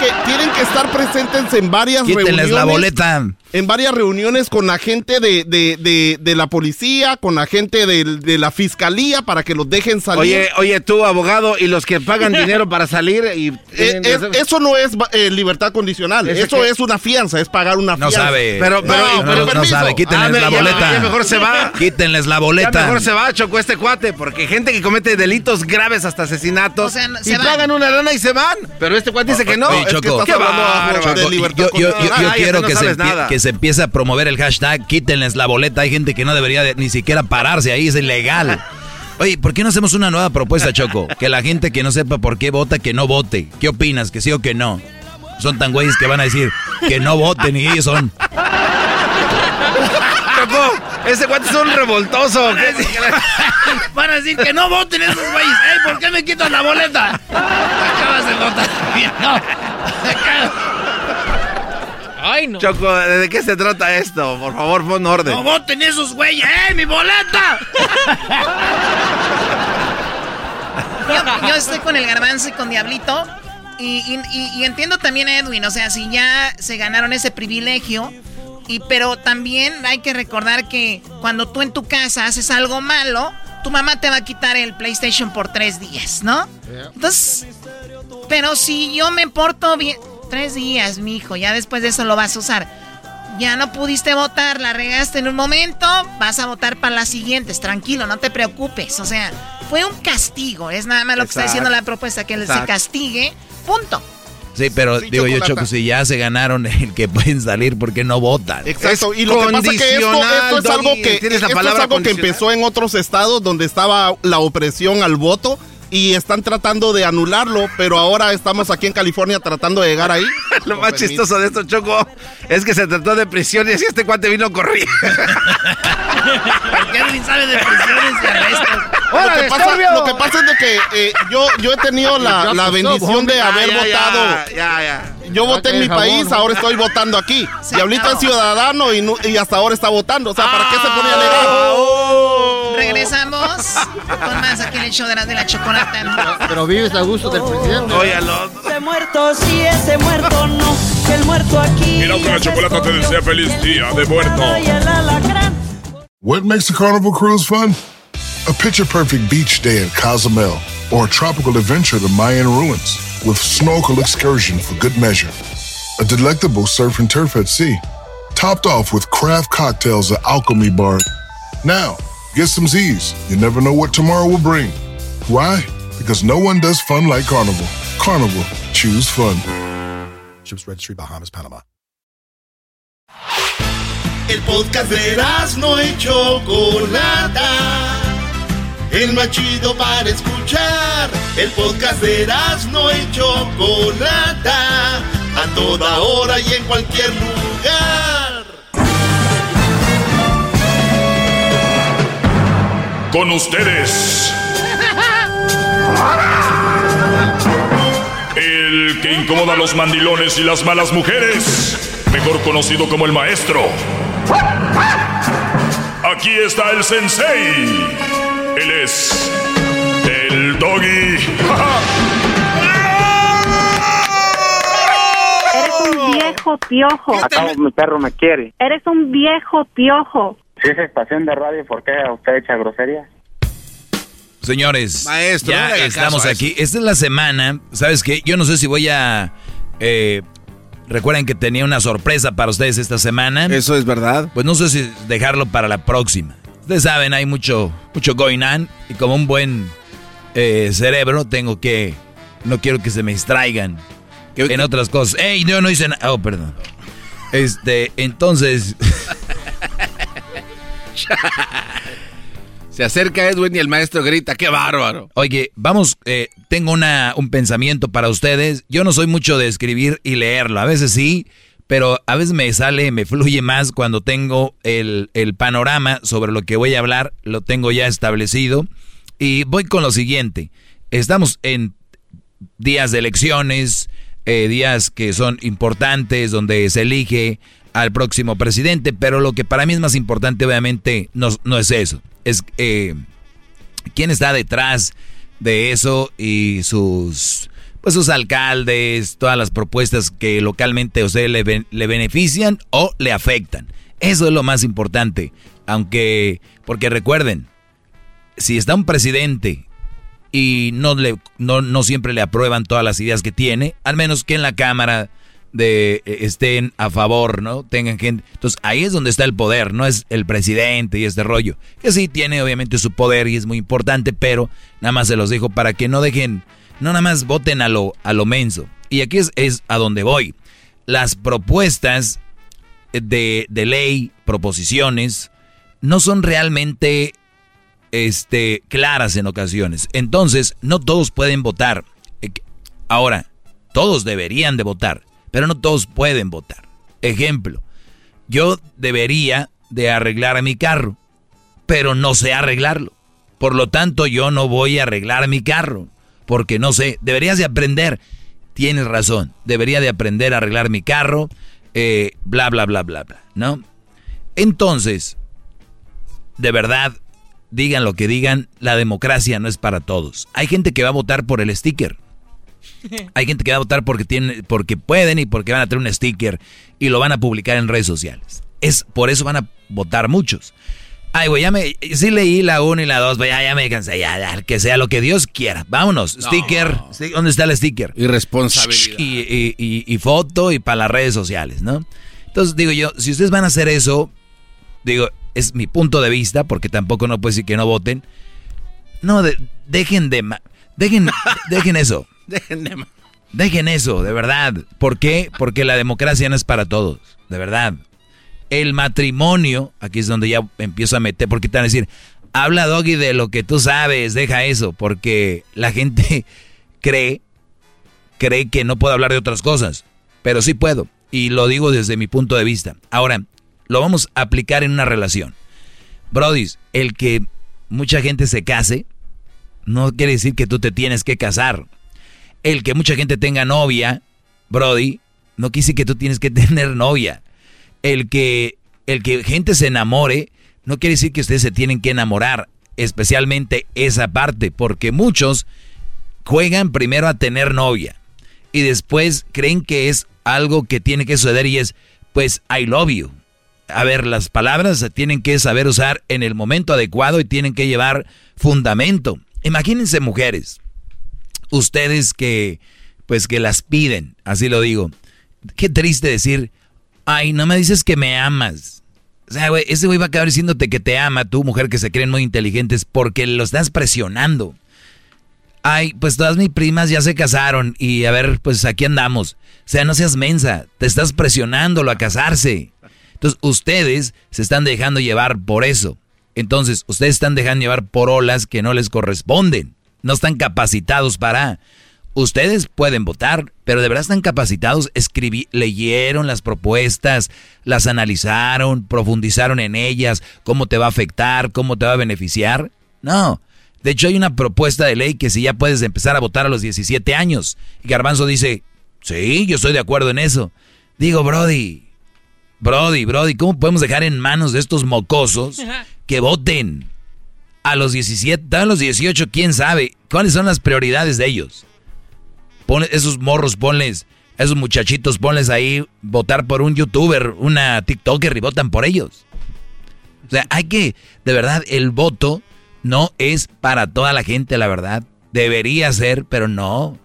que estar presentes en varias reuniones. Quítenles la boleta. En varias reuniones con la gente de la policía, con la gente de la fiscalía para que los dejen salir. Oye, tú, abogado, y los que pagan dinero para salir y eso no es libertad condicional, eso es una fianza, es pagar una fianza. No sabe. Pero no sabe, quítenles la boleta. Ya mejor se va. Quítenles la boleta. Ya mejor se va, Chocó, este cuate, porque gente que comete delitos graves hasta asesinatos, o sea, y pagan una lana y se van, pero este cuate dice que no. Oye, Choco, es que yo quiero que se empiece a promover el hashtag quítenles la boleta. Hay gente que no debería ni siquiera pararse ahí, es ilegal. Oye, ¿por qué no hacemos una nueva propuesta, Choco? Que la gente que no sepa por qué vota, que no vote. ¿Qué opinas? ¿Que sí o que no? Son tan güeyes que van a decir que no voten y ellos son. Choco, ese cuate es un revoltoso. Van a decir que no voten esos güeyes. Ey, ¿por qué me quitan la boleta? Acabas de votar. No. Ay, no. Choco, ¿de qué se trata esto? Por favor, pon orden. ¡No voten esos güeyes! ¡Eh, mi boleta! Yo estoy con el Garbanzo y con Diablito. Y entiendo también a Edwin. O sea, si ya se ganaron ese privilegio. Pero también hay que recordar que cuando tú en tu casa haces algo malo, tu mamá te va a quitar el PlayStation por 3 días, ¿no? Entonces, pero si yo me porto bien... 3 días, mijo, ya después de eso lo vas a usar. Ya no pudiste votar, la regaste en un momento, vas a votar para las siguientes, tranquilo, no te preocupes. O sea, fue un castigo, es nada más lo que está diciendo la propuesta, que se castigue, punto. Sí, pero sí, digo Chocolata. Yo, Choco, si ya se ganaron el que pueden salir, ¿por qué no votan? Exacto, y lo que pasa es que esto es algo que, empezó en otros estados donde estaba la opresión al voto. Y están tratando de anularlo, pero ahora estamos aquí en California tratando de llegar ahí. Lo más chistoso de esto, Choco, es que se trató de prisiones y este cuate vino corriendo. Porque alguien sabe de prisiones y arrestos. Lo que pasa es de que yo he tenido la bendición de haber votado. Yo voté en mi país, ahora estoy votando aquí. Diablito es ciudadano y hasta ahora está votando. O sea, ¿para qué se pone a negar? Regresa. regresamos con más aquí en el show de la Chocolata. Pero vives a gusto del presidente. Oye, he muerto, sí, he muerto, no. El muerto aquí. Mira, con la Chocolata te desea feliz día de muerto. What makes the Carnival Cruise fun? A picture-perfect beach day in Cozumel or a tropical adventure to Mayan ruins with snorkel excursion for good measure. A delectable surf and turf at sea, topped off with craft cocktails at Alchemy Bar. Now, get some Z's. You never know what tomorrow will bring. Why? Because no one does fun like Carnival. Carnival, choose fun. Ships Registry, Bahamas, Panama. El podcast de Erazno y Chocolata. El más chido para escuchar. El podcast de Erazno y Chocolata. A toda hora y en cualquier lugar. Con ustedes. El que incomoda a los mandilones y las malas mujeres. Mejor conocido como el maestro. Aquí está el sensei. Él es el Doggy. Eres un viejo piojo. Acá mi perro me quiere. Eres un viejo piojo. Si es estación de radio, ¿por qué usted echa groserías? Señores, maestro, ya no estamos aquí. Esta es la semana. ¿Sabes qué? Yo no sé si voy a... recuerden que tenía una sorpresa para ustedes esta semana. Eso es verdad. Pues no sé si dejarlo para la próxima. Ustedes saben, hay mucho going on. Y como un buen cerebro, no quiero que se me distraigan en otras cosas. ¡Ey, yo no hice nada! Oh, perdón. Entonces... Se acerca Edwin y el maestro grita, ¡qué bárbaro! Oye, vamos, tengo un pensamiento para ustedes. Yo no soy mucho de escribir y leerlo. A veces sí... Pero a veces me fluye más cuando tengo el panorama sobre lo que voy a hablar, lo tengo ya establecido. Y voy con lo siguiente, estamos en días de elecciones, días que son importantes, donde se elige al próximo presidente, pero lo que para mí es más importante obviamente no es eso, es quién está detrás de eso y sus alcaldes, todas las propuestas que localmente a usted le benefician o le afectan. Eso es lo más importante. Porque recuerden, si está un presidente y no siempre le aprueban todas las ideas que tiene, al menos que en la Cámara estén a favor, ¿no? Tengan gente. Entonces ahí es donde está el poder, no es el presidente y este rollo. Que sí tiene obviamente su poder y es muy importante, pero nada más se los digo para que no dejen... No nada más voten a lo menso. Y aquí es a donde voy. Las propuestas de ley, proposiciones, no son realmente claras en ocasiones. Entonces, no todos pueden votar. Ahora, todos deberían de votar, pero no todos pueden votar. Ejemplo, yo debería de arreglar mi carro, pero no sé arreglarlo. Por lo tanto, yo no voy a arreglar mi carro. Porque no sé, deberías de aprender. Tienes razón, debería de aprender a arreglar mi carro, bla, bla, bla, bla, bla, ¿no? Entonces, de verdad, digan lo que digan, la democracia no es para todos. Hay gente que va a votar por el sticker. Hay gente que va a votar porque pueden y porque van a tener un sticker y lo van a publicar en redes sociales. Por eso van a votar muchos. Ay, güey, sí leí la 1 y la 2, güey, ya me cansé, ya, que sea lo que Dios quiera. Vámonos, no. Sticker, ¿dónde está el sticker? Irresponsabilidad. Y foto y para las redes sociales, ¿no? Entonces, digo yo, si ustedes van a hacer eso, digo, es mi punto de vista, porque tampoco no puedo decir que no voten. No, dejen eso. Dejen eso, de verdad. ¿Por qué? Porque la democracia no es para todos, de verdad. El matrimonio, aquí es donde ya empiezo a meter, porque te van a decir, habla Doggy de lo que tú sabes, deja eso, porque la gente cree que no puedo hablar de otras cosas, pero sí puedo, y lo digo desde mi punto de vista. Ahora, lo vamos a aplicar en una relación. Brodis, el que mucha gente se case, no quiere decir que tú te tienes que casar. El que mucha gente tenga novia, Brody, no quiere decir que tú tienes que tener novia. El que gente se enamore, no quiere decir que ustedes se tienen que enamorar. especialmente esa parte, porque muchos juegan primero a tener novia y después creen que es algo que tiene que suceder y es, pues, I love you. A ver, las palabras se tienen que saber usar en el momento adecuado y tienen que llevar fundamento. Imagínense, mujeres, ustedes que, pues, que las piden, así lo digo. Qué triste decir, ay, no me dices que me amas. O sea, güey, ese güey va a acabar diciéndote que te ama, tú, mujer, que se creen muy inteligentes, porque lo estás presionando. Ay, pues todas mis primas ya se casaron y a ver, pues aquí andamos. O sea, no seas mensa, te estás presionándolo a casarse. Entonces, ustedes se están dejando llevar por eso. Entonces, ustedes están dejando llevar por olas que no les corresponden. No están capacitados para... Ustedes pueden votar, pero de verdad están capacitados, leyeron las propuestas, las analizaron, profundizaron en ellas, cómo te va a afectar, cómo te va a beneficiar. No, de hecho hay una propuesta de ley que si ya puedes empezar a votar a los 17 años. Y Garbanzo dice, sí, yo estoy de acuerdo en eso. Digo, Brody, ¿cómo podemos dejar en manos de estos mocosos que voten a los 17, a los 18, quién sabe? ¿Cuáles son las prioridades de ellos? Esos morros, ponles, esos muchachitos, ponles ahí votar por un youtuber, una tiktoker y votan por ellos. O sea, hay que, de verdad, el voto no es para toda la gente, la verdad. Debería ser, pero no.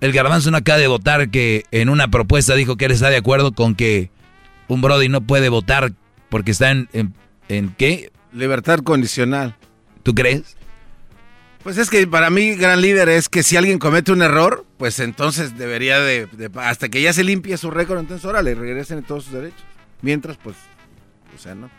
El Garbanzo no acaba de votar que en una propuesta dijo que él está de acuerdo con que un brody no puede votar porque está ¿en qué? Libertad condicional. ¿Tú crees? Pues es que para mí, gran líder, es que si alguien comete un error, pues entonces debería de hasta que ya se limpie su récord, entonces órale, regresen todos sus derechos. Mientras, pues, o sea, ¿no?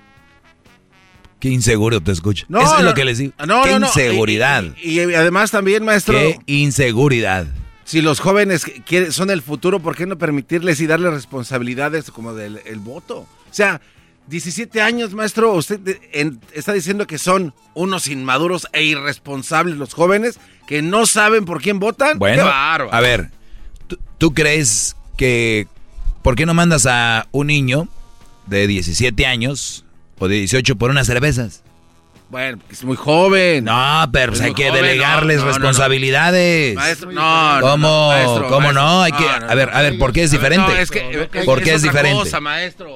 Qué inseguro te escucho. No, eso es lo que les digo. No, qué inseguridad. Y además también, maestro... Qué inseguridad. Si los jóvenes son el futuro, ¿por qué no permitirles y darles responsabilidades como del voto? O sea... 17 años, maestro, usted está diciendo que son unos inmaduros e irresponsables los jóvenes que no saben por quién votan. Bueno, a ver, ¿tú crees que por qué no mandas a un niño de 17 años o de 18 por unas cervezas? Bueno, es muy joven. No, pero hay que delegarles responsabilidades. Maestro, no. ¿Cómo no? Hay que... A ver, ¿por qué es diferente? ¿Por qué es diferente?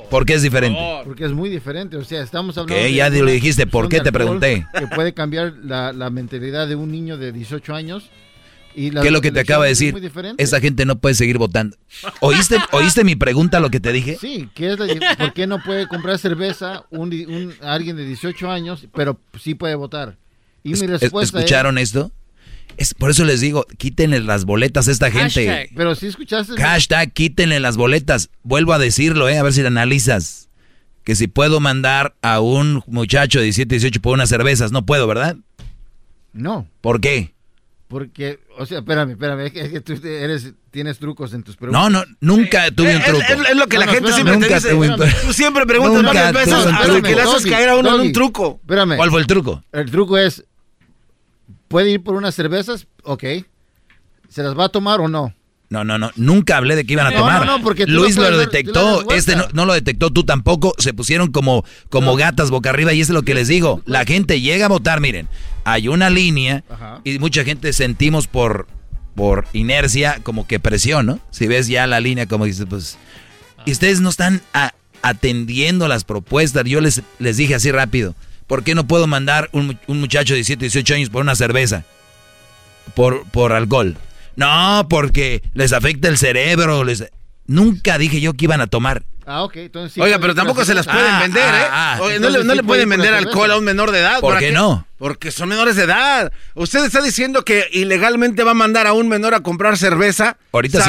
¿Por qué es diferente? Porque es muy diferente, o sea, estamos hablando... Que ya lo dijiste, ¿por qué te pregunté? Que puede cambiar la mentalidad de un niño de 18 años. ¿Qué es lo que te acaba de decir? Esa gente no puede seguir votando. ¿Oíste mi pregunta, lo que te dije? Sí, ¿por qué no puede comprar cerveza alguien de 18 años, pero sí puede votar? Y mi respuesta ¿escucharon esto? Por eso les digo, quítenle las boletas a esta gente. Hashtag, pero si escuchaste... Hashtag, quítenle las boletas. Vuelvo a decirlo, a ver si lo analizas. Que si puedo mandar a un muchacho de 17, 18 por unas cervezas, no puedo, ¿verdad? No. ¿Por qué? Porque, o sea, espérame, es que tú tienes trucos en tus preguntas. No, nunca tuve un truco. Es lo que la gente siempre te dice. Tú siempre preguntas varias veces hasta que le haces caer a uno en un truco. Espérame. ¿Cuál fue el truco? El truco es, ¿puede ir por unas cervezas? Ok. ¿Se las va a tomar o no? No, nunca hablé de que iban a tomar. No, porque Luis lo detectó, no lo detectó, tú tampoco, se pusieron como gatas boca arriba y eso es lo que les digo. La gente llega a votar, miren, hay una línea. Ajá. Y mucha gente sentimos por inercia como que presión, ¿no? Si ves ya la línea como dices, pues... Y ustedes no están atendiendo las propuestas, yo les dije así rápido, ¿por qué no puedo mandar un muchacho de 17, 18 años por una cerveza? Por alcohol. No, porque les afecta el cerebro. Nunca dije yo que iban a tomar. Ah, ok. Entonces, sí, oiga, pero tampoco se las pueden vender, ¿eh? Oye, no le pueden vender alcohol a un menor de edad. ¿Por qué no? Porque son menores de edad. Usted está diciendo que ilegalmente va a mandar a un menor a comprar cerveza. Ahorita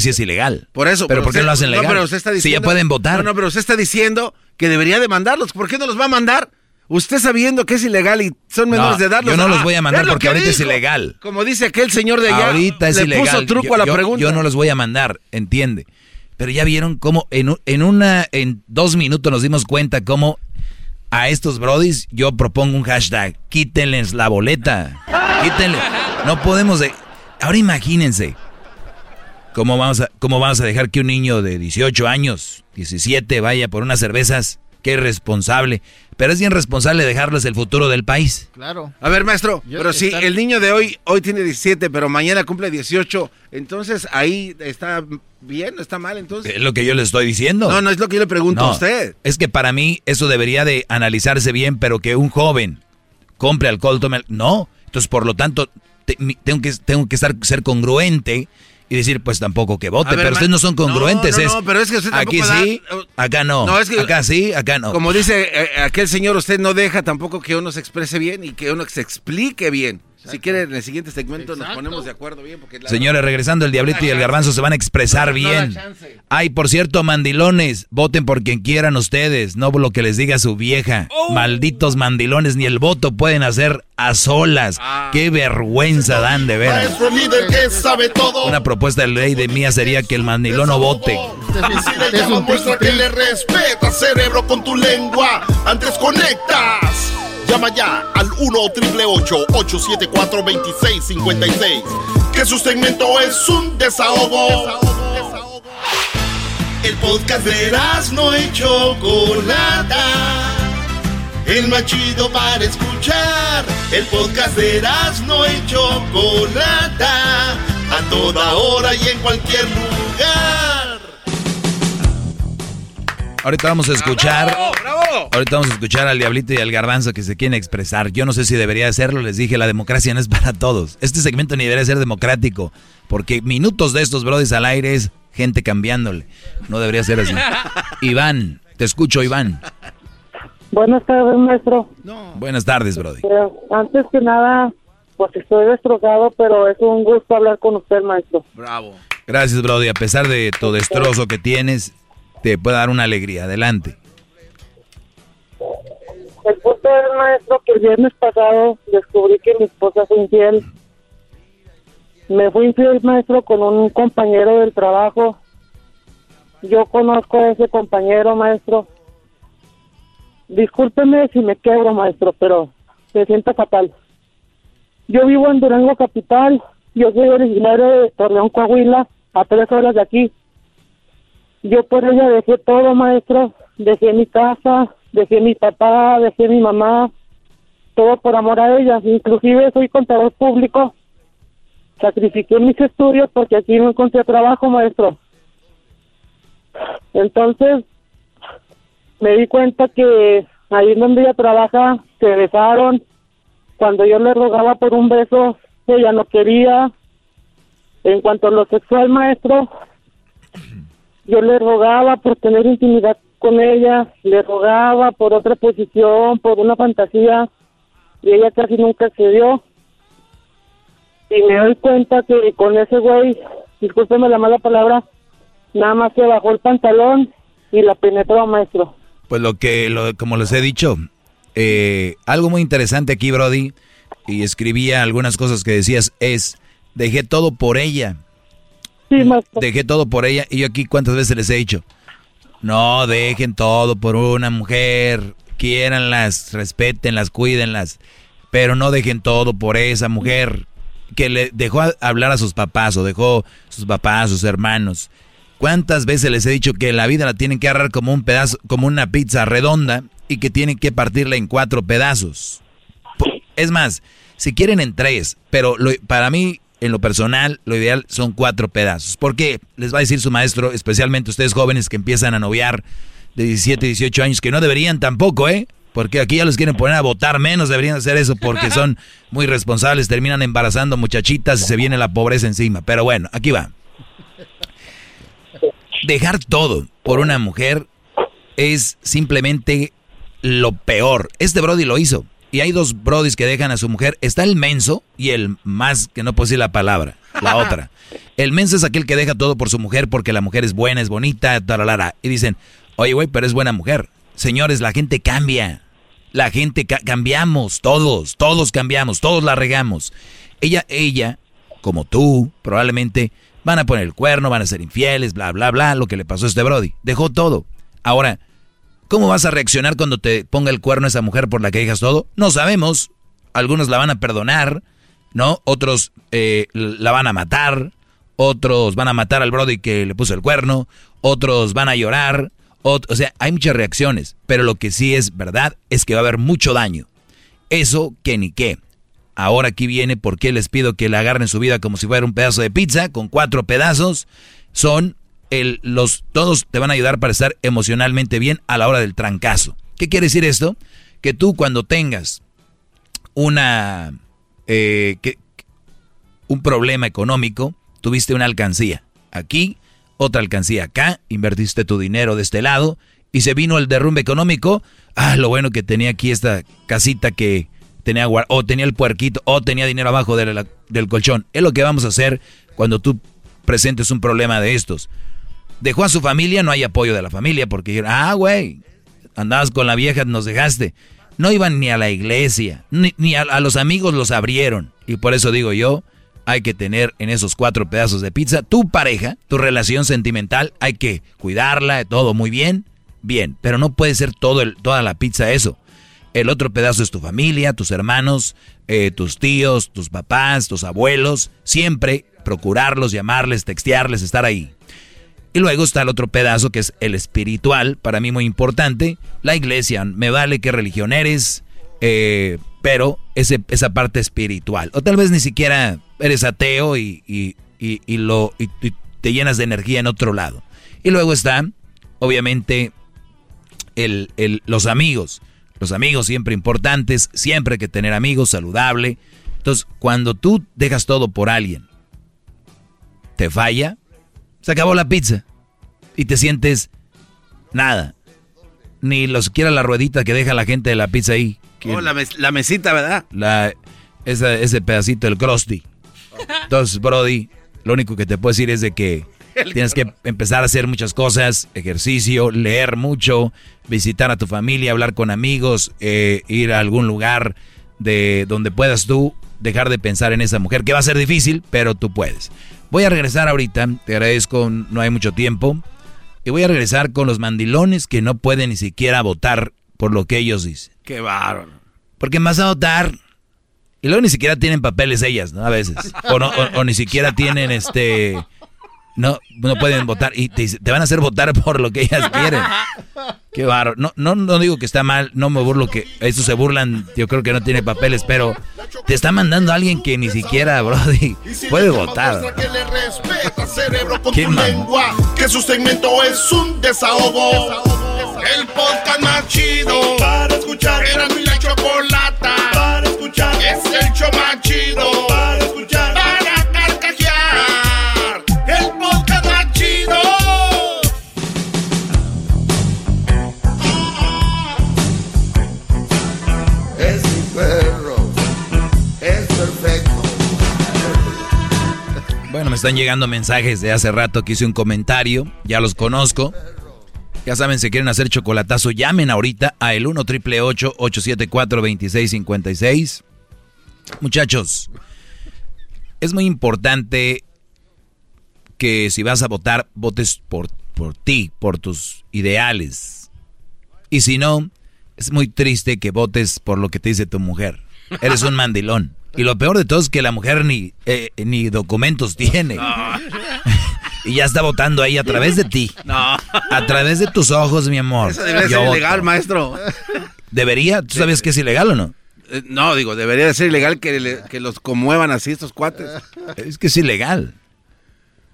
sí es ilegal. Por eso. ¿Pero por qué lo hacen legal? No, pero usted está diciendo... Si ya pueden votar. No, pero usted está diciendo que debería de mandarlos. ¿Por qué no los va a mandar? Usted sabiendo que es ilegal y son menores de edad... Yo no los voy a mandar porque ahorita es ilegal. Como dice aquel señor de allá, ahorita es ilegal. Le puso truco a la pregunta. Yo no los voy a mandar, entiende. Pero ya vieron cómo en 2 minutos nos dimos cuenta cómo a estos brodis yo propongo un hashtag. Quítenles la boleta. Quítenle. No podemos... Ahora imagínense. ¿Cómo vamos a dejar que un niño de 18 años, 17, vaya por unas cervezas? Qué responsable. Pero es bien responsable dejarles el futuro del país. Claro. A ver, maestro, pero si el niño de hoy tiene 17, pero mañana cumple 18, entonces ahí está bien, está mal, entonces. Es lo que yo le estoy diciendo. No, es lo que yo le pregunto a usted. Es que para mí eso debería de analizarse bien, pero que un joven compre alcohol, tome alcohol, no. Entonces, por lo tanto, tengo que ser congruente y decir, pues tampoco que vote, pero ustedes no son congruentes. No, pero es que usted tampoco aquí sí, acá no, es que, acá sí, acá no. Como dice aquel señor, usted no deja tampoco que uno se exprese bien y que uno se explique bien. Exacto. Si quiere, en el siguiente segmento nos ponemos de acuerdo bien. Porque señores, regresando, el Diablito y el Garbanzo se van a expresar bien. Ay, por cierto, mandilones, voten por quien quieran ustedes, no por lo que les diga su vieja. Malditos mandilones, ni el voto pueden hacer a solas. Qué vergüenza dan, de veras. Maestro líder que sabe todo. Una propuesta de ley de mía sería que el mandilón no vote. Es un muestra que le respeta, cerebro, con tu lengua. Antes conectas. Llama ya al 1-888-874-2656, que su segmento es un desahogo. Desahogo. El podcast de Erazno y Chocolata, el más chido para escuchar. El podcast de Erazno y Chocolata, a toda hora y en cualquier lugar. Ahorita vamos a escuchar. ¡Bravo, bravo! Ahorita vamos a escuchar al Diablito y al Garbanzo que se quieren expresar. Yo no sé si debería hacerlo, les dije, la democracia no es para todos. Este segmento ni debería ser democrático, porque minutos de estos brodis al aire es gente cambiándole. No debería ser así. Iván, te escucho, Iván. Buenas tardes, maestro. No. Buenas tardes, brody. Antes que nada, pues estoy destrozado, pero es un gusto hablar con usted, maestro. Bravo. Gracias, brody. A pesar de tu destrozo que tienes, te puede dar una alegría. Adelante. El punto es, maestro, que el viernes pasado descubrí que mi esposa fue infiel. Me fui infiel, maestro, con un compañero del trabajo. Yo conozco a ese compañero, maestro. Discúlpeme si me quebro, maestro, pero me siento fatal. Yo vivo en Durango capital. Yo soy originario de Torreón, Coahuila, a 3 horas de aquí. Yo por ella dejé todo, maestro, dejé mi casa, dejé mi papá, dejé mi mamá, todo por amor a ella. Inclusive soy contador público, sacrifiqué mis estudios porque aquí no encontré trabajo, maestro. Entonces me di cuenta que ahí donde ella trabaja se besaron, cuando yo le rogaba por un beso ella no quería. En cuanto a lo sexual, maestro, yo le rogaba por tener intimidad con ella, le rogaba por otra posición, por una fantasía, y ella casi nunca accedió. Y me doy cuenta que con ese güey, discúlpeme la mala palabra, nada más se bajó el pantalón y la penetró, maestro. Pues como les he dicho, algo muy interesante aquí, brody, y escribía algunas cosas que decías, es, dejé todo por ella. Dejé todo por ella. Y yo aquí cuántas veces les he dicho, no dejen todo por una mujer, quiéranlas, respétenlas, cuídenlas, pero no dejen todo por esa mujer que le dejó hablar a sus papás o dejó sus papás, sus hermanos. Cuántas veces les he dicho que la vida la tienen que agarrar como un pedazo, como una pizza redonda, y que tienen que partirla en 4 pedazos. Es más, si quieren en 3, pero para mí, en lo personal, lo ideal son 4 pedazos. Porque les va a decir su maestro, especialmente ustedes jóvenes que empiezan a noviar de 17, 18 años, que no deberían tampoco, porque aquí ya los quieren poner a votar menos, deberían hacer eso porque son muy responsables, terminan embarazando muchachitas y se viene la pobreza encima. Pero bueno, aquí va. Dejar todo por una mujer es simplemente lo peor. Este brody lo hizo. Y hay 2 brodis que dejan a su mujer. Está el menso y el más, que no puedo decir la palabra, la otra. El menso es aquel que deja todo por su mujer porque la mujer es buena, es bonita, tararara. Y dicen, oye, güey, pero es buena mujer. Señores, la gente cambia. La gente cambiamos, todos cambiamos, todos la regamos. Ella, como tú, probablemente van a poner el cuerno, van a ser infieles, bla, bla, bla, lo que le pasó a este brody. Dejó todo. Ahora, ¿cómo vas a reaccionar cuando te ponga el cuerno esa mujer por la que dejas todo? No sabemos. Algunos la van a perdonar, ¿no? Otros la van a matar. Otros van a matar al brody que le puso el cuerno. Otros van a llorar. O sea, hay muchas reacciones, pero lo que sí es verdad es que va a haber mucho daño. Eso que ni qué. Ahora aquí viene por qué les pido que la agarren su vida como si fuera un pedazo de pizza con 4 pedazos. Son todos te van a ayudar para estar emocionalmente bien a la hora del trancazo. ¿Qué quiere decir esto? Que tú cuando tengas un problema económico, tuviste una alcancía aquí, otra alcancía acá, invertiste tu dinero de este lado y se vino el derrumbe económico. Ah, lo bueno que tenía aquí esta casita que tenía, o tenía el puerquito, o tenía dinero abajo del colchón. Es lo que vamos a hacer cuando tú presentes un problema de estos. Dejó a su familia, no hay apoyo de la familia porque dijeron, ah, güey, andabas con la vieja, nos dejaste. No iban ni a la iglesia, ni a los amigos los abrieron. Y por eso digo yo, hay que tener en esos 4 pedazos de pizza tu pareja, tu relación sentimental, hay que cuidarla, todo muy bien, bien. Pero no puede ser toda la pizza eso. El otro pedazo es tu familia, tus hermanos, tus tíos, tus papás, tus abuelos. Siempre procurarlos, llamarles, textearles, estar ahí. Y luego está el otro pedazo que es el espiritual, para mí muy importante. La iglesia, me vale qué religión eres, pero esa parte espiritual. O tal vez ni siquiera eres ateo y te llenas de energía en otro lado. Y luego está, obviamente, los amigos. Los amigos siempre importantes, siempre hay que tener amigos, saludable. Entonces, cuando tú dejas todo por alguien, te falla, se acabó la pizza y te sientes nada. Ni lo siquiera la ruedita que deja la gente de la pizza ahí. Oh, la mesita, ¿verdad? Ese pedacito, el crusty. Entonces, Brody, lo único que te puedo decir es de que tienes que empezar a hacer muchas cosas, ejercicio, leer mucho, visitar a tu familia, hablar con amigos, ir a algún lugar de donde puedas tú dejar de pensar en esa mujer, que va a ser difícil, pero tú puedes. Voy a regresar ahorita, te agradezco, no hay mucho tiempo, y voy a regresar con los mandilones que no pueden ni siquiera votar por lo que ellos dicen. ¡Qué bárbaro! Porque vas a votar y luego ni siquiera tienen papeles ellas, ¿no? A veces. O ni siquiera tienen No pueden votar y te van a hacer votar por lo que ellas quieren. Qué bárbaro. No digo que está mal, no me burlo que estos se burlan, yo creo que no tiene papeles, pero te está mandando a alguien que ni siquiera, Brody, puede votar. ¿Qué lengua? Que su segmento es un desahogo. El podcast más chido para escuchar. Era mi la chocolata para escuchar. Es el show más chido para escuchar. Bueno, me están llegando mensajes de hace rato que hice un comentario, ya los conozco. Ya saben, si quieren hacer chocolatazo, llamen ahorita a el 1-888-874-2656. Muchachos, es muy importante que si vas a votar, votes por ti, por tus ideales. Y si no, es muy triste que votes por lo que te dice tu mujer. Eres un mandilón. Y lo peor de todo es que la mujer ni documentos tiene. No. Y ya está votando ahí a través de ti. No. A través de tus ojos, mi amor. Eso debería ser ilegal, maestro. ¿Debería? ¿Tú sabes que es ilegal o no? No, digo, debería ser ilegal que los conmuevan así estos cuates. Es que es ilegal.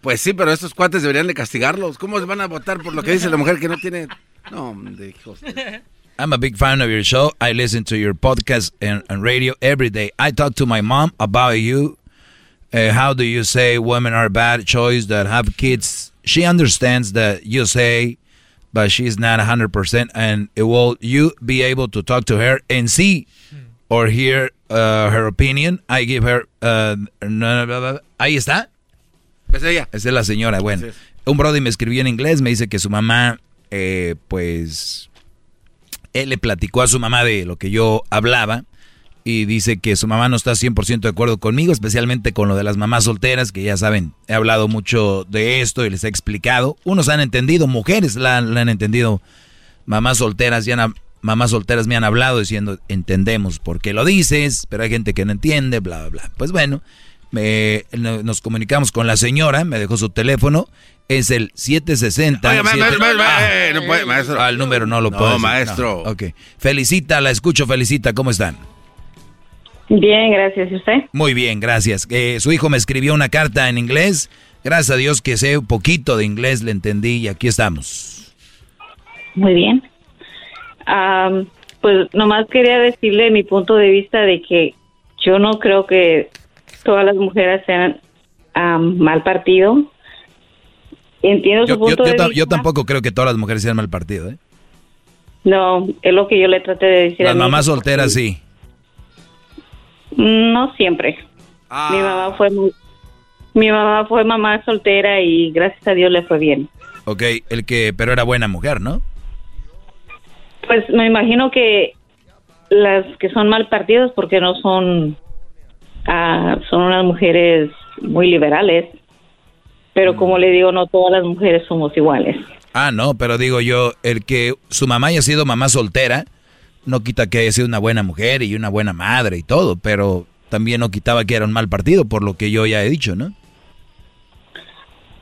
Pues sí, pero estos cuates deberían de castigarlos. ¿Cómo van a votar por lo que dice la mujer que no tiene...? No, dijo usted. I'm a big fan of your show. I listen to your podcast and radio every day. I talk to my mom about you. How do you say women are bad choice that have kids? She understands that you say, but she's not 100%. And will you be able to talk to her and see or hear her opinion? I give her... Ahí está. Es ella. Esa es la señora. Bueno, un brody me escribió en inglés. Me dice que su mamá, pues... Él le platicó a su mamá de lo que yo hablaba y dice que su mamá no está 100% de acuerdo conmigo, especialmente con lo de las mamás solteras, que ya saben, he hablado mucho de esto y les he explicado. Unos han entendido, mujeres la han entendido, mamás solteras me han hablado diciendo, entendemos por qué lo dices, pero hay gente que no entiende, bla, bla, bla. Pues bueno, nos comunicamos con la señora, me dejó su teléfono. es el 760. Oye, no puede, maestro. El número no lo puedo. No, maestro. No. Okay. Felicita, la escucho, Felicita, ¿cómo están? Bien, gracias. ¿Y usted? Muy bien, gracias. Su hijo me escribió una carta en inglés. Gracias a Dios que sé un poquito de inglés, le entendí y aquí estamos. Muy bien. Pues nomás quería decirle mi punto de vista de que yo no creo que todas las mujeres sean mal partido. Entiendo su punto de vista. Yo tampoco creo que todas las mujeres sean mal partido, ¿eh? No, es lo que yo le traté de decir. Las mamás solteras sí. No siempre. Ah. Mi mamá fue mamá soltera y gracias a Dios le fue bien. Okay, pero era buena mujer, ¿no? Pues me imagino que las que son mal partidas porque no son son unas mujeres muy liberales, pero como le digo, no todas las mujeres somos iguales. Ah, no, pero digo yo, el que su mamá haya sido mamá soltera no quita que haya sido una buena mujer y una buena madre y todo, pero también no quitaba que era un mal partido, por lo que yo ya he dicho, ¿no?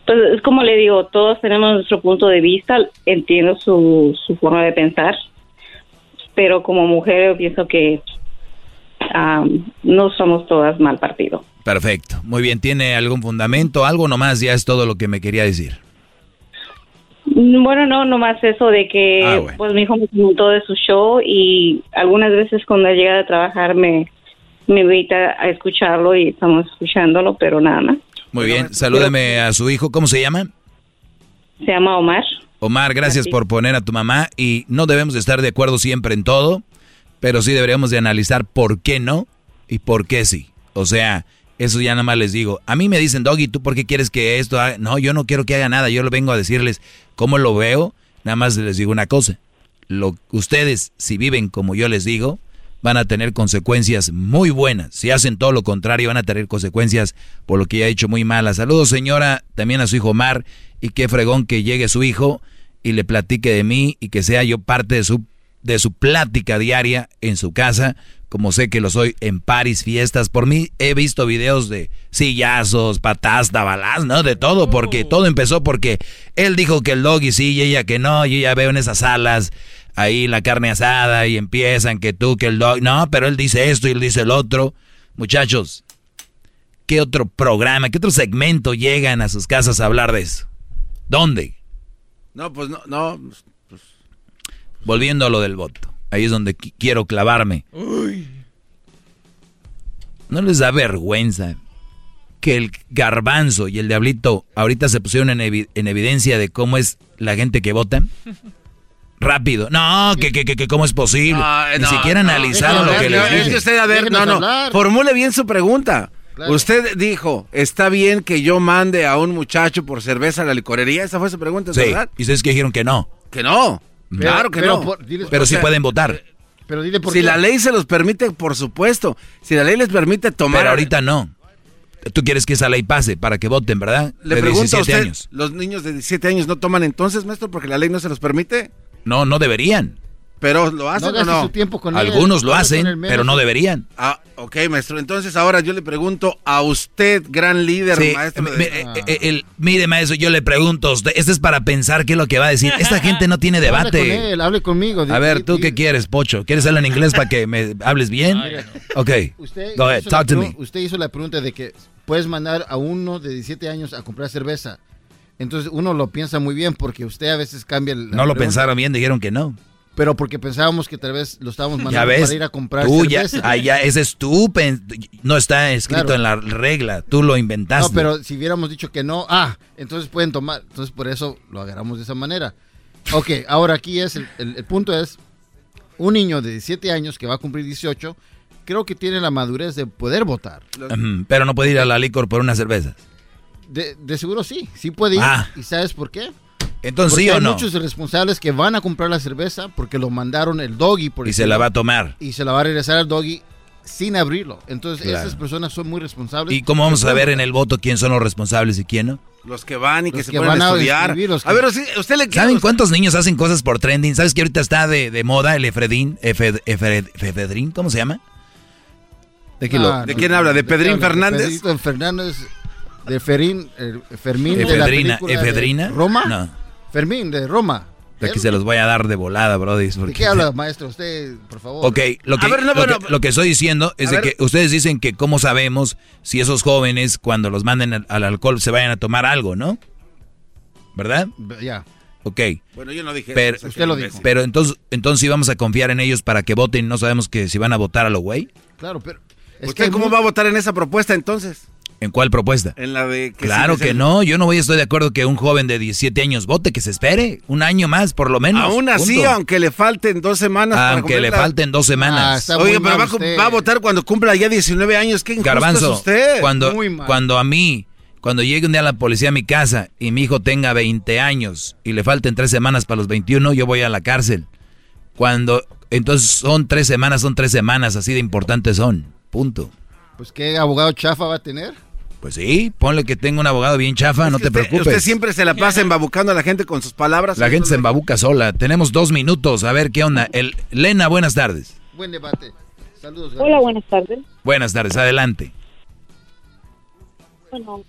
Pues es como le digo, todos tenemos nuestro punto de vista, entiendo su forma de pensar, pero como mujer yo pienso que no somos todas mal partido. Perfecto, muy bien, ¿tiene algún fundamento? Algo nomás, ya es todo lo que me quería decir. Bueno, no, nomás eso de que bueno. Pues mi hijo me comentó de su show y algunas veces cuando llega de trabajar me invita a escucharlo y estamos escuchándolo, pero nada más. Muy bien, salúdame a su hijo, ¿cómo se llama? Se llama Omar. Omar, gracias por poner a tu mamá y no debemos de estar de acuerdo siempre en todo, pero sí deberíamos de analizar por qué no y por qué sí. O sea, eso ya nada más les digo. A mí me dicen, Doggy, ¿tú por qué quieres que esto haga? No, yo no quiero que haga nada, yo lo vengo a decirles cómo lo veo, nada más les digo una cosa. Ustedes, si viven como yo les digo, van a tener consecuencias muy buenas. Si hacen todo lo contrario, van a tener consecuencias por lo que ya he hecho muy malas. Saludos, señora, también a su hijo Omar. Y qué fregón que llegue su hijo y le platique de mí y que sea yo parte de su plática diaria en su casa, como sé que lo soy en paris, fiestas. Por mí he visto videos de sillazos, patas, tabalás, ¿no? De todo, porque todo empezó porque él dijo que el Doggy sí y ella que no. Yo ya veo en esas salas ahí la carne asada y empiezan que tú, que el Doggy. No, pero él dice esto y él dice el otro. Muchachos, ¿qué otro programa, qué otro segmento llegan a sus casas a hablar de eso? ¿Dónde? No, pues no. Pues. Volviendo a lo del voto. Ahí es donde quiero clavarme. Uy. ¿No les da vergüenza que el Garbanzo y el Diablito ahorita se pusieron en evidencia de cómo es la gente que vota? Rápido. No, que cómo es posible. No, Ni siquiera analizaron lo que les dije. Es que usted, a ver, no. Formule bien su pregunta. Claro. Usted dijo, ¿está bien que yo mande a un muchacho por cerveza a la licorería? Esa fue su pregunta, sí. ¿Verdad? Y ustedes que dijeron que no. Que no. Pero, claro que no. Pero sí pueden votar. Pero dile por qué. Si la ley se los permite, por supuesto. Si la ley les permite tomar. Pero ahorita no. Tú quieres que esa ley pase para que voten, ¿verdad? Le pregunto a usted, años. ¿Los niños de 17 años no toman entonces, maestro, porque la ley no se los permite? No, no deberían. Pero lo hacen, ¿o no? Su tiempo con algunos lo hacen, pero no deberían. Ah, ok, maestro. Entonces ahora yo le pregunto a usted, gran líder, sí, maestro. Mire, maestro, yo le pregunto a usted. Esto es para pensar qué es lo que va a decir. Esta gente no tiene debate. Hable con él, hable conmigo. A ver, ¿tú qué quieres, Pocho? ¿Quieres hablar en inglés para que me hables bien? Ok, go ahead, talk to me. Usted hizo la pregunta de que puedes mandar a uno de 17 años a comprar cerveza. Entonces uno lo piensa muy bien porque usted a veces cambia. No lo pensaron bien, dijeron que no. Pero porque pensábamos que tal vez lo estábamos mandando para ir a comprar cerveza. Ya, ese es tú, no está escrito claro en la regla, tú lo inventaste. No, pero si hubiéramos dicho que no, entonces pueden tomar. Entonces por eso lo agarramos de esa manera. Ok, ahora aquí es, el punto es, un niño de 17 años que va a cumplir 18, creo que tiene la madurez de poder votar. Pero no puede ir a la licor por unas cervezas. De seguro sí puede ir. ¿Y sabes por qué? Entonces, porque ¿sí o hay no? Muchos responsables que van a comprar la cerveza porque lo mandaron el Doggy. Por y se la va a tomar. Y se la va a regresar al Doggy sin abrirlo. Entonces, claro, esas personas son muy responsables. ¿Y cómo vamos a ver en el voto quién son los responsables y quién no? Los que van y los que se ponen a estudiar. A ver, usted le... ¿Saben cuántos niños hacen cosas por trending? ¿Sabes que ahorita está de moda el Efedrín? ¿Efedrín? ¿Cómo se llama? ¿De quién habla? ¿De Pedrín Fernández? Pedrito Fernández... de Fermín de la película ¿Efedrina? De Roma. No. Fermín de Roma. Aquí se los voy a dar de volada, brody. ¿De qué habla, maestro? Usted, por favor. Ok, lo que estoy diciendo es de que ustedes dicen que cómo sabemos si esos jóvenes cuando los manden al alcohol se vayan a tomar algo, ¿no? ¿Verdad? Ya. Yeah. Ok. Bueno, yo no dije eso. Usted lo dijo. Pero entonces sí vamos a confiar en ellos para que voten. No sabemos que si van a votar a lo güey. Claro, pero... ¿Usted cómo va a votar en esa propuesta entonces? ¿En cuál propuesta? En la de... Claro que no, yo no estoy de acuerdo que un joven de 17 años vote, que se espere un año más por lo menos. Aún así, punto. Aunque le falten 2 semanas. Aunque le falten 2 semanas. Oiga, pero va a votar cuando cumpla ya 19 años, ¿qué injusto Garbanzo, es usted? Cuando llegue un día la policía a mi casa y mi hijo tenga 20 años y le falten 3 semanas para los 21, yo voy a la cárcel. Entonces son 3 semanas, así de importantes son, punto. Pues ¿qué abogado chafa va a tener? Pues sí, ponle que tenga un abogado bien chafa, no te preocupes. Usted siempre se la pasa embabucando a la gente con sus palabras. La gente se embabuca sola. Tenemos 2 minutos, a ver qué onda. Lena, buenas tardes. Buen debate. Saludos. Gracias. Hola, buenas tardes. Buenas tardes, adelante. Bueno.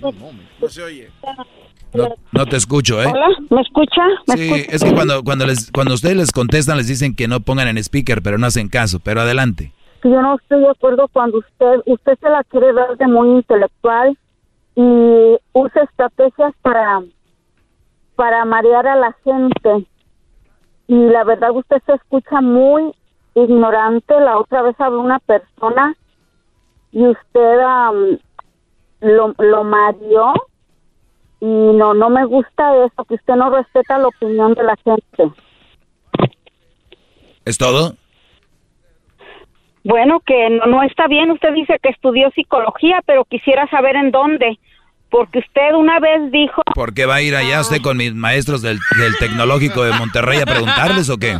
No se oye. No te escucho, ¿eh? Hola, ¿me escucha? Sí, es que cuando ustedes les contestan les dicen que no pongan en speaker, pero no hacen caso, pero adelante. Yo no estoy de acuerdo cuando usted se la quiere dar de muy intelectual y usa estrategias para marear a la gente. Y la verdad usted se escucha muy ignorante. La otra vez habló una persona y usted lo mareó. Y no me gusta eso, que usted no respeta la opinión de la gente. ¿Es todo? Bueno, que no está bien. Usted dice que estudió psicología, pero quisiera saber en dónde. Porque usted una vez dijo... ¿Por qué va a ir allá usted con mis maestros del Tecnológico de Monterrey a preguntarles o qué?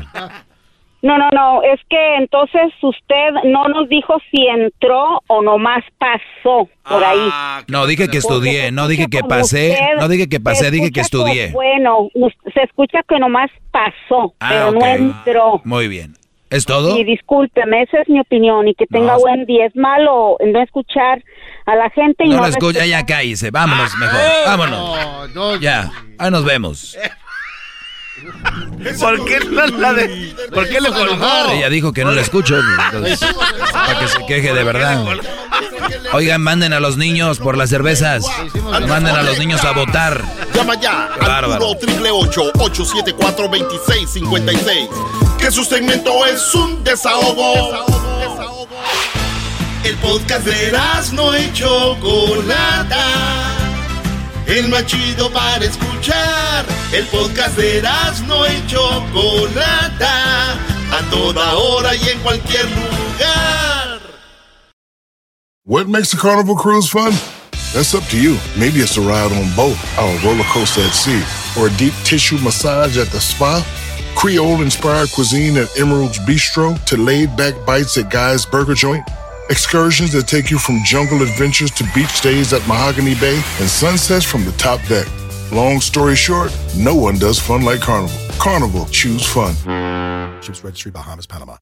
No. Es que entonces usted no nos dijo si entró o nomás pasó por ahí. No, dije que estudié. No dije que pasé. No dije que pasé, dije que estudié. Bueno, se escucha que nomás pasó, pero okay. No entró. Muy bien. ¿Es todo? Y discúlpeme, esa es mi opinión. Y que tenga buen día. Es malo no escuchar a la gente y no escucha, ya cállese. Vámonos mejor. Vámonos. Ya, ahí nos vemos. ¿Por qué ¿Por qué lo colgó? Ella dijo que no la escucho. Entonces, para que se queje de verdad. Oigan, manden a los niños por las cervezas. Manden a los niños a votar. Llama ya al 1-888-874-2656. Que su segmento es un desahogo. El podcast de Erazno y Chocolata. El más chido para escuchar. El podcast de Erazno y Chocolata. A toda hora y en cualquier lugar. What makes a Carnival cruise fun? That's up to you. Maybe it's a ride on boat, or a roller coaster at sea, or a deep tissue massage at the spa. Creole-inspired cuisine at Emerald's Bistro to laid-back bites at Guy's Burger Joint. Excursions that take you from jungle adventures to beach stays at Mahogany Bay and sunsets from the top deck. Long story short, no one does fun like Carnival. Carnival, choose fun. Ships Registry, Bahamas, Panama.